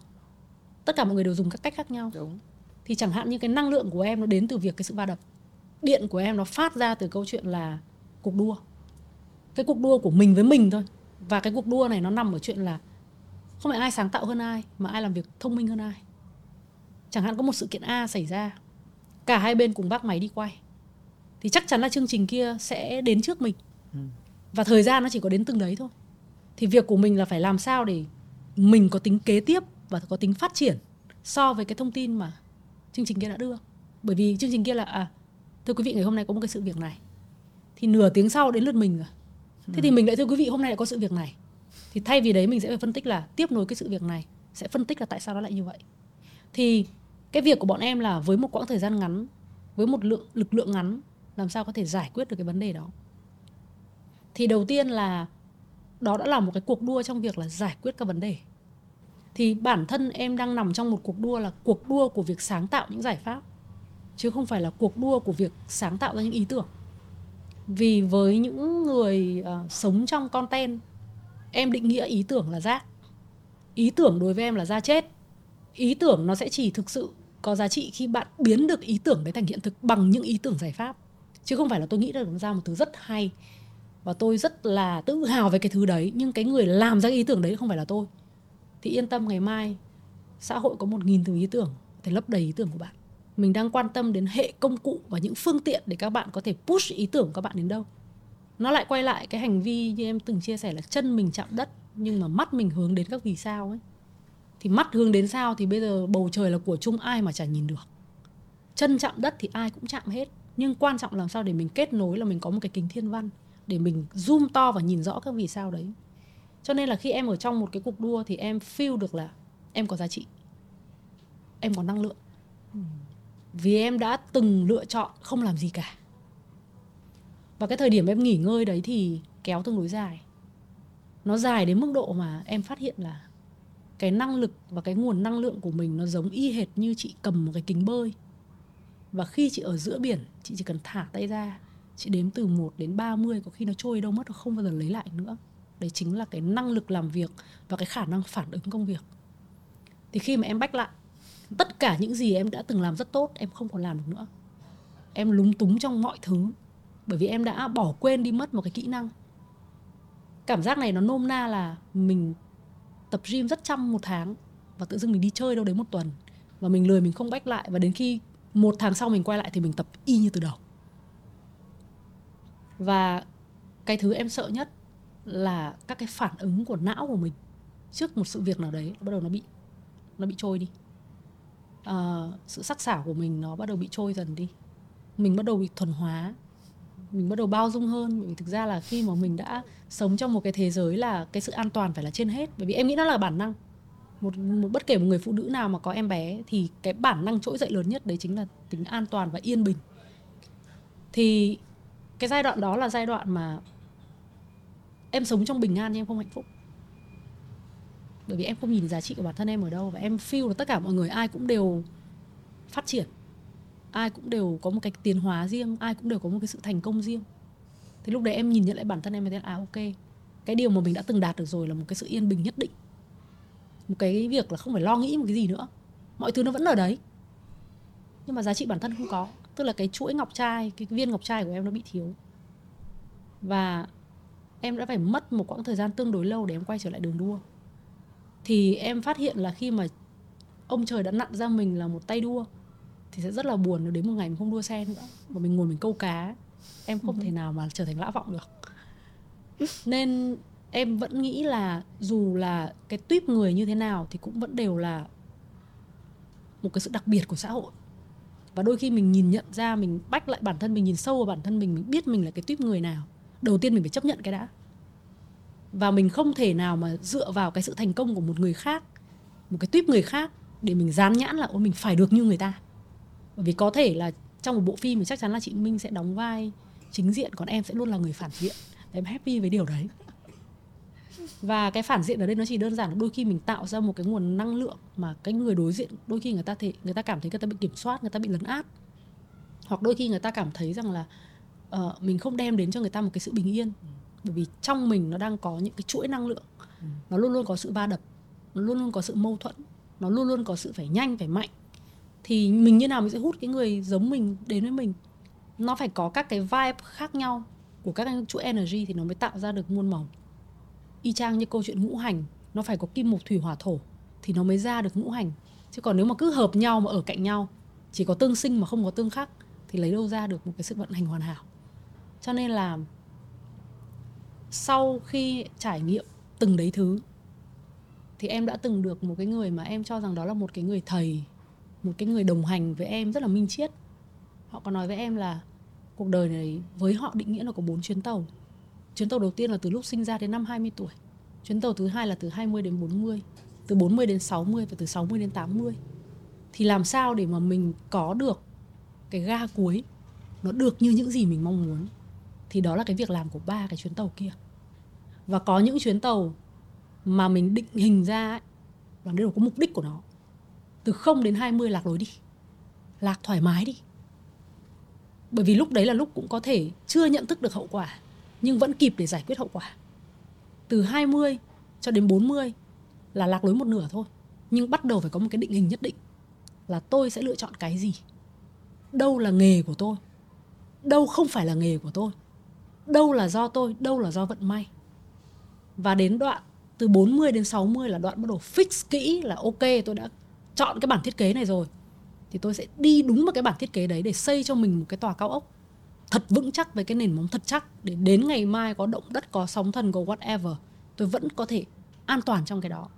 Tất cả mọi người đều dùng các cách khác nhau. Đúng. Thì chẳng hạn như cái năng lượng của em nó đến từ việc cái sự va đập. Điện của em nó phát ra từ câu chuyện là cuộc đua. Cái cuộc đua của mình với mình thôi. Và cái cuộc đua này nó nằm ở chuyện là không phải ai sáng tạo hơn ai, mà ai làm việc thông minh hơn ai. Chẳng hạn có một sự kiện A xảy ra, cả hai bên cùng vác máy đi quay, thì chắc chắn là chương trình kia sẽ đến trước mình. Và thời gian nó chỉ có đến từng đấy thôi. Thì việc của mình là phải làm sao để mình có tính kế tiếp và có tính phát triển so với cái thông tin mà chương trình kia đã đưa. Bởi vì chương trình kia là thưa quý vị, ngày hôm nay có một cái sự việc này, thì nửa tiếng sau đến lượt mình rồi. Thế thì mình lại thưa quý vị, hôm nay lại có sự việc này. Thì thay vì đấy mình sẽ phải phân tích là tiếp nối cái sự việc này, sẽ phân tích là tại sao nó lại như vậy. Thì cái việc của bọn em là với một quãng thời gian ngắn, với một lực lượng ngắn, làm sao có thể giải quyết được cái vấn đề đó. Thì đầu tiên là đó đã là một cái cuộc đua trong việc là giải quyết các vấn đề. Thì bản thân em đang nằm trong một cuộc đua là cuộc đua của việc sáng tạo những giải pháp, chứ không phải là cuộc đua của việc sáng tạo ra những ý tưởng. Vì với những người sống trong content, em định nghĩa ý tưởng là rác. Ý tưởng đối với em là da chết. Ý tưởng nó sẽ chỉ thực sự có giá trị khi bạn biến được ý tưởng đấy thành hiện thực bằng những ý tưởng giải pháp. Chứ không phải là tôi nghĩ được ra một thứ rất hay và tôi rất là tự hào về cái thứ đấy, nhưng cái người làm ra ý tưởng đấy không phải là tôi. Thì yên tâm, ngày mai xã hội có 1.000 thứ ý tưởng để lấp đầy ý tưởng của bạn. Mình đang quan tâm đến hệ công cụ và những phương tiện để các bạn có thể push ý tưởng các bạn đến đâu. Nó lại quay lại cái hành vi như em từng chia sẻ là chân mình chạm đất nhưng mà mắt mình hướng đến các vì sao ấy. Thì mắt hướng đến sao thì bây giờ bầu trời là của chung, ai mà chả nhìn được. Chân chạm đất thì ai cũng chạm hết. Nhưng quan trọng làm sao để mình kết nối là mình có một cái kính thiên văn để mình zoom to và nhìn rõ các vì sao đấy. Cho nên là khi em ở trong một cái cuộc đua thì em feel được là em có giá trị, em có năng lượng. Vì em đã từng lựa chọn không làm gì cả. Và cái thời điểm em nghỉ ngơi đấy thì kéo tương đối dài. Nó dài đến mức độ mà em phát hiện là cái năng lực và cái nguồn năng lượng của mình nó giống y hệt như chị cầm một cái kính bơi. Và khi chị ở giữa biển, chị chỉ cần thả tay ra, chị đếm từ 1 đến 30, có khi nó trôi đâu mất, nó không bao giờ lấy lại nữa. Đấy chính là cái năng lực làm việc và cái khả năng phản ứng công việc. Thì khi mà em back lại, tất cả những gì em đã từng làm rất tốt, em không còn làm được nữa. Em lúng túng trong mọi thứ, bởi vì em đã bỏ quên đi mất một cái kỹ năng. Cảm giác này nó nôm na là mình tập gym rất chăm một tháng và tự dưng mình đi chơi đâu đấy một tuần và mình lười, mình không back lại, và đến khi một tháng sau mình quay lại thì mình tập y như từ đầu. Và cái thứ em sợ nhất là các cái phản ứng của não của mình trước một sự việc nào đấy bắt đầu nó bị trôi đi. Sự sắc sảo của mình nó bắt đầu bị trôi dần đi, mình bắt đầu bị thuần hóa, mình bắt đầu bao dung hơn. Bởi vì thực ra là khi mà mình đã sống trong một cái thế giới là cái sự an toàn phải là trên hết, bởi vì em nghĩ nó là bản năng. bất kể một người phụ nữ nào mà có em bé thì cái bản năng trỗi dậy lớn nhất đấy chính là tính an toàn và yên bình. Thì cái giai đoạn đó là giai đoạn mà em sống trong bình an nhưng em không hạnh phúc, bởi vì em không nhìn giá trị của bản thân em ở đâu. Và em feel là tất cả mọi người ai cũng đều phát triển, ai cũng đều có một cái tiến hóa riêng, ai cũng đều có một cái sự thành công riêng. Thì lúc đấy em nhìn nhận lại bản thân em và thấy à ok, cái điều mà mình đã từng đạt được rồi là một cái sự yên bình nhất định, một cái việc là không phải lo nghĩ một cái gì nữa, mọi thứ nó vẫn ở đấy, nhưng mà giá trị bản thân không có. Tức là cái chuỗi ngọc trai, cái viên ngọc trai của em nó bị thiếu. Và em đã phải mất một quãng thời gian tương đối lâu để em quay trở lại đường đua. Thì em phát hiện là khi mà ông trời đã nặn ra mình là một tay đua thì sẽ rất là buồn nếu đến một ngày mình không đua xe nữa mà mình ngồi mình câu cá. Em không thể nào mà trở thành lã vọng được. Nên em vẫn nghĩ là dù là cái tuýp người như thế nào thì cũng vẫn đều là một cái sự đặc biệt của xã hội. Và đôi khi mình nhìn nhận ra, mình bách lại bản thân mình, nhìn sâu vào bản thân mình biết mình là cái tuýp người nào. Đầu tiên mình phải chấp nhận cái đã. Và mình không thể nào mà dựa vào cái sự thành công của một người khác, một cái tuýp người khác để mình dán nhãn là ôi mình phải được như người ta. Bởi vì có thể là trong một bộ phim thì chắc chắn là chị Minh sẽ đóng vai chính diện, còn em sẽ luôn là người phản diện. Em happy với điều đấy. Và cái phản diện ở đây nó chỉ đơn giản là đôi khi mình tạo ra một cái nguồn năng lượng mà cái người đối diện đôi khi người ta cảm thấy người ta bị kiểm soát, người ta bị lấn át. Hoặc đôi khi người ta cảm thấy rằng là mình không đem đến cho người ta một cái sự bình yên. Bởi vì trong mình nó đang có những cái chuỗi năng lượng, nó luôn luôn có sự va đập, nó luôn luôn có sự mâu thuẫn, nó luôn luôn có sự phải nhanh, phải mạnh. Thì mình như nào mình sẽ hút cái người giống mình đến với mình. Nó phải có các cái vibe khác nhau của các cái chuỗi energy thì nó mới tạo ra được muôn màu. Y chang như câu chuyện ngũ hành, nó phải có kim, mộc, thủy, hỏa, thổ thì nó mới ra được ngũ hành. Chứ còn nếu mà cứ hợp nhau mà ở cạnh nhau, chỉ có tương sinh mà không có tương khắc thì lấy đâu ra được một cái sự vận hành hoàn hảo. Cho nên là sau khi trải nghiệm từng đấy thứ thì em đã từng được một cái người mà em cho rằng đó là một cái người thầy, một cái người đồng hành với em rất là minh triết. Họ có nói với em là cuộc đời này với họ định nghĩa là có 4 chuyến tàu. Chuyến tàu đầu tiên là từ lúc sinh ra đến năm 20 tuổi. Chuyến tàu thứ hai là từ 20 đến 40, từ 40 đến 60 và từ 60 đến 80. Thì làm sao để mà mình có được cái ga cuối, nó được như những gì mình mong muốn, thì đó là cái việc làm của 3 cái chuyến tàu kia. Và có những chuyến tàu mà mình định hình ra ấy, là đều có mục đích của nó. Từ 0 đến 20 lạc lối đi, lạc thoải mái đi. Bởi vì lúc đấy là lúc cũng có thể chưa nhận thức được hậu quả, nhưng vẫn kịp để giải quyết hậu quả. Từ 20 cho đến 40 là lạc lối một nửa thôi, nhưng bắt đầu phải có một cái định hình nhất định là tôi sẽ lựa chọn cái gì, đâu là nghề của tôi, đâu không phải là nghề của tôi, đâu là do tôi, đâu là do vận may. Và đến đoạn từ 40 đến 60 là đoạn bắt đầu fix kỹ là ok, tôi đã chọn cái bản thiết kế này rồi thì tôi sẽ đi đúng vào cái bản thiết kế đấy để xây cho mình một cái tòa cao ốc thật vững chắc với cái nền móng thật chắc, để đến ngày mai có động đất, có sóng thần, có whatever, tôi vẫn có thể an toàn trong cái đó.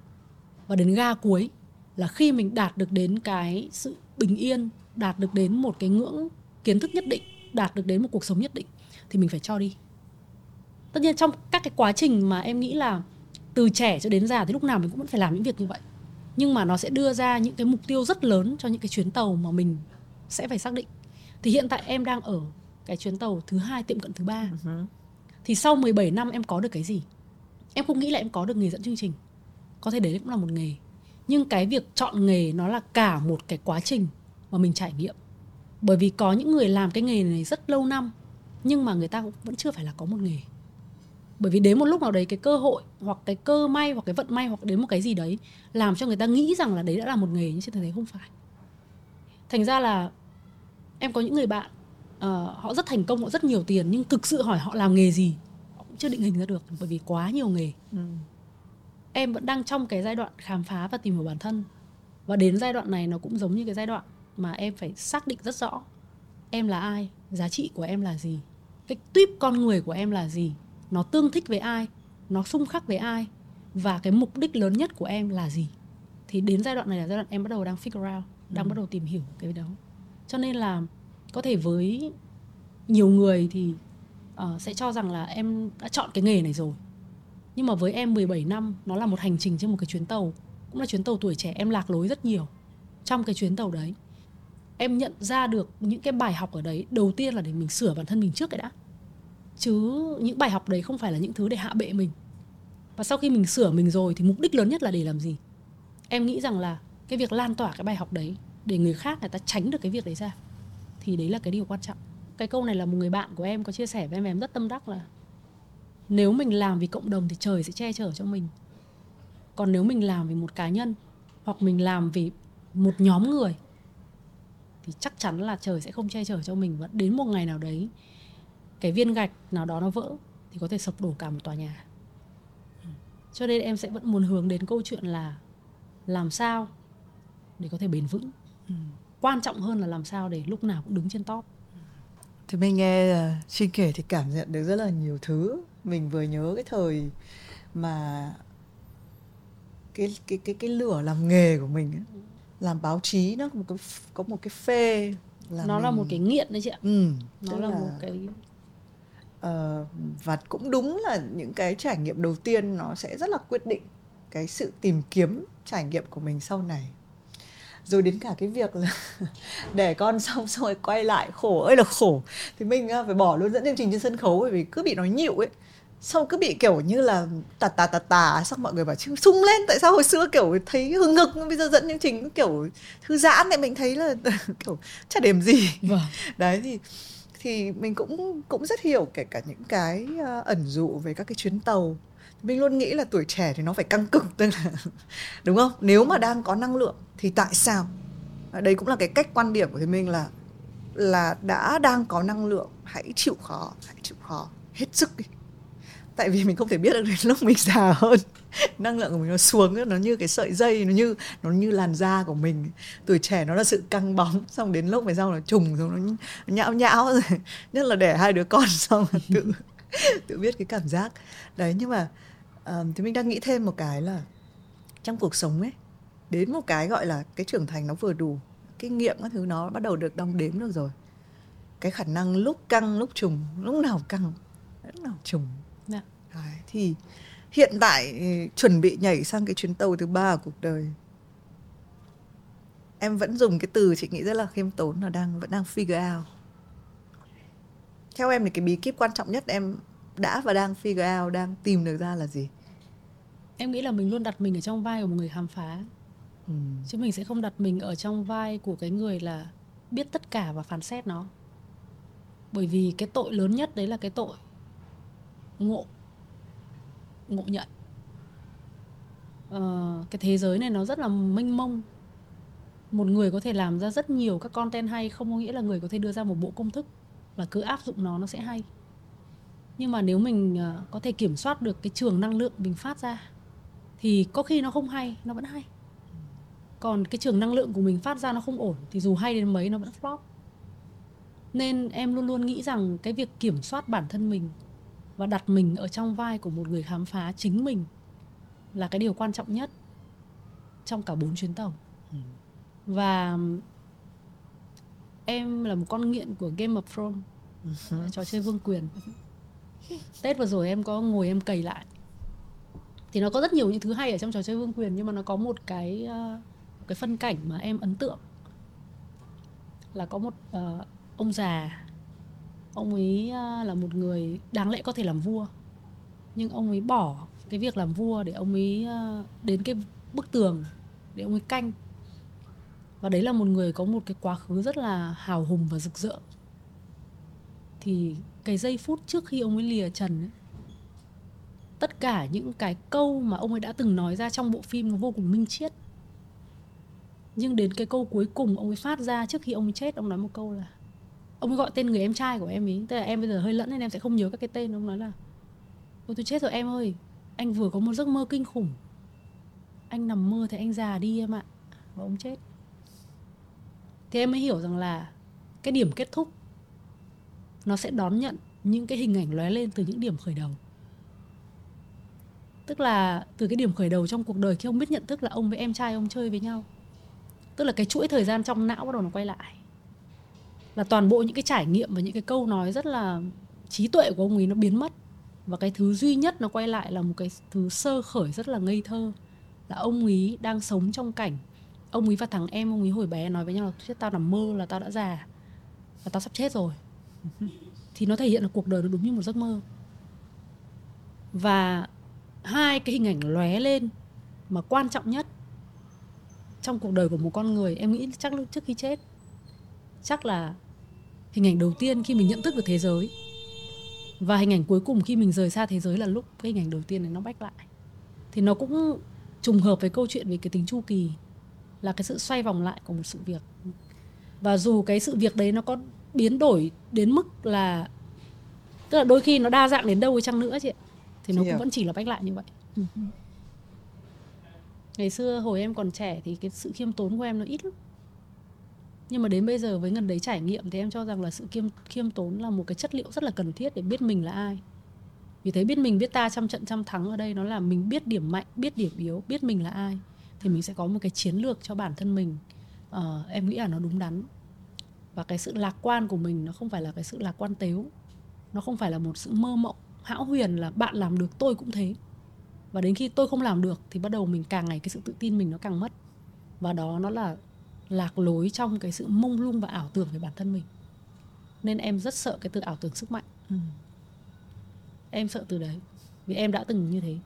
Và đến ga cuối là khi mình đạt được đến cái sự bình yên, đạt được đến một cái ngưỡng kiến thức nhất định, đạt được đến một cuộc sống nhất định thì mình phải cho đi. Tất nhiên trong các cái quá trình mà em nghĩ là từ trẻ cho đến già thì lúc nào mình cũng vẫn phải làm những việc như vậy, nhưng mà nó sẽ đưa ra những cái mục tiêu rất lớn cho những cái chuyến tàu mà mình sẽ phải xác định. Thì hiện tại em đang ở cái chuyến tàu thứ 2 tiệm cận thứ 3. Thì sau 17 năm em có được cái gì? Em không nghĩ là em có được nghề dẫn chương trình. Có thể đấy cũng là một nghề. Nhưng cái việc chọn nghề nó là cả một cái quá trình mà mình trải nghiệm. Bởi vì có những người làm cái nghề này rất lâu năm, nhưng mà người ta cũng vẫn chưa phải là có một nghề. Bởi vì đến một lúc nào đấy cái cơ hội, hoặc cái cơ may, hoặc cái vận may, hoặc đến một cái gì đấy làm cho người ta nghĩ rằng là đấy đã là một nghề, nhưng trên thực tế không phải. Thành ra là em có những người bạn họ rất thành công, họ rất nhiều tiền, nhưng thực sự hỏi họ làm nghề gì họ cũng chưa định hình ra được, bởi vì quá nhiều nghề. Em vẫn đang trong cái giai đoạn khám phá và tìm hiểu bản thân. Và đến giai đoạn này nó cũng giống như cái giai đoạn mà em phải xác định rất rõ em là ai, giá trị của em là gì, cái tuýp con người của em là gì, nó tương thích với ai, nó xung khắc với ai, và cái mục đích lớn nhất của em là gì. Thì đến giai đoạn này là giai đoạn em bắt đầu đang figure out, đang bắt đầu tìm hiểu cái đó. Cho nên là có thể với nhiều người thì sẽ cho rằng là em đã chọn cái nghề này rồi. Nhưng mà với em 17 năm, nó là một hành trình trên một cái chuyến tàu cũng là chuyến tàu tuổi trẻ, em lạc lối rất nhiều trong cái chuyến tàu đấy. Em nhận ra được những cái bài học ở đấy. Đầu tiên là để mình sửa bản thân mình trước cái đã, chứ những bài học đấy không phải là những thứ để hạ bệ mình. Và sau khi mình sửa mình rồi thì mục đích lớn nhất là để làm gì? Em nghĩ rằng là cái việc lan tỏa cái bài học đấy để người khác người ta tránh được cái việc đấy ra, thì đấy là cái điều quan trọng. Cái câu này là một người bạn của em có chia sẻ với em rất tâm đắc là nếu mình làm vì cộng đồng thì trời sẽ che chở cho mình. Còn nếu mình làm vì một cá nhân hoặc mình làm vì một nhóm người thì chắc chắn là trời sẽ không che chở cho mình. Và đến một ngày nào đấy cái viên gạch nào đó nó vỡ thì có thể sập đổ cả một tòa nhà. Cho nên em sẽ vẫn muốn hướng đến câu chuyện là làm sao để có thể bền vững. Quan trọng hơn là làm sao để lúc nào cũng đứng trên top. Thì mình nghe Trinh kể thì cảm nhận được rất là nhiều thứ. Mình vừa nhớ cái thời mà cái lửa làm nghề của mình ấy. Làm báo chí nó có một cái phê là nó là một cái nghiện đấy chị ạ. Nó là một cái và cũng đúng là những cái trải nghiệm đầu tiên nó sẽ rất là quyết định cái sự tìm kiếm trải nghiệm của mình sau này. Rồi đến cả cái việc là đẻ con xong rồi quay lại khổ ơi là khổ. Thì mình phải bỏ luôn dẫn chương trình trên sân khấu bởi vì cứ bị nói nhịu ấy. Xong cứ bị kiểu như là tà. Xong mọi người bảo chứ sung lên. Tại sao hồi xưa kiểu thấy hưng ngực, bây giờ dẫn chương trình kiểu thư giãn này, mình thấy là kiểu chả điểm gì. Đấy thì mình cũng rất hiểu kể cả những cái ẩn dụ về các cái chuyến tàu. Mình luôn nghĩ là tuổi trẻ thì nó phải căng cứng, tức là đúng không? Nếu mà đang có năng lượng thì tại sao? Đây cũng là cái cách quan điểm của mình là đã đang có năng lượng hãy chịu khó hết sức đi. Tại vì mình không thể biết được đến lúc mình già hơn năng lượng của mình nó xuống, nó như cái sợi dây, nó như làn da của mình. Tuổi trẻ nó là sự căng bóng, xong đến lúc về sau nó trùng, xong nó nhão rồi. Nhất là đẻ hai đứa con xong là tự biết cái cảm giác đấy. Nhưng mà thì mình đang nghĩ thêm một cái là trong cuộc sống ấy, đến một cái gọi là cái trưởng thành nó vừa đủ, kinh nghiệm các thứ nó bắt đầu được đong đếm được rồi, cái khả năng lúc căng lúc trùng, lúc nào căng lúc nào trùng. Đấy, thì hiện tại chuẩn bị nhảy sang cái chuyến tàu thứ 3 của cuộc đời, em vẫn dùng cái từ chị nghĩ rất là khiêm tốn là vẫn đang figure out. Theo em thì cái bí kíp quan trọng nhất em đã và đang figure out, đang tìm được ra là gì? Em nghĩ là mình luôn đặt mình ở trong vai của một người khám phá. Chứ mình sẽ không đặt mình ở trong vai của cái người là biết tất cả và phán xét nó. Bởi vì cái tội lớn nhất đấy là cái tội ngộ nhận. Cái thế giới này nó rất là mênh mông. Một người có thể làm ra rất nhiều các content hay không có nghĩa là người có thể đưa ra một bộ công thức là cứ áp dụng nó sẽ hay. Nhưng mà nếu mình có thể kiểm soát được cái trường năng lượng mình phát ra thì có khi nó không hay, nó vẫn hay. Còn cái trường năng lượng của mình phát ra nó không ổn thì dù hay đến mấy nó vẫn flop. Nên em luôn luôn nghĩ rằng cái việc kiểm soát bản thân mình và đặt mình ở trong vai của một người khám phá chính mình là cái điều quan trọng nhất trong cả 4 chuyến tàu. Và em là một con nghiện của Game of Thrones, trò chơi vương quyền. Tết vừa rồi em có ngồi em cày lại. Thì nó có rất nhiều những thứ hay ở trong trò chơi vương quyền, nhưng mà nó có một cái phân cảnh mà em ấn tượng. Là có một ông già, ông ấy là một người đáng lẽ có thể làm vua. Nhưng ông ấy bỏ cái việc làm vua để ông ấy đến cái bức tường để ông ấy canh. Và đấy là một người có một cái quá khứ rất là hào hùng và rực rỡ. Thì cái giây phút trước khi ông ấy lìa trần ấy, tất cả những cái câu mà ông ấy đã từng nói ra trong bộ phim nó vô cùng minh triết. Nhưng đến cái câu cuối cùng ông ấy phát ra trước khi ông ấy chết, ông nói một câu là ông ấy gọi tên người em trai của em ấy. Tức là em bây giờ hơi lẫn nên em sẽ không nhớ các cái tên. Ông nói là ôi tôi chết rồi em ơi, anh vừa có một giấc mơ kinh khủng. Anh nằm mơ thấy anh già đi em ạ. Và ông chết. Thì em mới hiểu rằng là cái điểm kết thúc nó sẽ đón nhận những cái hình ảnh lóe lên từ những điểm khởi đầu. Tức là từ cái điểm khởi đầu trong cuộc đời khi ông biết nhận thức là ông với em trai ông chơi với nhau. Tức là cái chuỗi thời gian trong não bắt đầu nó quay lại. Là toàn bộ những cái trải nghiệm và những cái câu nói rất là trí tuệ của ông ấy nó biến mất. Và cái thứ duy nhất nó quay lại là một cái thứ sơ khởi rất là ngây thơ. là ông ý đang sống trong cảnh ông ý và thằng em ông ý hồi bé nói với nhau là tao nằm mơ là tao đã già và tao sắp chết rồi. Thì nó thể hiện là cuộc đời nó đúng như một giấc mơ. Và hai cái hình ảnh lóe lên mà quan trọng nhất trong cuộc đời của một con người, em nghĩ chắc lúc trước khi chết, chắc là hình ảnh đầu tiên khi mình nhận thức được thế giới, và hình ảnh cuối cùng khi mình rời xa thế giới là lúc cái hình ảnh đầu tiên này nó back lại. Thì nó cũng trùng hợp với câu chuyện về cái tính chu kỳ, là cái sự xoay vòng lại của một sự việc. Và dù cái sự việc đấy nó có biến đổi đến mức là, tức là đôi khi nó đa dạng đến đâu chăng nữa chị ạ, thì nó cũng vẫn chỉ là back lại như vậy. Ngày xưa hồi em còn trẻ thì cái sự khiêm tốn của em nó ít lắm. Nhưng mà đến bây giờ với gần đấy trải nghiệm thì em cho rằng là sự khiêm tốn là một cái chất liệu rất là cần thiết để biết mình là ai. Vì thế biết mình biết ta trăm trận trăm thắng ở đây nó là mình biết điểm mạnh, biết điểm yếu, biết mình là ai. Thì mình sẽ có một cái chiến lược cho bản thân mình. Em nghĩ là nó đúng đắn. Và cái sự lạc quan của mình nó không phải là cái sự lạc quan tếu. Nó không phải là một sự mơ mộng hão huyền là bạn làm được tôi cũng thế. Và đến khi tôi không làm được thì bắt đầu mình càng ngày cái sự tự tin mình nó càng mất. Và đó nó là lạc lối trong cái sự mông lung và ảo tưởng về bản thân mình. Nên em rất sợ cái từ ảo tưởng sức mạnh. Em sợ từ đấy vì em đã từng như thế.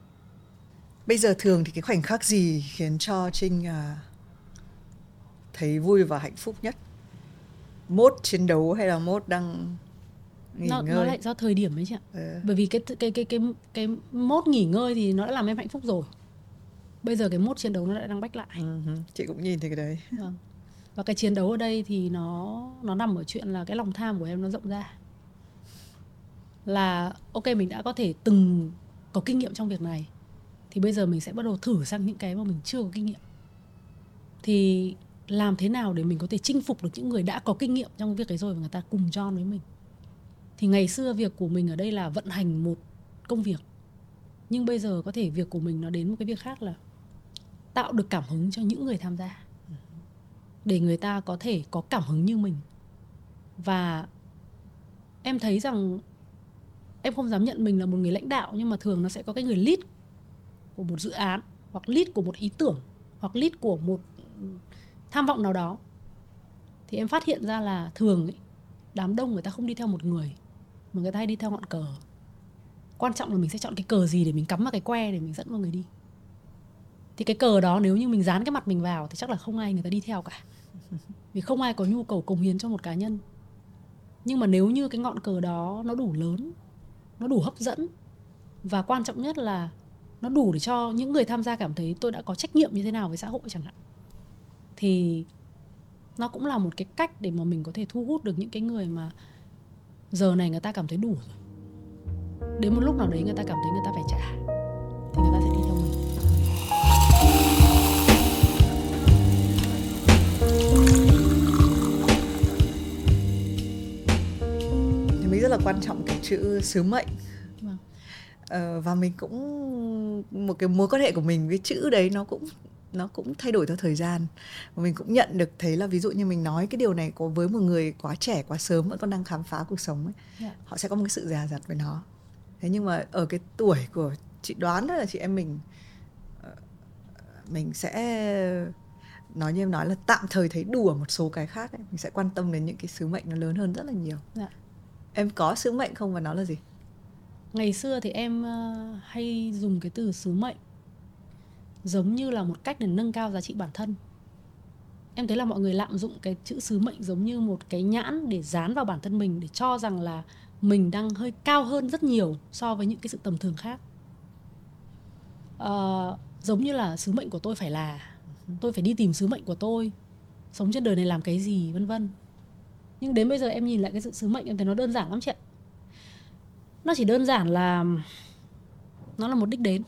Bây giờ thường thì cái khoảnh khắc gì khiến cho Trinh thấy vui và hạnh phúc nhất? Mốt chiến đấu hay là mốt đang nghỉ ngơi? Nó lại do thời điểm ấy chị ạ. Bởi vì cái mốt nghỉ ngơi thì nó đã làm em hạnh phúc rồi. Bây giờ cái mốt chiến đấu nó lại đang bách lại. Chị cũng nhìn thấy cái đấy. Và cái chiến đấu ở đây thì nó nằm ở chuyện là cái lòng tham của em nó rộng ra. Là ok, mình đã có thể từng có kinh nghiệm trong việc này, thì bây giờ mình sẽ bắt đầu thử sang những cái mà mình chưa có kinh nghiệm. Thì làm thế nào để mình có thể chinh phục được những người đã có kinh nghiệm trong việc ấy rồi và người ta cùng join với mình. Thì ngày xưa việc của mình ở đây là vận hành một công việc, nhưng bây giờ có thể việc của mình nó đến một cái việc khác là tạo được cảm hứng cho những người tham gia, để người ta có thể có cảm hứng như mình. Và em thấy rằng em không dám nhận mình là một người lãnh đạo, nhưng mà thường nó sẽ có cái người lead của một dự án, hoặc lead của một ý tưởng, hoặc lead của một tham vọng nào đó. Thì em phát hiện ra là thường ấy, đám đông người ta không đi theo một người mà người ta hay đi theo ngọn cờ. Quan trọng là mình sẽ chọn cái cờ gì để mình cắm vào cái que để mình dẫn mọi người đi. Thì cái cờ đó nếu như mình dán cái mặt mình vào thì chắc là không ai người ta đi theo cả. Vì không ai có nhu cầu cống hiến cho một cá nhân. Nhưng mà nếu như cái ngọn cờ đó nó đủ lớn, nó đủ hấp dẫn, và quan trọng nhất là nó đủ để cho những người tham gia cảm thấy tôi đã có trách nhiệm như thế nào với xã hội chẳng hạn, thì nó cũng là một cái cách để mà mình có thể thu hút được những cái người mà giờ này người ta cảm thấy đủ rồi. Đến một lúc nào đấy người ta cảm thấy người ta phải trả thì người ta sẽ đi theo mình. Thì mình rất là quan trọng cái chữ sứ mệnh. Và mình cũng một cái mối quan hệ của mình với chữ đấy nó cũng thay đổi theo thời gian. Và mình cũng nhận được thấy là ví dụ như mình nói cái điều này có với một người quá trẻ, quá sớm, vẫn còn đang khám phá cuộc sống ấy, họ sẽ có một cái sự dè dặt với nó. Thế nhưng mà ở cái tuổi của chị, đoán đó là chị em mình sẽ nói như em nói là tạm thời thấy đủ ở một số cái khác ấy. Mình sẽ quan tâm đến những cái sứ mệnh nó lớn hơn rất là nhiều. Em có sứ mệnh không và nó là gì? Ngày xưa thì em hay dùng cái từ sứ mệnh giống như là một cách để nâng cao giá trị bản thân. Em thấy là mọi người lạm dụng cái chữ sứ mệnh giống như một cái nhãn để dán vào bản thân mình, để cho rằng là mình đang hơi cao hơn rất nhiều so với những cái sự tầm thường khác. Giống như là sứ mệnh của tôi phải là, tôi phải đi tìm sứ mệnh của tôi, sống trên đời này làm cái gì vân vân. Nhưng đến bây giờ em nhìn lại cái sự sứ mệnh em thấy nó đơn giản lắm chị ạ. Nó chỉ đơn giản là nó là một đích đến.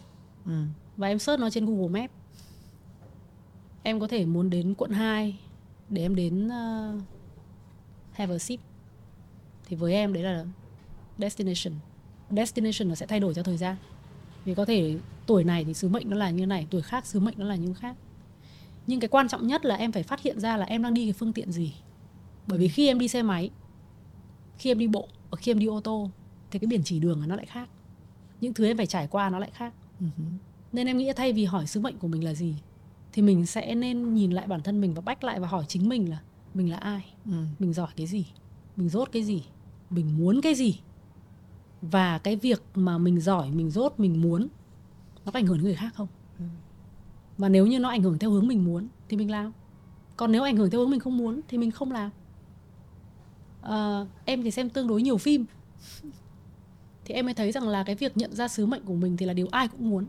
Và em search nó trên Google Maps. Em có thể muốn đến quận 2 để em đến Have a Sip. Thì với em đấy là destination. Destination nó sẽ thay đổi theo thời gian. Vì có thể tuổi này thì sứ mệnh nó là như này, tuổi khác sứ mệnh nó là như khác. Nhưng cái quan trọng nhất là em phải phát hiện ra là em đang đi cái phương tiện gì. Bởi vì khi em đi xe máy, khi em đi bộ, khi em đi ô tô thì cái biển chỉ đường nó lại khác. Những thứ em phải trải qua nó lại khác. Nên em nghĩ thay vì hỏi sứ mệnh của mình là gì thì mình sẽ nên nhìn lại bản thân mình và back lại và hỏi chính mình là mình là ai, mình giỏi cái gì, mình dốt cái gì, mình muốn cái gì. Và cái việc mà mình giỏi, mình dốt, mình muốn nó có ảnh hưởng đến người khác không? Và nếu như nó ảnh hưởng theo hướng mình muốn thì mình làm. Còn nếu ảnh hưởng theo hướng mình không muốn thì mình không làm. Em thì xem tương đối nhiều phim thì em mới thấy rằng là cái việc nhận ra sứ mệnh của mình thì là điều ai cũng muốn,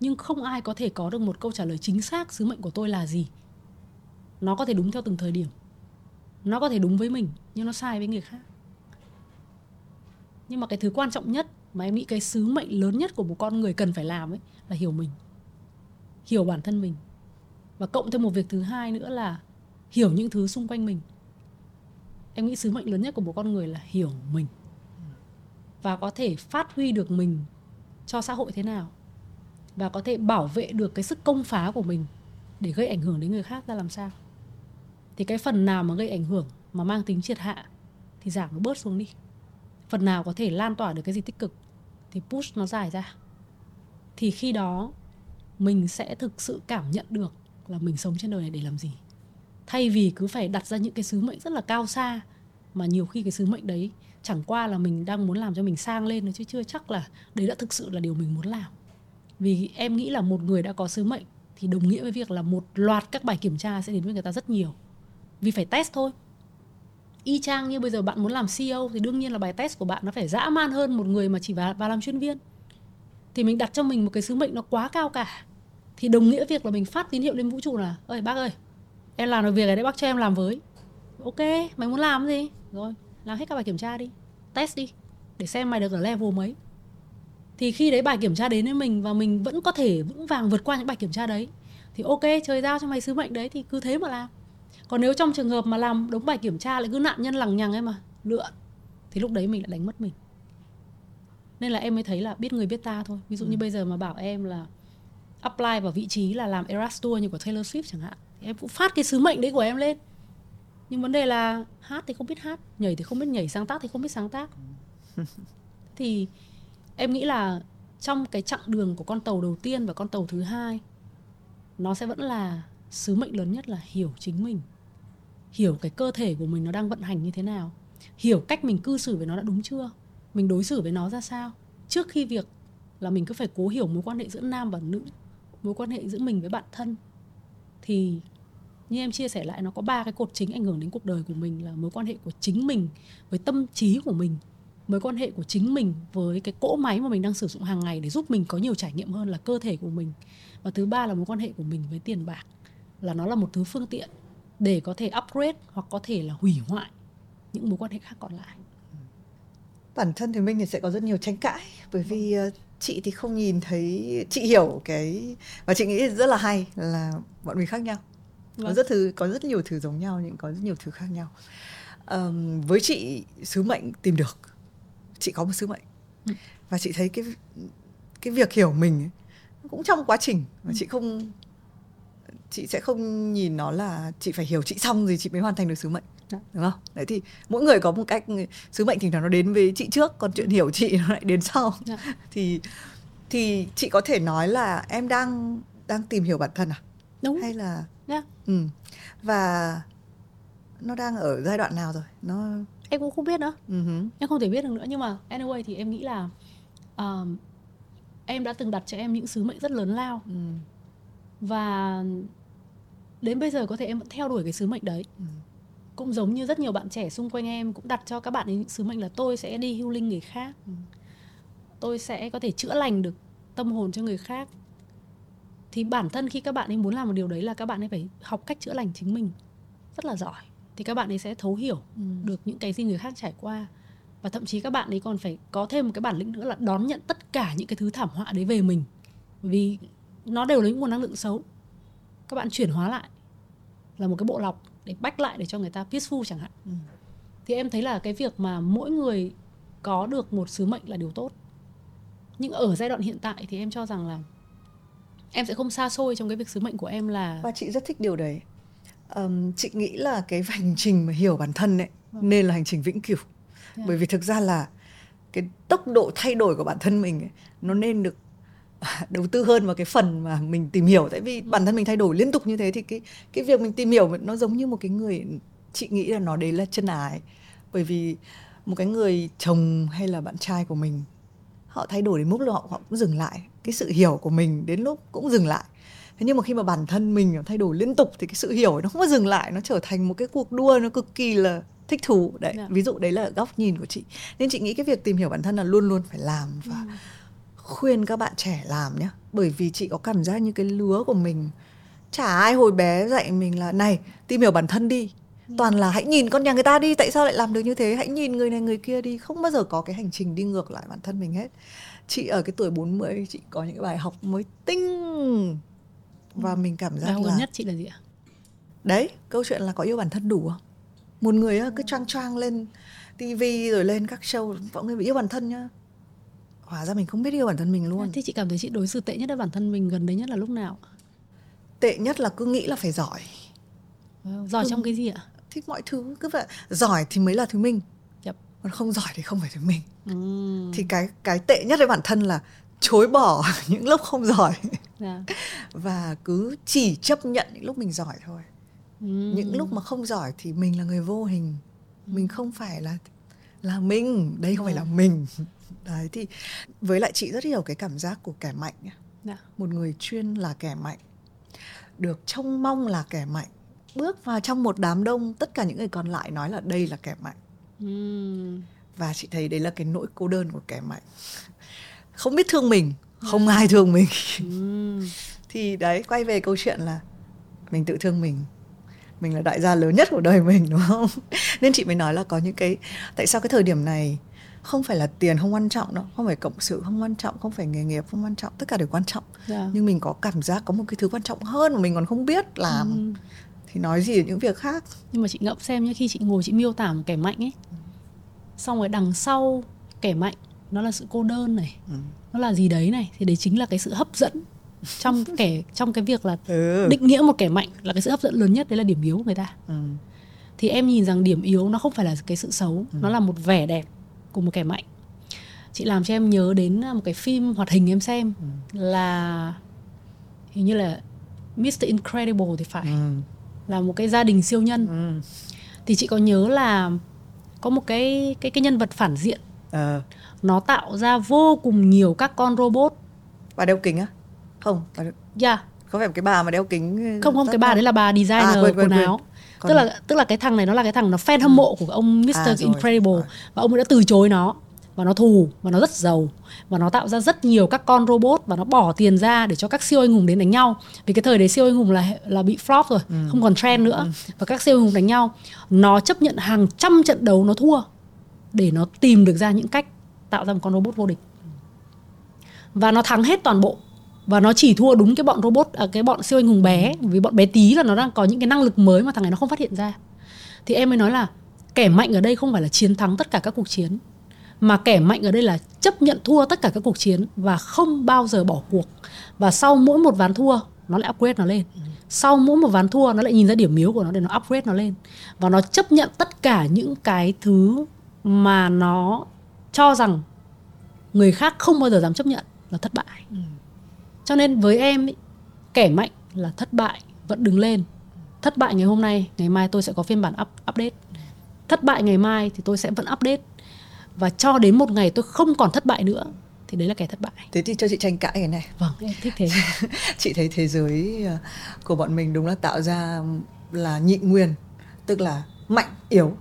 nhưng không ai có thể có được một câu trả lời chính xác sứ mệnh của tôi là gì. Nó có thể đúng theo từng thời điểm, nó có thể đúng với mình nhưng nó sai với người khác. Nhưng mà cái thứ quan trọng nhất mà em nghĩ cái sứ mệnh lớn nhất của một con người cần phải làm ấy là hiểu mình, hiểu bản thân mình. Và cộng thêm một việc thứ hai nữa là hiểu những thứ xung quanh mình. Em nghĩ sứ mệnh lớn nhất của một con người là hiểu mình và có thể phát huy được mình cho xã hội thế nào, và có thể bảo vệ được cái sức công phá của mình để gây ảnh hưởng đến người khác ra làm sao. Thì cái phần nào mà gây ảnh hưởng mà mang tính triệt hạ thì giảm nó bớt xuống đi. Phần nào có thể lan tỏa được cái gì tích cực thì push nó dài ra. Thì khi đó mình sẽ thực sự cảm nhận được là mình sống trên đời này để làm gì, thay vì cứ phải đặt ra những cái sứ mệnh rất là cao xa, mà nhiều khi cái sứ mệnh đấy chẳng qua là mình đang muốn làm cho mình sang lên, chứ chưa chắc là đấy đã thực sự là điều mình muốn làm. Vì em nghĩ là một người đã có sứ mệnh thì đồng nghĩa với việc là một loạt các bài kiểm tra sẽ đến với người ta rất nhiều, vì phải test thôi. Y chang như bây giờ bạn muốn làm CEO thì đương nhiên là bài test của bạn nó phải dã man hơn một người mà chỉ vào làm chuyên viên. Thì mình đặt cho mình một cái sứ mệnh nó quá cao cả thì đồng nghĩa việc là mình phát tín hiệu lên vũ trụ là: ơi bác ơi, em làm được việc này đấy, bác cho em làm với. Ok, mày muốn làm gì? Rồi, làm hết các bài kiểm tra đi, test đi, để xem mày được ở level mấy. Thì khi đấy bài kiểm tra đến với mình và mình vẫn có thể vững vàng vượt qua những bài kiểm tra đấy thì ok, trời giao cho mày sứ mệnh đấy thì cứ thế mà làm. Còn nếu trong trường hợp mà làm đúng bài kiểm tra lại cứ nạn nhân lằng nhằng ấy mà lượn thì lúc đấy mình lại đánh mất mình. Nên là em mới thấy là biết người biết ta thôi. Ví dụ như bây giờ mà bảo em là apply vào vị trí là làm Eras Tour như của Taylor Swift chẳng hạn, em cũng phát cái sứ mệnh đấy của em lên. Nhưng vấn đề là hát thì không biết hát, nhảy thì không biết nhảy, sáng tác thì không biết sáng tác. Thì em nghĩ là trong cái chặng đường của con tàu đầu tiên và con tàu thứ hai, nó sẽ vẫn là sứ mệnh lớn nhất là hiểu chính mình, hiểu cái cơ thể của mình nó đang vận hành như thế nào, hiểu cách mình cư xử với nó đã đúng chưa, mình đối xử với nó ra sao, trước khi việc là mình cứ phải cố hiểu mối quan hệ giữa nam và nữ, mối quan hệ giữa mình với bản thân. Thì như em chia sẻ lại, nó có 3 cái cột chính ảnh hưởng đến cuộc đời của mình là mối quan hệ của chính mình với tâm trí của mình, mối quan hệ của chính mình với cái cỗ máy mà mình đang sử dụng hàng ngày để giúp mình có nhiều trải nghiệm hơn là cơ thể của mình, và thứ ba là mối quan hệ của mình với tiền bạc, là nó là một thứ phương tiện để có thể upgrade hoặc có thể là hủy hoại những mối quan hệ khác còn lại. Bản thân thì mình thì sẽ có rất nhiều tranh cãi, bởi vì chị thì không nhìn thấy, chị hiểu cái và chị nghĩ rất là hay là bọn mình khác nhau. Có rất nhiều thứ giống nhau nhưng có rất nhiều thứ khác nhau. Với chị, sứ mệnh tìm được, chị có một sứ mệnh và chị thấy cái việc hiểu mình ấy, cũng trong quá trình mà chị sẽ không nhìn nó là chị phải hiểu chị xong rồi chị mới hoàn thành được sứ mệnh. Đúng không? Đấy, thì mỗi người có một cách. Sứ mệnh thì nó đến với chị trước, còn chuyện hiểu chị nó lại đến sau. Thì chị có thể nói là em đang tìm hiểu bản thân à? Đúng. Hay là và nó đang ở giai đoạn nào rồi? Em cũng không biết nữa. Em không thể biết được nữa. Nhưng mà anyway thì em nghĩ là em đã từng đặt cho em những sứ mệnh rất lớn lao. Và đến bây giờ có thể em vẫn theo đuổi cái sứ mệnh đấy. Cũng giống như rất nhiều bạn trẻ xung quanh em cũng đặt cho các bạn ấy những sứ mệnh là tôi sẽ đi healing người khác, tôi sẽ có thể chữa lành được tâm hồn cho người khác. Thì bản thân khi các bạn ấy muốn làm một điều đấy là các bạn ấy phải học cách chữa lành chính mình rất là giỏi. Thì các bạn ấy sẽ thấu hiểu được những cái gì người khác trải qua. Và thậm chí các bạn ấy còn phải có thêm một cái bản lĩnh nữa là đón nhận tất cả những cái thứ thảm họa đấy về mình, vì nó đều là những nguồn năng lượng xấu. Các bạn chuyển hóa lại là một cái bộ lọc để back lại để cho người ta peaceful chẳng hạn. Thì em thấy là cái việc mà mỗi người có được một sứ mệnh là điều tốt. Nhưng ở giai đoạn hiện tại thì em cho rằng là em sẽ không xa xôi trong cái việc sứ mệnh của em là... Và chị rất thích điều đấy. Chị nghĩ là cái hành trình mà hiểu bản thân ấy nên là hành trình vĩnh cửu. Bởi vì thực ra là cái tốc độ thay đổi của bản thân mình ấy, nó nên được đầu tư hơn vào cái phần mà mình tìm hiểu. Tại vì bản thân mình thay đổi liên tục như thế thì cái việc mình tìm hiểu nó giống như một cái người, chị nghĩ là nó đấy là chân ái. Bởi vì một cái người chồng hay là bạn trai của mình, họ thay đổi đến mức là họ cũng dừng lại. Cái sự hiểu của mình đến lúc cũng dừng lại. Thế nhưng mà khi mà bản thân mình thay đổi liên tục thì cái sự hiểu nó không có dừng lại, nó trở thành một cái cuộc đua nó cực kỳ là thích thú đấy. Yeah. Ví dụ đấy là góc nhìn của chị. Nên chị nghĩ cái việc tìm hiểu bản thân là luôn luôn phải làm và khuyên các bạn trẻ làm nhé. Bởi vì chị có cảm giác như cái lứa của mình, chả ai hồi bé dạy mình là này, tìm hiểu bản thân đi. Toàn là hãy nhìn con nhà người ta đi, tại sao lại làm được như thế, hãy nhìn người này người kia đi. Không bao giờ có cái hành trình đi ngược lại bản thân mình hết. Chị ở cái tuổi 40, chị có những cái bài học mới tinh. Và mình cảm giác là... Bài học nhất chị là gì ạ? Đấy, câu chuyện là có yêu bản thân đủ không? Một người cứ choang choang lên tivi rồi lên các show, mọi người bị yêu bản thân nhá. Hóa ra mình không biết yêu bản thân mình luôn. Thế chị cảm thấy chị đối xử tệ nhất với bản thân mình gần đấy nhất là lúc nào? Tệ nhất là cứ nghĩ là phải giỏi. Giỏi trong cái gì ạ? Thì mọi thứ cứ vậy, giỏi thì mới là thứ mình. Yep. Còn không giỏi thì không phải thứ mình. Thì cái tệ nhất với bản thân là chối bỏ những lúc không giỏi. Yeah. Và cứ chỉ chấp nhận những lúc mình giỏi thôi. Những lúc mà không giỏi thì mình là người vô hình. Mình không phải là mình. Đây không phải là mình. Đấy, thì với lại chị rất hiểu cái cảm giác của kẻ mạnh. Yeah. Một người chuyên là kẻ mạnh, được trông mong là kẻ mạnh, bước vào trong một đám đông, tất cả những người còn lại nói là đây là kẻ mạnh. Và chị thấy đấy là cái nỗi cô đơn của kẻ mạnh. Không biết thương mình, không ai thương mình. Thì đấy, quay về câu chuyện là mình tự thương mình. Mình là đại gia lớn nhất của đời mình, đúng không? Nên chị mới nói là có những cái... Tại sao cái thời điểm này không phải là tiền không quan trọng đâu, không phải cộng sự không quan trọng, không phải nghề nghiệp không quan trọng, tất cả đều quan trọng. Yeah. Nhưng mình có cảm giác có một cái thứ quan trọng hơn mà mình còn không biết làm. Thì nói gì những việc khác. Nhưng mà chị ngẫm xem nhé, khi chị ngồi chị miêu tả một kẻ mạnh ấy, xong rồi đằng sau kẻ mạnh nó là sự cô đơn này, nó là gì đấy này, thì đấy chính là cái sự hấp dẫn trong cái việc là định nghĩa một kẻ mạnh là cái sự hấp dẫn lớn nhất, đấy là điểm yếu của người ta. Thì em nhìn rằng điểm yếu nó không phải là cái sự xấu, nó là một vẻ đẹp của một kẻ mạnh. Chị làm cho em nhớ đến một cái phim hoạt hình em xem, là hình như là Mr. Incredible thì phải, là một cái gia đình siêu nhân. Thì chị có nhớ là có một cái nhân vật phản diện, nó tạo ra vô cùng nhiều các con robot. Bà đeo kính á? Không. Yeah. Có phải một cái bà mà đeo kính? Không, cái bà đấy là bà designer quần áo. Còn... Tức là cái thằng này nó là cái thằng nó fan hâm mộ của ông Mr. Incredible rồi. Và ông ấy đã từ chối nó, và nó thù, và nó rất giàu, và nó tạo ra rất nhiều các con robot, và nó bỏ tiền ra để cho các siêu anh hùng đến đánh nhau. Vì cái thời đấy siêu anh hùng là bị flop rồi, không còn trend nữa. Và các siêu anh hùng đánh nhau, nó chấp nhận hàng trăm trận đấu nó thua để nó tìm được ra những cách tạo ra một con robot vô địch. Và nó thắng hết toàn bộ, và nó chỉ thua đúng cái bọn robot, cái bọn siêu anh hùng bé. Vì bọn bé tí là nó đang có những cái năng lực mới mà thằng này nó không phát hiện ra. Thì em mới nói là kẻ mạnh ở đây không phải là chiến thắng tất cả các cuộc chiến, mà kẻ mạnh ở đây là chấp nhận thua tất cả các cuộc chiến và không bao giờ bỏ cuộc. Và sau mỗi một ván thua, nó lại upgrade nó lên. Sau mỗi một ván thua, nó lại nhìn ra điểm yếu của nó để nó upgrade nó lên. Và nó chấp nhận tất cả những cái thứ mà nó cho rằng người khác không bao giờ dám chấp nhận, là thất bại. Cho nên với em ý, kẻ mạnh là thất bại vẫn đứng lên. Thất bại ngày hôm nay, ngày mai tôi sẽ có phiên bản update. Thất bại ngày mai thì tôi sẽ vẫn update. Và cho đến một ngày tôi không còn thất bại nữa, thì đấy là kẻ thất bại. Thế thì cho chị tranh cãi cái này. Vâng, em thích thế. Chị thấy thế giới của bọn mình đúng là tạo ra là nhị nguyên. Tức là mạnh, yếu,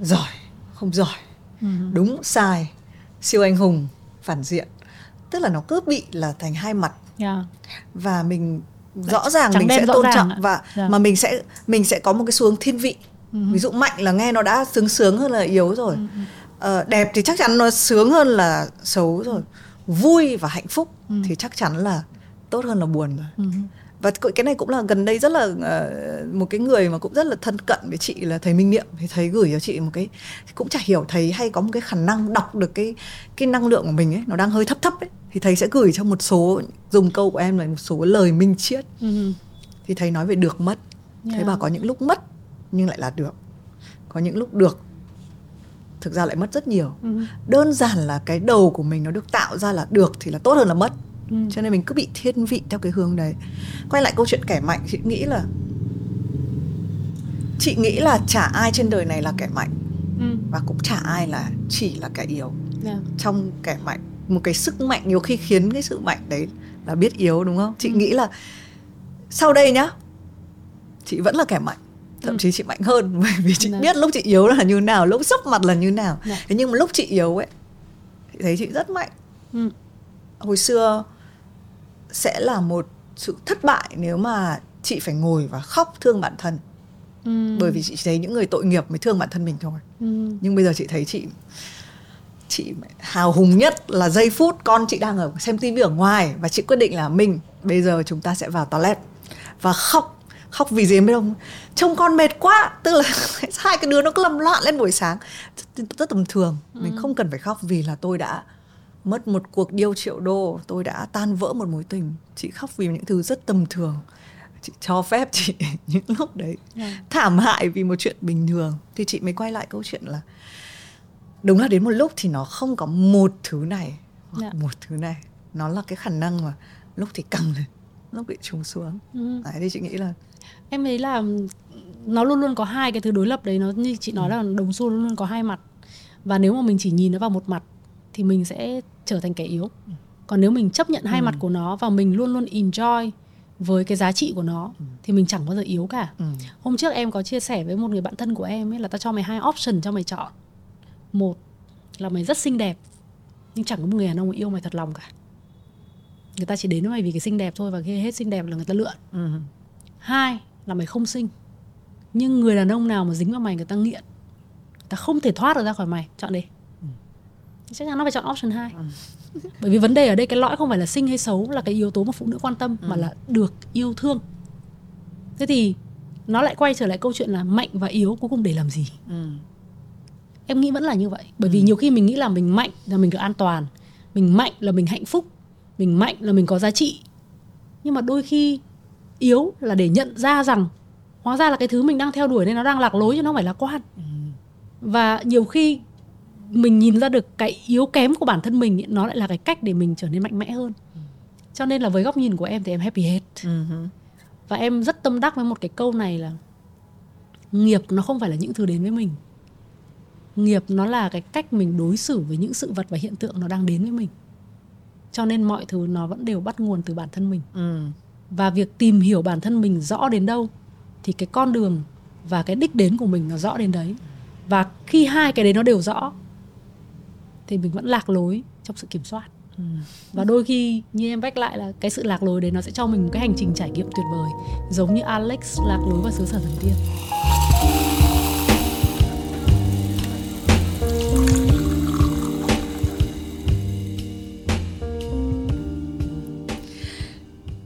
giỏi, không giỏi, đúng, sai, siêu anh hùng, phản diện. Tức là nó cứ bị là thành hai mặt. Và mình rõ ràng mình sẽ tôn trọng và mà mình sẽ có một cái xu hướng thiên vị. Ví dụ mạnh là nghe nó đã sướng hơn là yếu rồi. Đẹp thì chắc chắn nó sướng hơn là xấu rồi. Vui và hạnh phúc thì chắc chắn là tốt hơn là buồn rồi. Và cái này cũng là gần đây rất là một cái người mà cũng rất là thân cận với chị là thầy Minh Niệm, thì thầy gửi cho chị một cái, cũng chả hiểu thầy hay có một cái khả năng đọc được cái năng lượng của mình ấy, nó đang hơi thấp thấp ấy, thì thầy sẽ gửi cho một số, dùng câu của em là một số lời minh triết. Thì thầy nói về được mất. Thầy bảo có những lúc mất nhưng lại là được, có những lúc được thực ra lại mất rất nhiều. Đơn giản là cái đầu của mình nó được tạo ra là được thì là tốt hơn là mất. Cho nên mình cứ bị thiên vị theo cái hướng đấy. Quay lại câu chuyện kẻ mạnh, chị nghĩ là chả ai trên đời này là kẻ mạnh, và cũng chả ai là chỉ là kẻ yếu. Trong kẻ mạnh, một cái sức mạnh nhiều khi khiến cái sự mạnh đấy là biết yếu, đúng không? Chị nghĩ là sau đây nhá, chị vẫn là kẻ mạnh, thậm chí chị mạnh hơn, bởi vì chị biết lúc chị yếu là như nào, lúc sốc mặt là như nào. Thế nhưng mà lúc chị yếu ấy, chị thấy chị rất mạnh. Hồi xưa sẽ là một sự thất bại nếu mà chị phải ngồi và khóc thương bản thân. Bởi vì chị thấy những người tội nghiệp mới thương bản thân mình thôi. Nhưng bây giờ chị thấy chị hào hùng nhất là giây phút con chị đang ở xem tivi ở ngoài, và chị quyết định là mình bây giờ chúng ta sẽ vào toilet và khóc vì gì em biết không? Trông con mệt quá. Tức là hai cái đứa nó cứ lầm loạn lên buổi sáng, rất tầm thường. Mình không cần phải khóc vì là tôi đã mất một cuộc điêu triệu đô, tôi đã tan vỡ một mối tình. Chị khóc vì những thứ rất tầm thường. Chị cho phép chị những lúc đấy thảm hại vì một chuyện bình thường. Thì chị mới quay lại câu chuyện là đúng là đến một lúc thì nó không có một thứ này hoặc một thứ này. Nó là cái khả năng mà lúc thì căng lên, lúc bị trùng xuống. Đấy, thì chị nghĩ là em thấy là nó luôn luôn có hai cái thứ đối lập đấy. Nó như chị nói là đồng xu luôn luôn có hai mặt. Và nếu mà mình chỉ nhìn nó vào một mặt thì mình sẽ trở thành kẻ yếu. Còn nếu mình chấp nhận hai mặt của nó và mình luôn luôn enjoy với cái giá trị của nó thì mình chẳng bao giờ yếu cả. Hôm trước em có chia sẻ với một người bạn thân của em ấy, là tao cho mày hai option cho mày chọn. Một là mày rất xinh đẹp nhưng chẳng có một người đàn ông yêu mày thật lòng cả. Người ta chỉ đến với mày vì cái xinh đẹp thôi, và khi hết xinh đẹp là người ta lượn. Hai là mày không xinh nhưng người đàn ông nào mà dính vào mày người ta nghiện, người ta không thể thoát được ra khỏi mày. Chọn đi. Chắc chắn nó phải chọn option 2. Bởi vì vấn đề ở đây cái lõi không phải là xinh hay xấu là cái yếu tố mà phụ nữ quan tâm, mà là được yêu thương. Thế thì nó lại quay trở lại câu chuyện là mạnh và yếu cuối cùng để làm gì. Em nghĩ vẫn là như vậy. Bởi vì nhiều khi mình nghĩ là mình mạnh là mình được an toàn, mình mạnh là mình hạnh phúc, mình mạnh là mình có giá trị. Nhưng mà đôi khi yếu là để nhận ra rằng hóa ra là cái thứ mình đang theo đuổi nên nó đang lạc lối, chứ nó không phải lạc quan. Và nhiều khi mình nhìn ra được cái yếu kém của bản thân mình ấy, nó lại là cái cách để mình trở nên mạnh mẽ hơn. Cho nên là với góc nhìn của em thì em happy hết. Và em rất tâm đắc với một cái câu này là nghiệp nó không phải là những thứ đến với mình. Nghiệp nó là cái cách mình đối xử với những sự vật và hiện tượng nó đang đến với mình. Cho nên mọi thứ nó vẫn đều bắt nguồn từ bản thân mình. Và việc tìm hiểu bản thân mình rõ đến đâu thì cái con đường và cái đích đến của mình nó rõ đến đấy. Và khi hai cái đấy nó đều rõ thì mình vẫn lạc lối trong sự kiểm soát. Và đôi khi như em vách lại là cái sự lạc lối đấy nó sẽ cho mình một cái hành trình trải nghiệm tuyệt vời, giống như Alex lạc lối vào xứ sở thần tiên.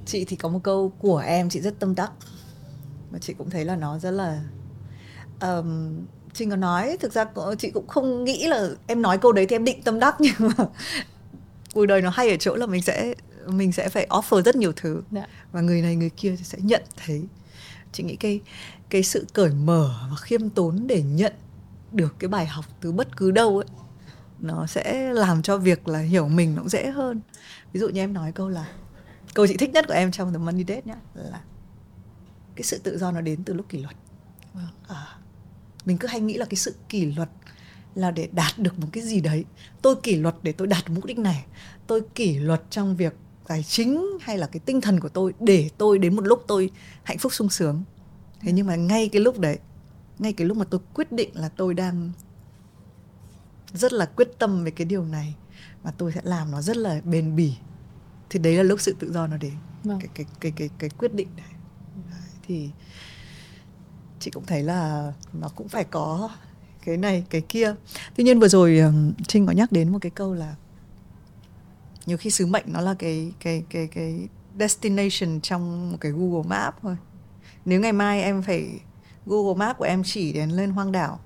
Chị thì có một câu của em chị rất tâm đắc mà chị cũng thấy là nó rất là Trinh có nói, thực ra chị cũng không nghĩ là em nói câu đấy thì em định tâm đắc, nhưng mà cuộc đời nó hay ở chỗ là mình sẽ phải offer rất nhiều thứ và người này người kia sẽ nhận thấy. Chị nghĩ cái sự cởi mở và khiêm tốn để nhận được cái bài học từ bất cứ đâu ấy, nó sẽ làm cho việc là hiểu mình nó cũng dễ hơn. Ví dụ như em nói câu chị thích nhất của em trong The Money Date nhá, là cái sự tự do nó đến từ lúc kỷ luật. Mình cứ hay nghĩ là cái sự kỷ luật là để đạt được một cái gì đấy. Tôi kỷ luật để tôi đạt mục đích này. Tôi kỷ luật trong việc tài chính hay là cái tinh thần của tôi để tôi đến một lúc tôi hạnh phúc sung sướng. Thế nhưng mà ngay cái lúc đấy, ngay cái lúc mà tôi quyết định là tôi đang rất là quyết tâm về cái điều này và tôi sẽ làm nó rất là bền bỉ, thì đấy là lúc sự tự do nó đến. Cái quyết định này. Thì chị cũng thấy là nó cũng phải có cái này, cái kia. Tuy nhiên vừa rồi Trinh có nhắc đến một cái câu là nhiều khi sứ mệnh nó là cái destination trong một cái Google Map thôi. Nếu ngày mai em phải Google Map của em chỉ đến lên hoang đảo,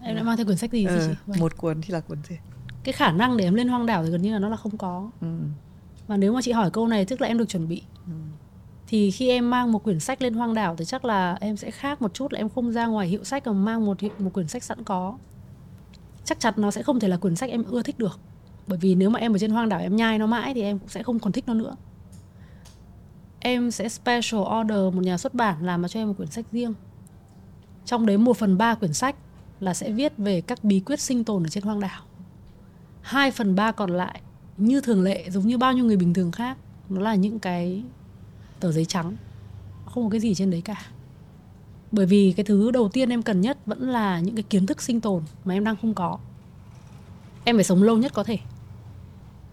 em đã mang theo cuốn sách gì chứ chị? Một cuốn thì là cuốn gì? Cái khả năng để em lên hoang đảo thì gần như là nó là không có. Và nếu mà chị hỏi câu này tức là em được chuẩn bị. Thì khi em mang một quyển sách lên hoang đảo thì chắc là em sẽ khác một chút, là em không ra ngoài hiệu sách mà mang một quyển sách sẵn có. Chắc chắn nó sẽ không thể là quyển sách em ưa thích được. Bởi vì nếu mà em ở trên hoang đảo em nhai nó mãi thì em cũng sẽ không còn thích nó nữa. Em sẽ special order một nhà xuất bản làm cho em một quyển sách riêng. Trong đấy 1/3 quyển sách là sẽ viết về các bí quyết sinh tồn ở trên hoang đảo. 2/3 còn lại như thường lệ, giống như bao nhiêu người bình thường khác, nó là những cái tờ giấy trắng, không có cái gì trên đấy cả. Bởi vì cái thứ đầu tiên em cần nhất vẫn là những cái kiến thức sinh tồn mà em đang không có. Em phải sống lâu nhất có thể.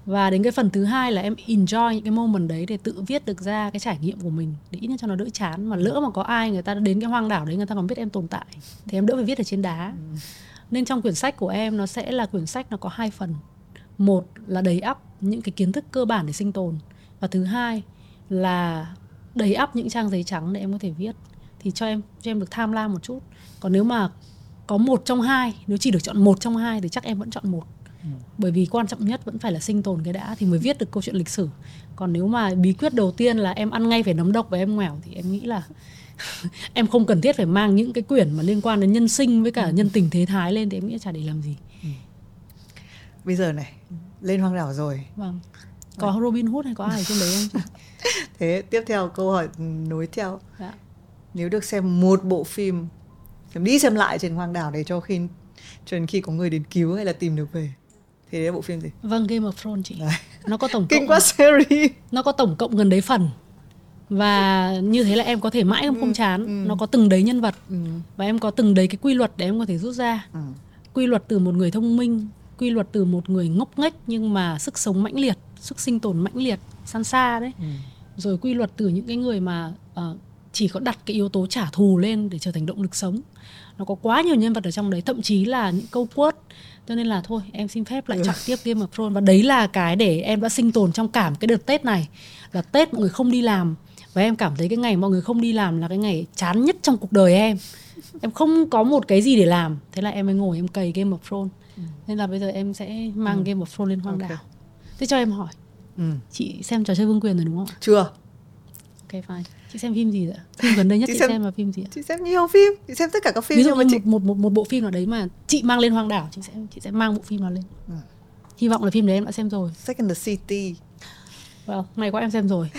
Và đến cái phần thứ hai là em enjoy những cái moment đấy để tự viết được ra cái trải nghiệm của mình, để ít nhất cho nó đỡ chán. Mà lỡ mà có ai người ta đến cái hoang đảo đấy, người ta còn biết em tồn tại, thì em đỡ phải viết ở trên đá. Nên trong quyển sách của em, nó sẽ là quyển sách nó có 2 phần. Một là đầy ắp những cái kiến thức cơ bản để sinh tồn, và thứ hai là đầy ắp những trang giấy trắng để em có thể viết. Thì cho em được tham lam một chút. Còn nếu mà có 1 trong 2, nếu chỉ được chọn 1 trong 2 thì chắc em vẫn chọn 1. Bởi vì quan trọng nhất vẫn phải là sinh tồn cái đã, thì mới viết được câu chuyện lịch sử. Còn nếu mà bí quyết đầu tiên là em ăn ngay phải nấm độc và em ngoẻo, thì em nghĩ là em không cần thiết phải mang những cái quyển mà liên quan đến nhân sinh với cả nhân tình thế thái lên, thì em nghĩ chả để làm gì. Bây giờ này, lên hoang đảo rồi, vâng, có Robin Hood hay có ai ở trên đấy không? Thế tiếp theo câu hỏi nối theo, dạ. Nếu được xem một bộ phim đi xem lại trên hoang đảo để cho đến khi có người đến cứu hay là tìm được về, thì đấy là bộ phim gì? Vâng, Game of Thrones chị. Đấy. Nó có tổng cộng series. Nó có tổng cộng gần đấy phần. Và như thế là em có thể mãi không chán. Nó có từng đấy nhân vật. Và em có từng đấy cái quy luật để em có thể rút ra. Quy luật từ một người thông minh, quy luật từ một người ngốc nghếch nhưng mà sức sống mãnh liệt, sức sinh tồn mãnh liệt, san xa đấy. Rồi quy luật từ những cái người mà chỉ có đặt cái yếu tố trả thù lên để trở thành động lực sống. Nó có quá nhiều nhân vật ở trong đấy, thậm chí là những câu quote. Cho nên là thôi, em xin phép lại chọn tiếp Game of Thrones. Và đấy là cái để em đã sinh tồn trong cả một cái đợt Tết này. Là Tết mọi người không đi làm. Và em cảm thấy cái ngày mọi người không đi làm là cái ngày chán nhất trong cuộc đời em. Em không có một cái gì để làm. Thế là em mới ngồi em cày Game of Thrones. Nên là bây giờ em sẽ mang Game of Thrones lên hoang đảo. Thế cho em hỏi, chị xem trò chơi vương quyền rồi đúng không? Chưa. Okay, fine. Chị xem phim gì vậy? Phim gần đây nhất chị xem là phim gì ạ? Chị xem nhiều phim, chị xem tất cả các phim. Ví dụ như một bộ phim nào đấy mà chị mang lên hoang đảo, chị sẽ mang bộ phim nào lên. Hy vọng là phim đấy em đã xem rồi. Sex and the City. Wow, may quá em xem rồi.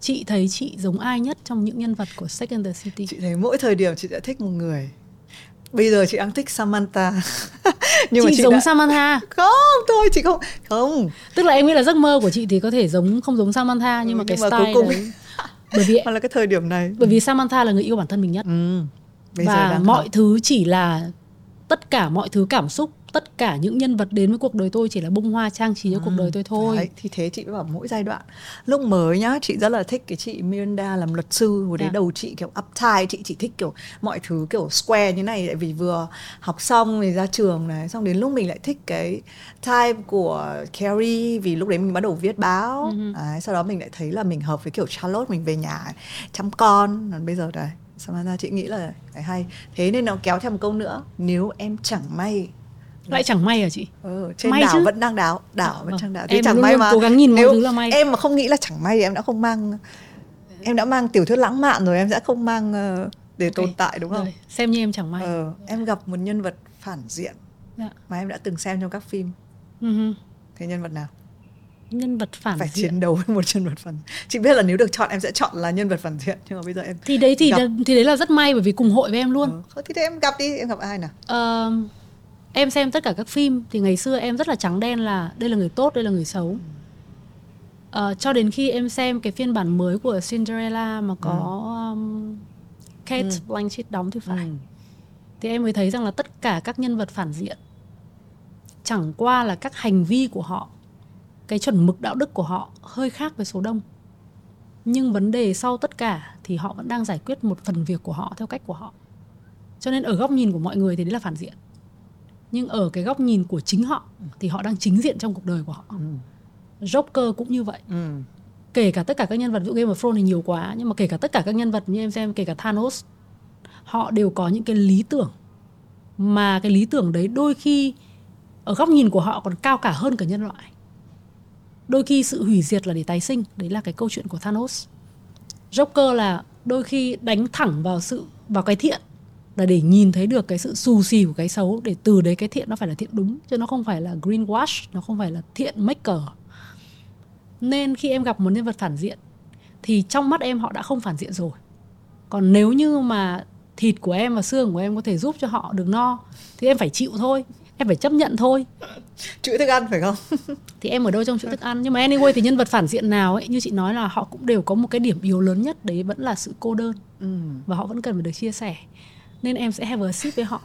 Chị thấy chị giống ai nhất trong những nhân vật của Sex and the City? Chị thấy mỗi thời điểm chị đã thích một người. Bây giờ chị đang thích Samantha. Nhưng chị giống đã... Samantha. Không, thôi chị không. Tức là em nghĩ là giấc mơ của chị thì có thể không giống Samantha, nhưng mà cái style cuối cùng... đấy. Bởi vì là cái thời điểm này. Bởi vì Samantha là người yêu bản thân mình nhất. Và mọi thứ chỉ là tất cả mọi thứ cảm xúc, tất cả những nhân vật đến với cuộc đời tôi chỉ là bông hoa trang trí cho cuộc đời tôi thôi. Đấy, thì thế chị bảo mỗi giai đoạn. Lúc mới nhá, chị rất là thích cái chị Miranda làm luật sư. Hồi đấy đầu chị kiểu uptight, chị chỉ thích kiểu mọi thứ kiểu square như này. Tại vì vừa học xong thì ra trường này, xong đến lúc mình lại thích cái type của Carrie. Vì lúc đấy mình bắt đầu viết báo. Đấy, sau đó mình lại thấy là mình hợp với kiểu Charlotte, mình về nhà chăm con. Còn bây giờ này, Samantha chị nghĩ là hay. Thế nên nó kéo theo một câu nữa, nếu em chẳng may... Lại chẳng may à chị? Trên may đảo chứ. Vẫn đang đảo vẫn đang đảo. Thế em chẳng may mà cố gắng nhìn nếu thứ là may. Em mà không nghĩ là chẳng may thì em đã không mang. Em đã mang tiểu thuyết lãng mạn rồi, em sẽ không mang để tồn tại đúng không? Rồi. Xem như em chẳng may. Em gặp một nhân vật phản diện mà em đã từng xem trong các phim. Thế nhân vật nào? Nhân vật phản phải diện. Chiến đấu với một nhân vật phản diện. Chị biết là nếu được chọn em sẽ chọn là nhân vật phản diện, nhưng mà bây giờ em thì đấy là rất may, bởi vì cùng hội với em luôn. Thì em gặp đi, em gặp ai nào? Em xem tất cả các phim thì ngày xưa em rất là trắng đen là đây là người tốt, đây là người xấu. Cho đến khi em xem cái phiên bản mới của Cinderella mà có Kate Blanchett đóng thì phải. Thì em mới thấy rằng là tất cả các nhân vật phản diện chẳng qua là các hành vi của họ, cái chuẩn mực đạo đức của họ hơi khác với số đông. Nhưng vấn đề sau tất cả thì họ vẫn đang giải quyết một phần việc của họ theo cách của họ. Cho nên ở góc nhìn của mọi người thì đấy là phản diện. Nhưng ở cái góc nhìn của chính họ thì họ đang chính diện trong cuộc đời của họ. Joker cũng như vậy. Kể cả tất cả các nhân vật, ví dụ Game of Thrones thì nhiều quá, nhưng mà kể cả tất cả các nhân vật như em xem, kể cả Thanos, họ đều có những cái lý tưởng. Mà cái lý tưởng đấy đôi khi ở góc nhìn của họ còn cao cả hơn cả nhân loại. Đôi khi sự hủy diệt là để tái sinh. Đấy là cái câu chuyện của Thanos. Joker là đôi khi đánh thẳng vào cái thiện là để nhìn thấy được cái sự xù xì của cái xấu, để từ đấy cái thiện nó phải là thiện đúng, chứ nó không phải là greenwash, nó không phải là thiện maker. Nên khi em gặp một nhân vật phản diện thì trong mắt em họ đã không phản diện rồi. Còn nếu như mà thịt của em và xương của em có thể giúp cho họ được no thì em phải chịu thôi, em phải chấp nhận thôi. Chuỗi thức ăn phải không? Thì em ở đâu trong chuỗi thức ăn. Nhưng mà anyway thì nhân vật phản diện nào ấy, như chị nói là họ cũng đều có một cái điểm yếu lớn nhất, đấy vẫn là sự cô đơn. Và họ vẫn cần phải được chia sẻ. Nên em sẽ have a sip với họ.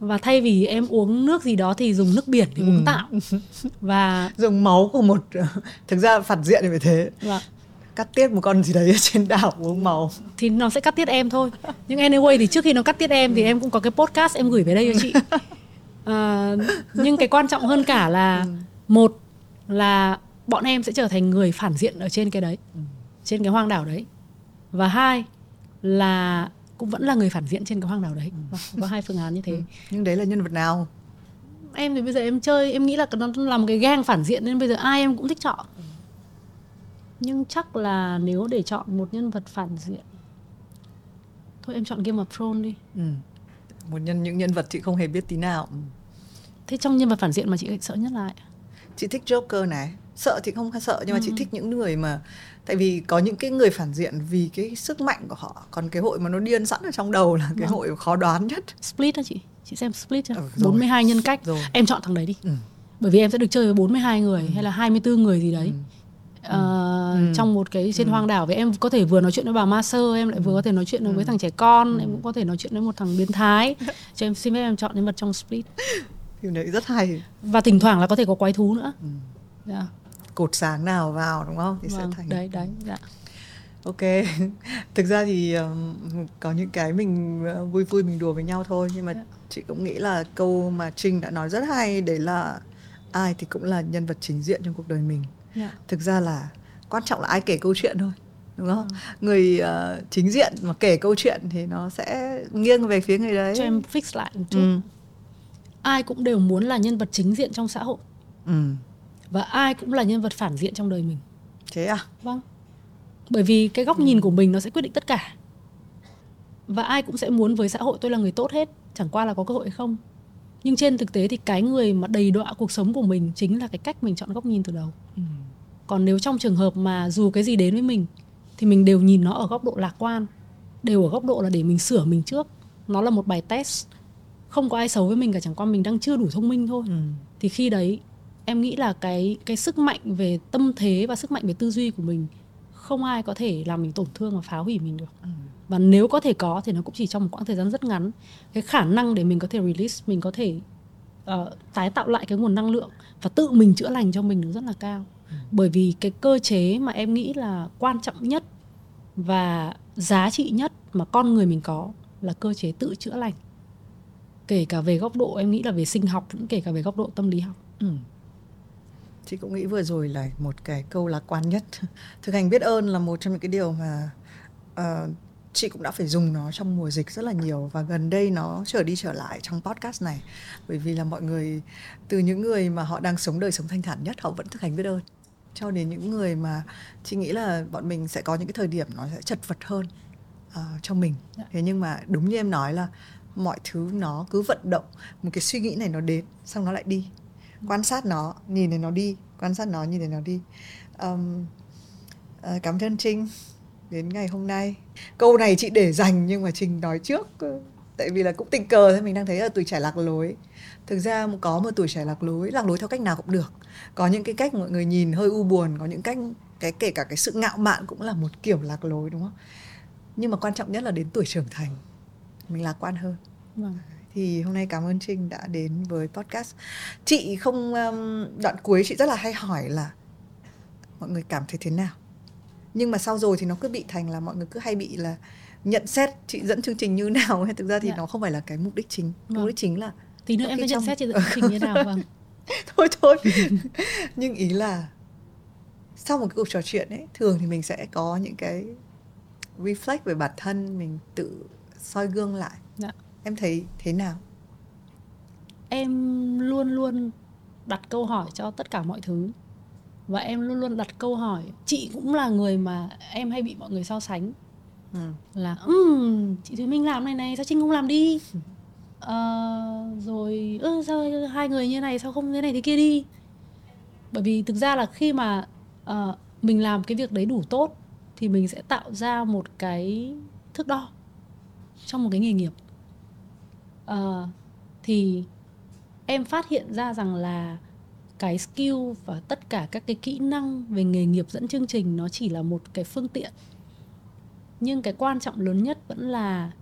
Và thay vì em uống nước gì đó thì dùng nước biển để uống tạm. Và dùng máu của một... Thực ra phản diện thì phải thế. Và... cắt tiết một con gì đấy trên đảo uống máu thì nó sẽ cắt tiết em thôi. Nhưng anyway thì trước khi nó cắt tiết em thì em cũng có cái podcast em gửi về đây cho chị. Nhưng cái quan trọng hơn cả là một là bọn em sẽ trở thành người phản diện ở trên cái đấy, trên cái hoang đảo đấy. Và hai là cũng vẫn là người phản diện trên cái hoang đảo đấy. Có hai phương án như thế. Nhưng đấy là nhân vật nào? Em thì bây giờ em chơi, em nghĩ là nó làm cái gang phản diện nên bây giờ ai em cũng thích chọn. Nhưng chắc là nếu để chọn một nhân vật phản diện, thôi em chọn Game of Thrones đi. Một những nhân vật chị không hề biết tí nào. Thế trong nhân vật phản diện mà chị sợ nhất là ai? Chị thích Joker này. Sợ thì không sợ, nhưng mà chị thích những người mà... Tại vì có những cái người phản diện vì cái sức mạnh của họ. Còn cái hội mà nó điên sẵn ở trong đầu là cái hội khó đoán nhất. Split hả chị? Chị xem Split chưa? 42 nhân cách rồi. Em chọn thằng đấy đi. Bởi vì em sẽ được chơi với 42 người hay là 24 người gì đấy. Trong một cái trên hoang đảo. Với em có thể vừa nói chuyện với bà ma sơ, em lại vừa có thể nói chuyện với thằng trẻ con, em cũng có thể nói chuyện với một thằng biến thái. Cho em xin phép em chọn nhân vật trong Split. Điều đấy rất hay. Và thỉnh thoảng là có thể có quái thú nữa. Cột sáng nào vào đúng không thì sẽ thành đấy đấy. Ok. Thực ra thì có những cái mình vui vui mình đùa với nhau thôi, nhưng mà chị cũng nghĩ là câu mà Trinh đã nói rất hay, đấy là ai thì cũng là nhân vật chính diện trong cuộc đời mình. Thực ra là quan trọng là ai kể câu chuyện thôi, đúng không? Người chính diện mà kể câu chuyện thì nó sẽ nghiêng về phía người đấy. Cho em fix lại một chút. Ai cũng đều muốn là nhân vật chính diện trong xã hội. Và ai cũng là nhân vật phản diện trong đời mình. Thế à? Vâng. Bởi vì cái góc nhìn của mình nó sẽ quyết định tất cả. Và ai cũng sẽ muốn với xã hội tôi là người tốt hết, chẳng qua là có cơ hội hay không. Nhưng trên thực tế thì cái người mà đầy đọa cuộc sống của mình chính là cái cách mình chọn góc nhìn từ đầu. Còn nếu trong trường hợp mà dù cái gì đến với mình thì mình đều nhìn nó ở góc độ lạc quan, đều ở góc độ là để mình sửa mình trước. Nó là một bài test. Không có ai xấu với mình cả, chẳng qua mình đang chưa đủ thông minh thôi. Thì khi đấy em nghĩ là cái sức mạnh về tâm thế và sức mạnh về tư duy của mình không ai có thể làm mình tổn thương và phá hủy mình được. Và nếu có thể có thì nó cũng chỉ trong một quãng thời gian rất ngắn. Cái khả năng để mình có thể release, mình có thể tái tạo lại cái nguồn năng lượng và tự mình chữa lành cho mình nó rất là cao. Bởi vì cái cơ chế mà em nghĩ là quan trọng nhất và giá trị nhất mà con người mình có là cơ chế tự chữa lành. Kể cả về góc độ em nghĩ là về sinh học, cũng kể cả về góc độ tâm lý học. Chị cũng nghĩ vừa rồi là một cái câu lạc quan nhất. Thực hành biết ơn là một trong những cái điều mà chị cũng đã phải dùng nó trong mùa dịch rất là nhiều. Và gần đây nó trở đi trở lại trong podcast này. Bởi vì là mọi người, từ những người mà họ đang sống đời sống thanh thản nhất, họ vẫn thực hành biết ơn, cho đến những người mà chị nghĩ là bọn mình sẽ có những cái thời điểm nó sẽ chật vật hơn cho mình. Thế nhưng mà đúng như em nói là mọi thứ nó cứ vận động. Một cái suy nghĩ này nó đến, xong nó lại đi. Quan sát nó, nhìn thấy nó đi. Quan sát nó, nhìn thấy nó đi. Cảm ơn Trinh đến ngày hôm nay. Câu này chị để dành nhưng mà Trinh nói trước, tại vì là cũng tình cờ thôi. Mình đang thấy là tuổi trẻ lạc lối. Thực ra có một tuổi trẻ lạc lối theo cách nào cũng được. Có những cái cách mọi người nhìn hơi u buồn, có những cách kể cả cái sự ngạo mạn cũng là một kiểu lạc lối, đúng không? Nhưng mà quan trọng nhất là đến tuổi trưởng thành mình lạc quan hơn. Thì hôm nay cảm ơn Trinh đã đến với podcast. Chị không đoạn cuối chị rất là hay hỏi là mọi người cảm thấy thế nào. Nhưng mà sau rồi thì nó cứ bị thành là mọi người cứ hay bị là nhận xét chị dẫn chương trình như nào. Thực ra thì nó không phải là cái mục đích chính. Mục đích chính là tí nữa em sẽ nhận xét chị dẫn chương trình như nào. Thôi Nhưng ý là sau một cái cuộc trò chuyện ấy, thường thì mình sẽ có những cái reflect về bản thân. Mình tự soi gương lại. Em thấy thế nào? Em luôn luôn đặt câu hỏi cho tất cả mọi thứ. Và em luôn luôn đặt câu hỏi. Chị cũng là người mà em hay bị mọi người so sánh. Là chị Thùy Minh làm này này, sao Trinh không làm đi, rồi sao hai người như này, sao không thế này thế kia đi. Bởi vì thực ra là khi mà mình làm cái việc đấy đủ tốt thì mình sẽ tạo ra một cái thước đo trong một cái nghề nghiệp. Thì em phát hiện ra rằng là cái skill và tất cả các cái kỹ năng về nghề nghiệp dẫn chương trình nó chỉ là một cái phương tiện. Nhưng cái quan trọng lớn nhất vẫn là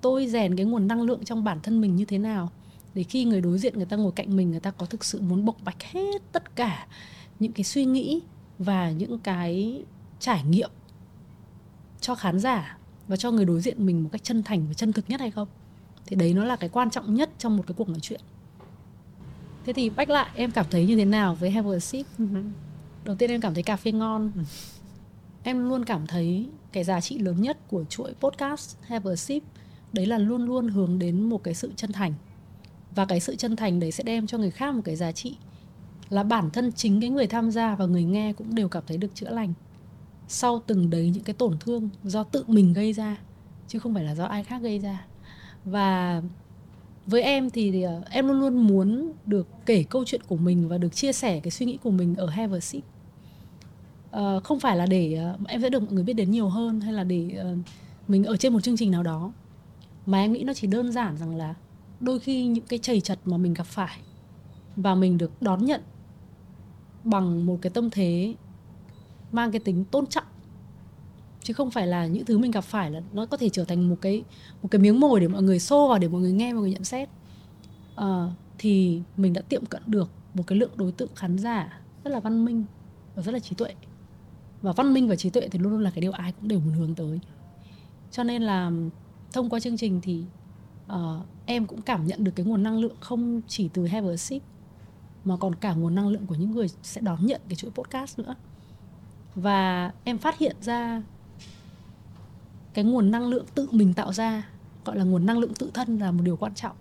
tôi rèn cái nguồn năng lượng trong bản thân mình như thế nào, để khi người đối diện người ta ngồi cạnh mình, người ta có thực sự muốn bộc bạch hết tất cả những cái suy nghĩ và những cái trải nghiệm cho khán giả và cho người đối diện mình một cách chân thành và chân thực nhất hay không. Thì đấy nó là cái quan trọng nhất trong một cái cuộc nói chuyện. Thế thì back lại em cảm thấy như thế nào với Have a Sip? Đầu tiên em cảm thấy cà phê ngon. Em luôn cảm thấy cái giá trị lớn nhất của chuỗi podcast Have a Sip đấy là luôn luôn hướng đến một cái sự chân thành. Và cái sự chân thành đấy sẽ đem cho người khác một cái giá trị là bản thân chính cái người tham gia và người nghe cũng đều cảm thấy được chữa lành sau từng đấy những cái tổn thương do tự mình gây ra chứ không phải là do ai khác gây ra. Và với em thì em luôn luôn muốn được kể câu chuyện của mình và được chia sẻ cái suy nghĩ của mình ở Have a Sip. Không phải là để em sẽ được mọi người biết đến nhiều hơn hay là để mình ở trên một chương trình nào đó, mà em nghĩ nó chỉ đơn giản rằng là đôi khi những cái trầy trật mà mình gặp phải và mình được đón nhận bằng một cái tâm thế mang cái tính tôn trọng, chứ không phải là những thứ mình gặp phải là nó có thể trở thành một cái miếng mồi để mọi người xô vào, để mọi người nghe, mọi người nhận xét. Thì mình đã tiệm cận được một cái lượng đối tượng khán giả rất là văn minh và rất là trí tuệ. Và văn minh và trí tuệ thì luôn luôn là cái điều ai cũng đều muốn hướng tới. Cho nên là thông qua chương trình thì em cũng cảm nhận được cái nguồn năng lượng không chỉ từ Have a Sip mà còn cả nguồn năng lượng của những người sẽ đón nhận cái chuỗi podcast nữa. Và em phát hiện ra cái nguồn năng lượng tự mình tạo ra, gọi là nguồn năng lượng tự thân, là một điều quan trọng.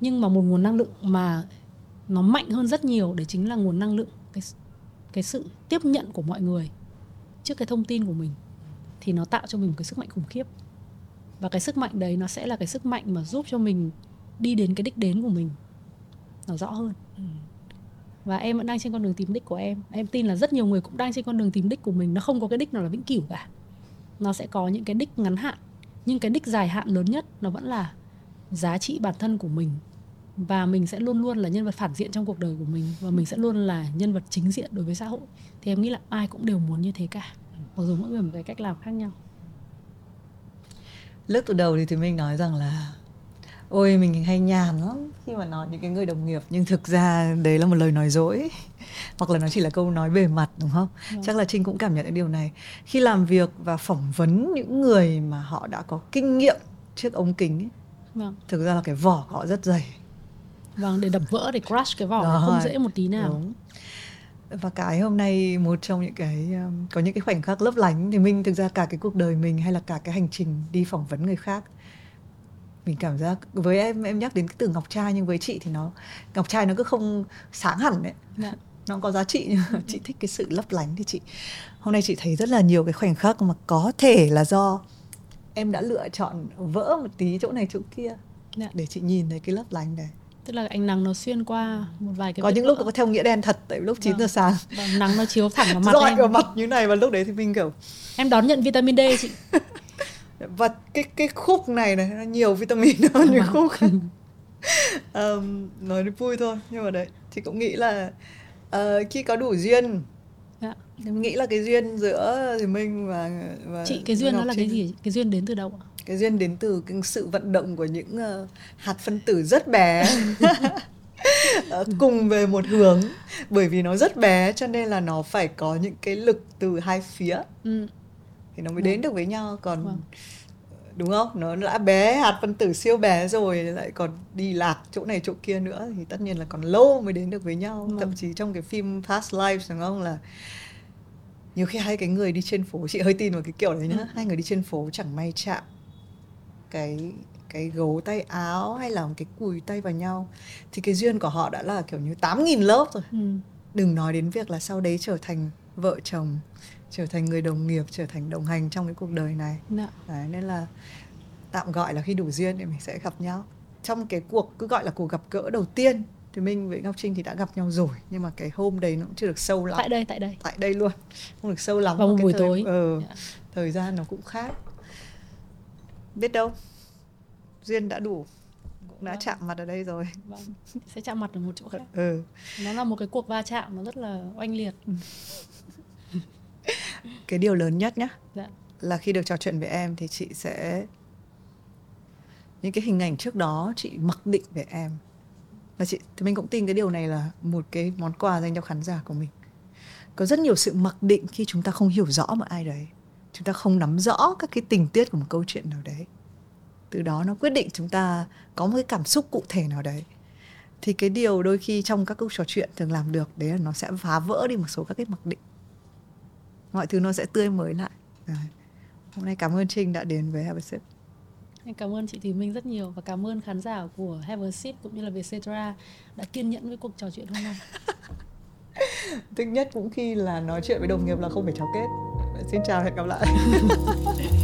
Nhưng mà một nguồn năng lượng mà nó mạnh hơn rất nhiều, đấy chính là nguồn năng lượng cái sự tiếp nhận của mọi người trước cái thông tin của mình, thì nó tạo cho mình một cái sức mạnh khủng khiếp. Và cái sức mạnh đấy nó sẽ là cái sức mạnh mà giúp cho mình đi đến cái đích đến của mình nó rõ hơn. Và em vẫn đang trên con đường tìm đích của em. Em tin là rất nhiều người cũng đang trên con đường tìm đích của mình. Nó không có cái đích nào là vĩnh cửu cả. Nó sẽ có những cái đích ngắn hạn, nhưng cái đích dài hạn lớn nhất nó vẫn là giá trị bản thân của mình. Và mình sẽ luôn luôn là nhân vật phản diện trong cuộc đời của mình, và mình sẽ luôn là nhân vật chính diện đối với xã hội. Thì em nghĩ là ai cũng đều muốn như thế cả, mặc dù mỗi người một cái cách làm khác nhau. Lớp từ đầu thì tụi mình nói rằng là ôi mình hay nhàn lắm khi mà nói những cái người đồng nghiệp, nhưng thực ra đấy là một lời nói dối hoặc là nó chỉ là câu nói bề mặt, đúng không? Đúng. Chắc là Trinh cũng cảm nhận được điều này khi làm việc và phỏng vấn những người mà họ đã có kinh nghiệm trước ống kính ấy. Vâng. Thực ra là cái vỏ của họ rất dày. Vâng, để đập vỡ, để crush cái vỏ đó không dễ một tí nào. Đúng. Và cái hôm nay một trong những cái có những cái khoảnh khắc lấp lánh thì mình thực ra cả cái cuộc đời mình hay là cả cái hành trình đi phỏng vấn người khác, mình cảm giác với em nhắc đến cái từ ngọc trai, nhưng với chị thì nó ngọc trai nó cứ không sáng hẳn đấy. Dạ. Nó có giá trị nhưng mà chị thích cái sự lấp lánh. Thì chị hôm nay chị thấy rất là nhiều cái khoảnh khắc mà có thể là do em đã lựa chọn vỡ một tí chỗ này chỗ kia. Dạ. Để chị nhìn thấy cái lấp lánh đấy. Tức là ánh nắng nó xuyên qua một vài cái. Có những lúc nó có theo nghĩa đen thật, tại lúc 9 giờ sáng. Vâng, nắng nó chiếu thẳng vào mặt em. Rọi vào mặt như này, và lúc đấy thì mình kiểu em đón nhận vitamin D chị. Và cái khúc này nó nhiều vitamin hơn những khúc khác. Nói vui thôi, nhưng mà đấy thì cũng nghĩ là khi có đủ duyên. Dạ. Em nghĩ là cái duyên giữa thì mình và chị, cái duyên nó là cái gì? Cái duyên đến từ đâu ạ? Cái duyên đến từ cái sự vận động của những hạt phân tử rất bé cùng về một hướng. Bởi vì nó rất bé cho nên là nó phải có những cái lực từ hai phía thì nó mới đến được với nhau. Còn đúng không? Nó đã bé, hạt phân tử siêu bé rồi, lại còn đi lạc chỗ này chỗ kia nữa thì tất nhiên là còn lâu mới đến được với nhau. Thậm chí trong cái phim Past Lives, đúng không, là nhiều khi hai cái người đi trên phố, chị hơi tin vào cái kiểu đấy nhá. Hai người đi trên phố chẳng may chạm cái gấu tay áo hay là cái cùi tay vào nhau thì cái duyên của họ đã là kiểu như 8.000 lớp rồi. Đừng nói đến việc là sau đấy trở thành vợ chồng, trở thành người đồng nghiệp, trở thành đồng hành trong cái cuộc đời này. Đấy, nên là tạm gọi là khi đủ duyên thì mình sẽ gặp nhau. Trong cái cuộc cứ gọi là cuộc gặp gỡ đầu tiên thì mình với Ngọc Trinh thì đã gặp nhau rồi, nhưng mà cái hôm đấy nó cũng chưa được sâu lắm. Tại đây luôn, không được sâu lắm. Vào một buổi tối. Thời gian nó cũng khác. Biết đâu duyên đã đủ, cũng đã chạm mặt ở đây rồi. Vâng, sẽ chạm mặt ở một chỗ khác. Nó là một cái cuộc va chạm nó rất là oanh liệt. Cái điều lớn nhất nhá, là khi được trò chuyện với em thì chị sẽ những cái hình ảnh trước đó chị mặc định về em. Và chị thì mình cũng tin cái điều này là một cái món quà dành cho khán giả của mình. Có rất nhiều sự mặc định khi chúng ta không hiểu rõ một ai đấy, chúng ta không nắm rõ các cái tình tiết của một câu chuyện nào đấy. Từ đó nó quyết định chúng ta có một cái cảm xúc cụ thể nào đấy. Thì cái điều đôi khi trong các câu trò chuyện thường làm được đấy là nó sẽ phá vỡ đi một số các cái mặc định, mọi thứ nó sẽ tươi mới lại. Rồi. Hôm nay cảm ơn Trinh đã đến với Have a Sip. Em cảm ơn chị Thùy Minh rất nhiều và cảm ơn khán giả của Have a Sip cũng như là Vietcetera đã kiên nhẫn với cuộc trò chuyện hôm nay. Thích nhất cũng khi là nói chuyện với đồng nghiệp là không phải cháo kết. Xin chào, hẹn gặp lại.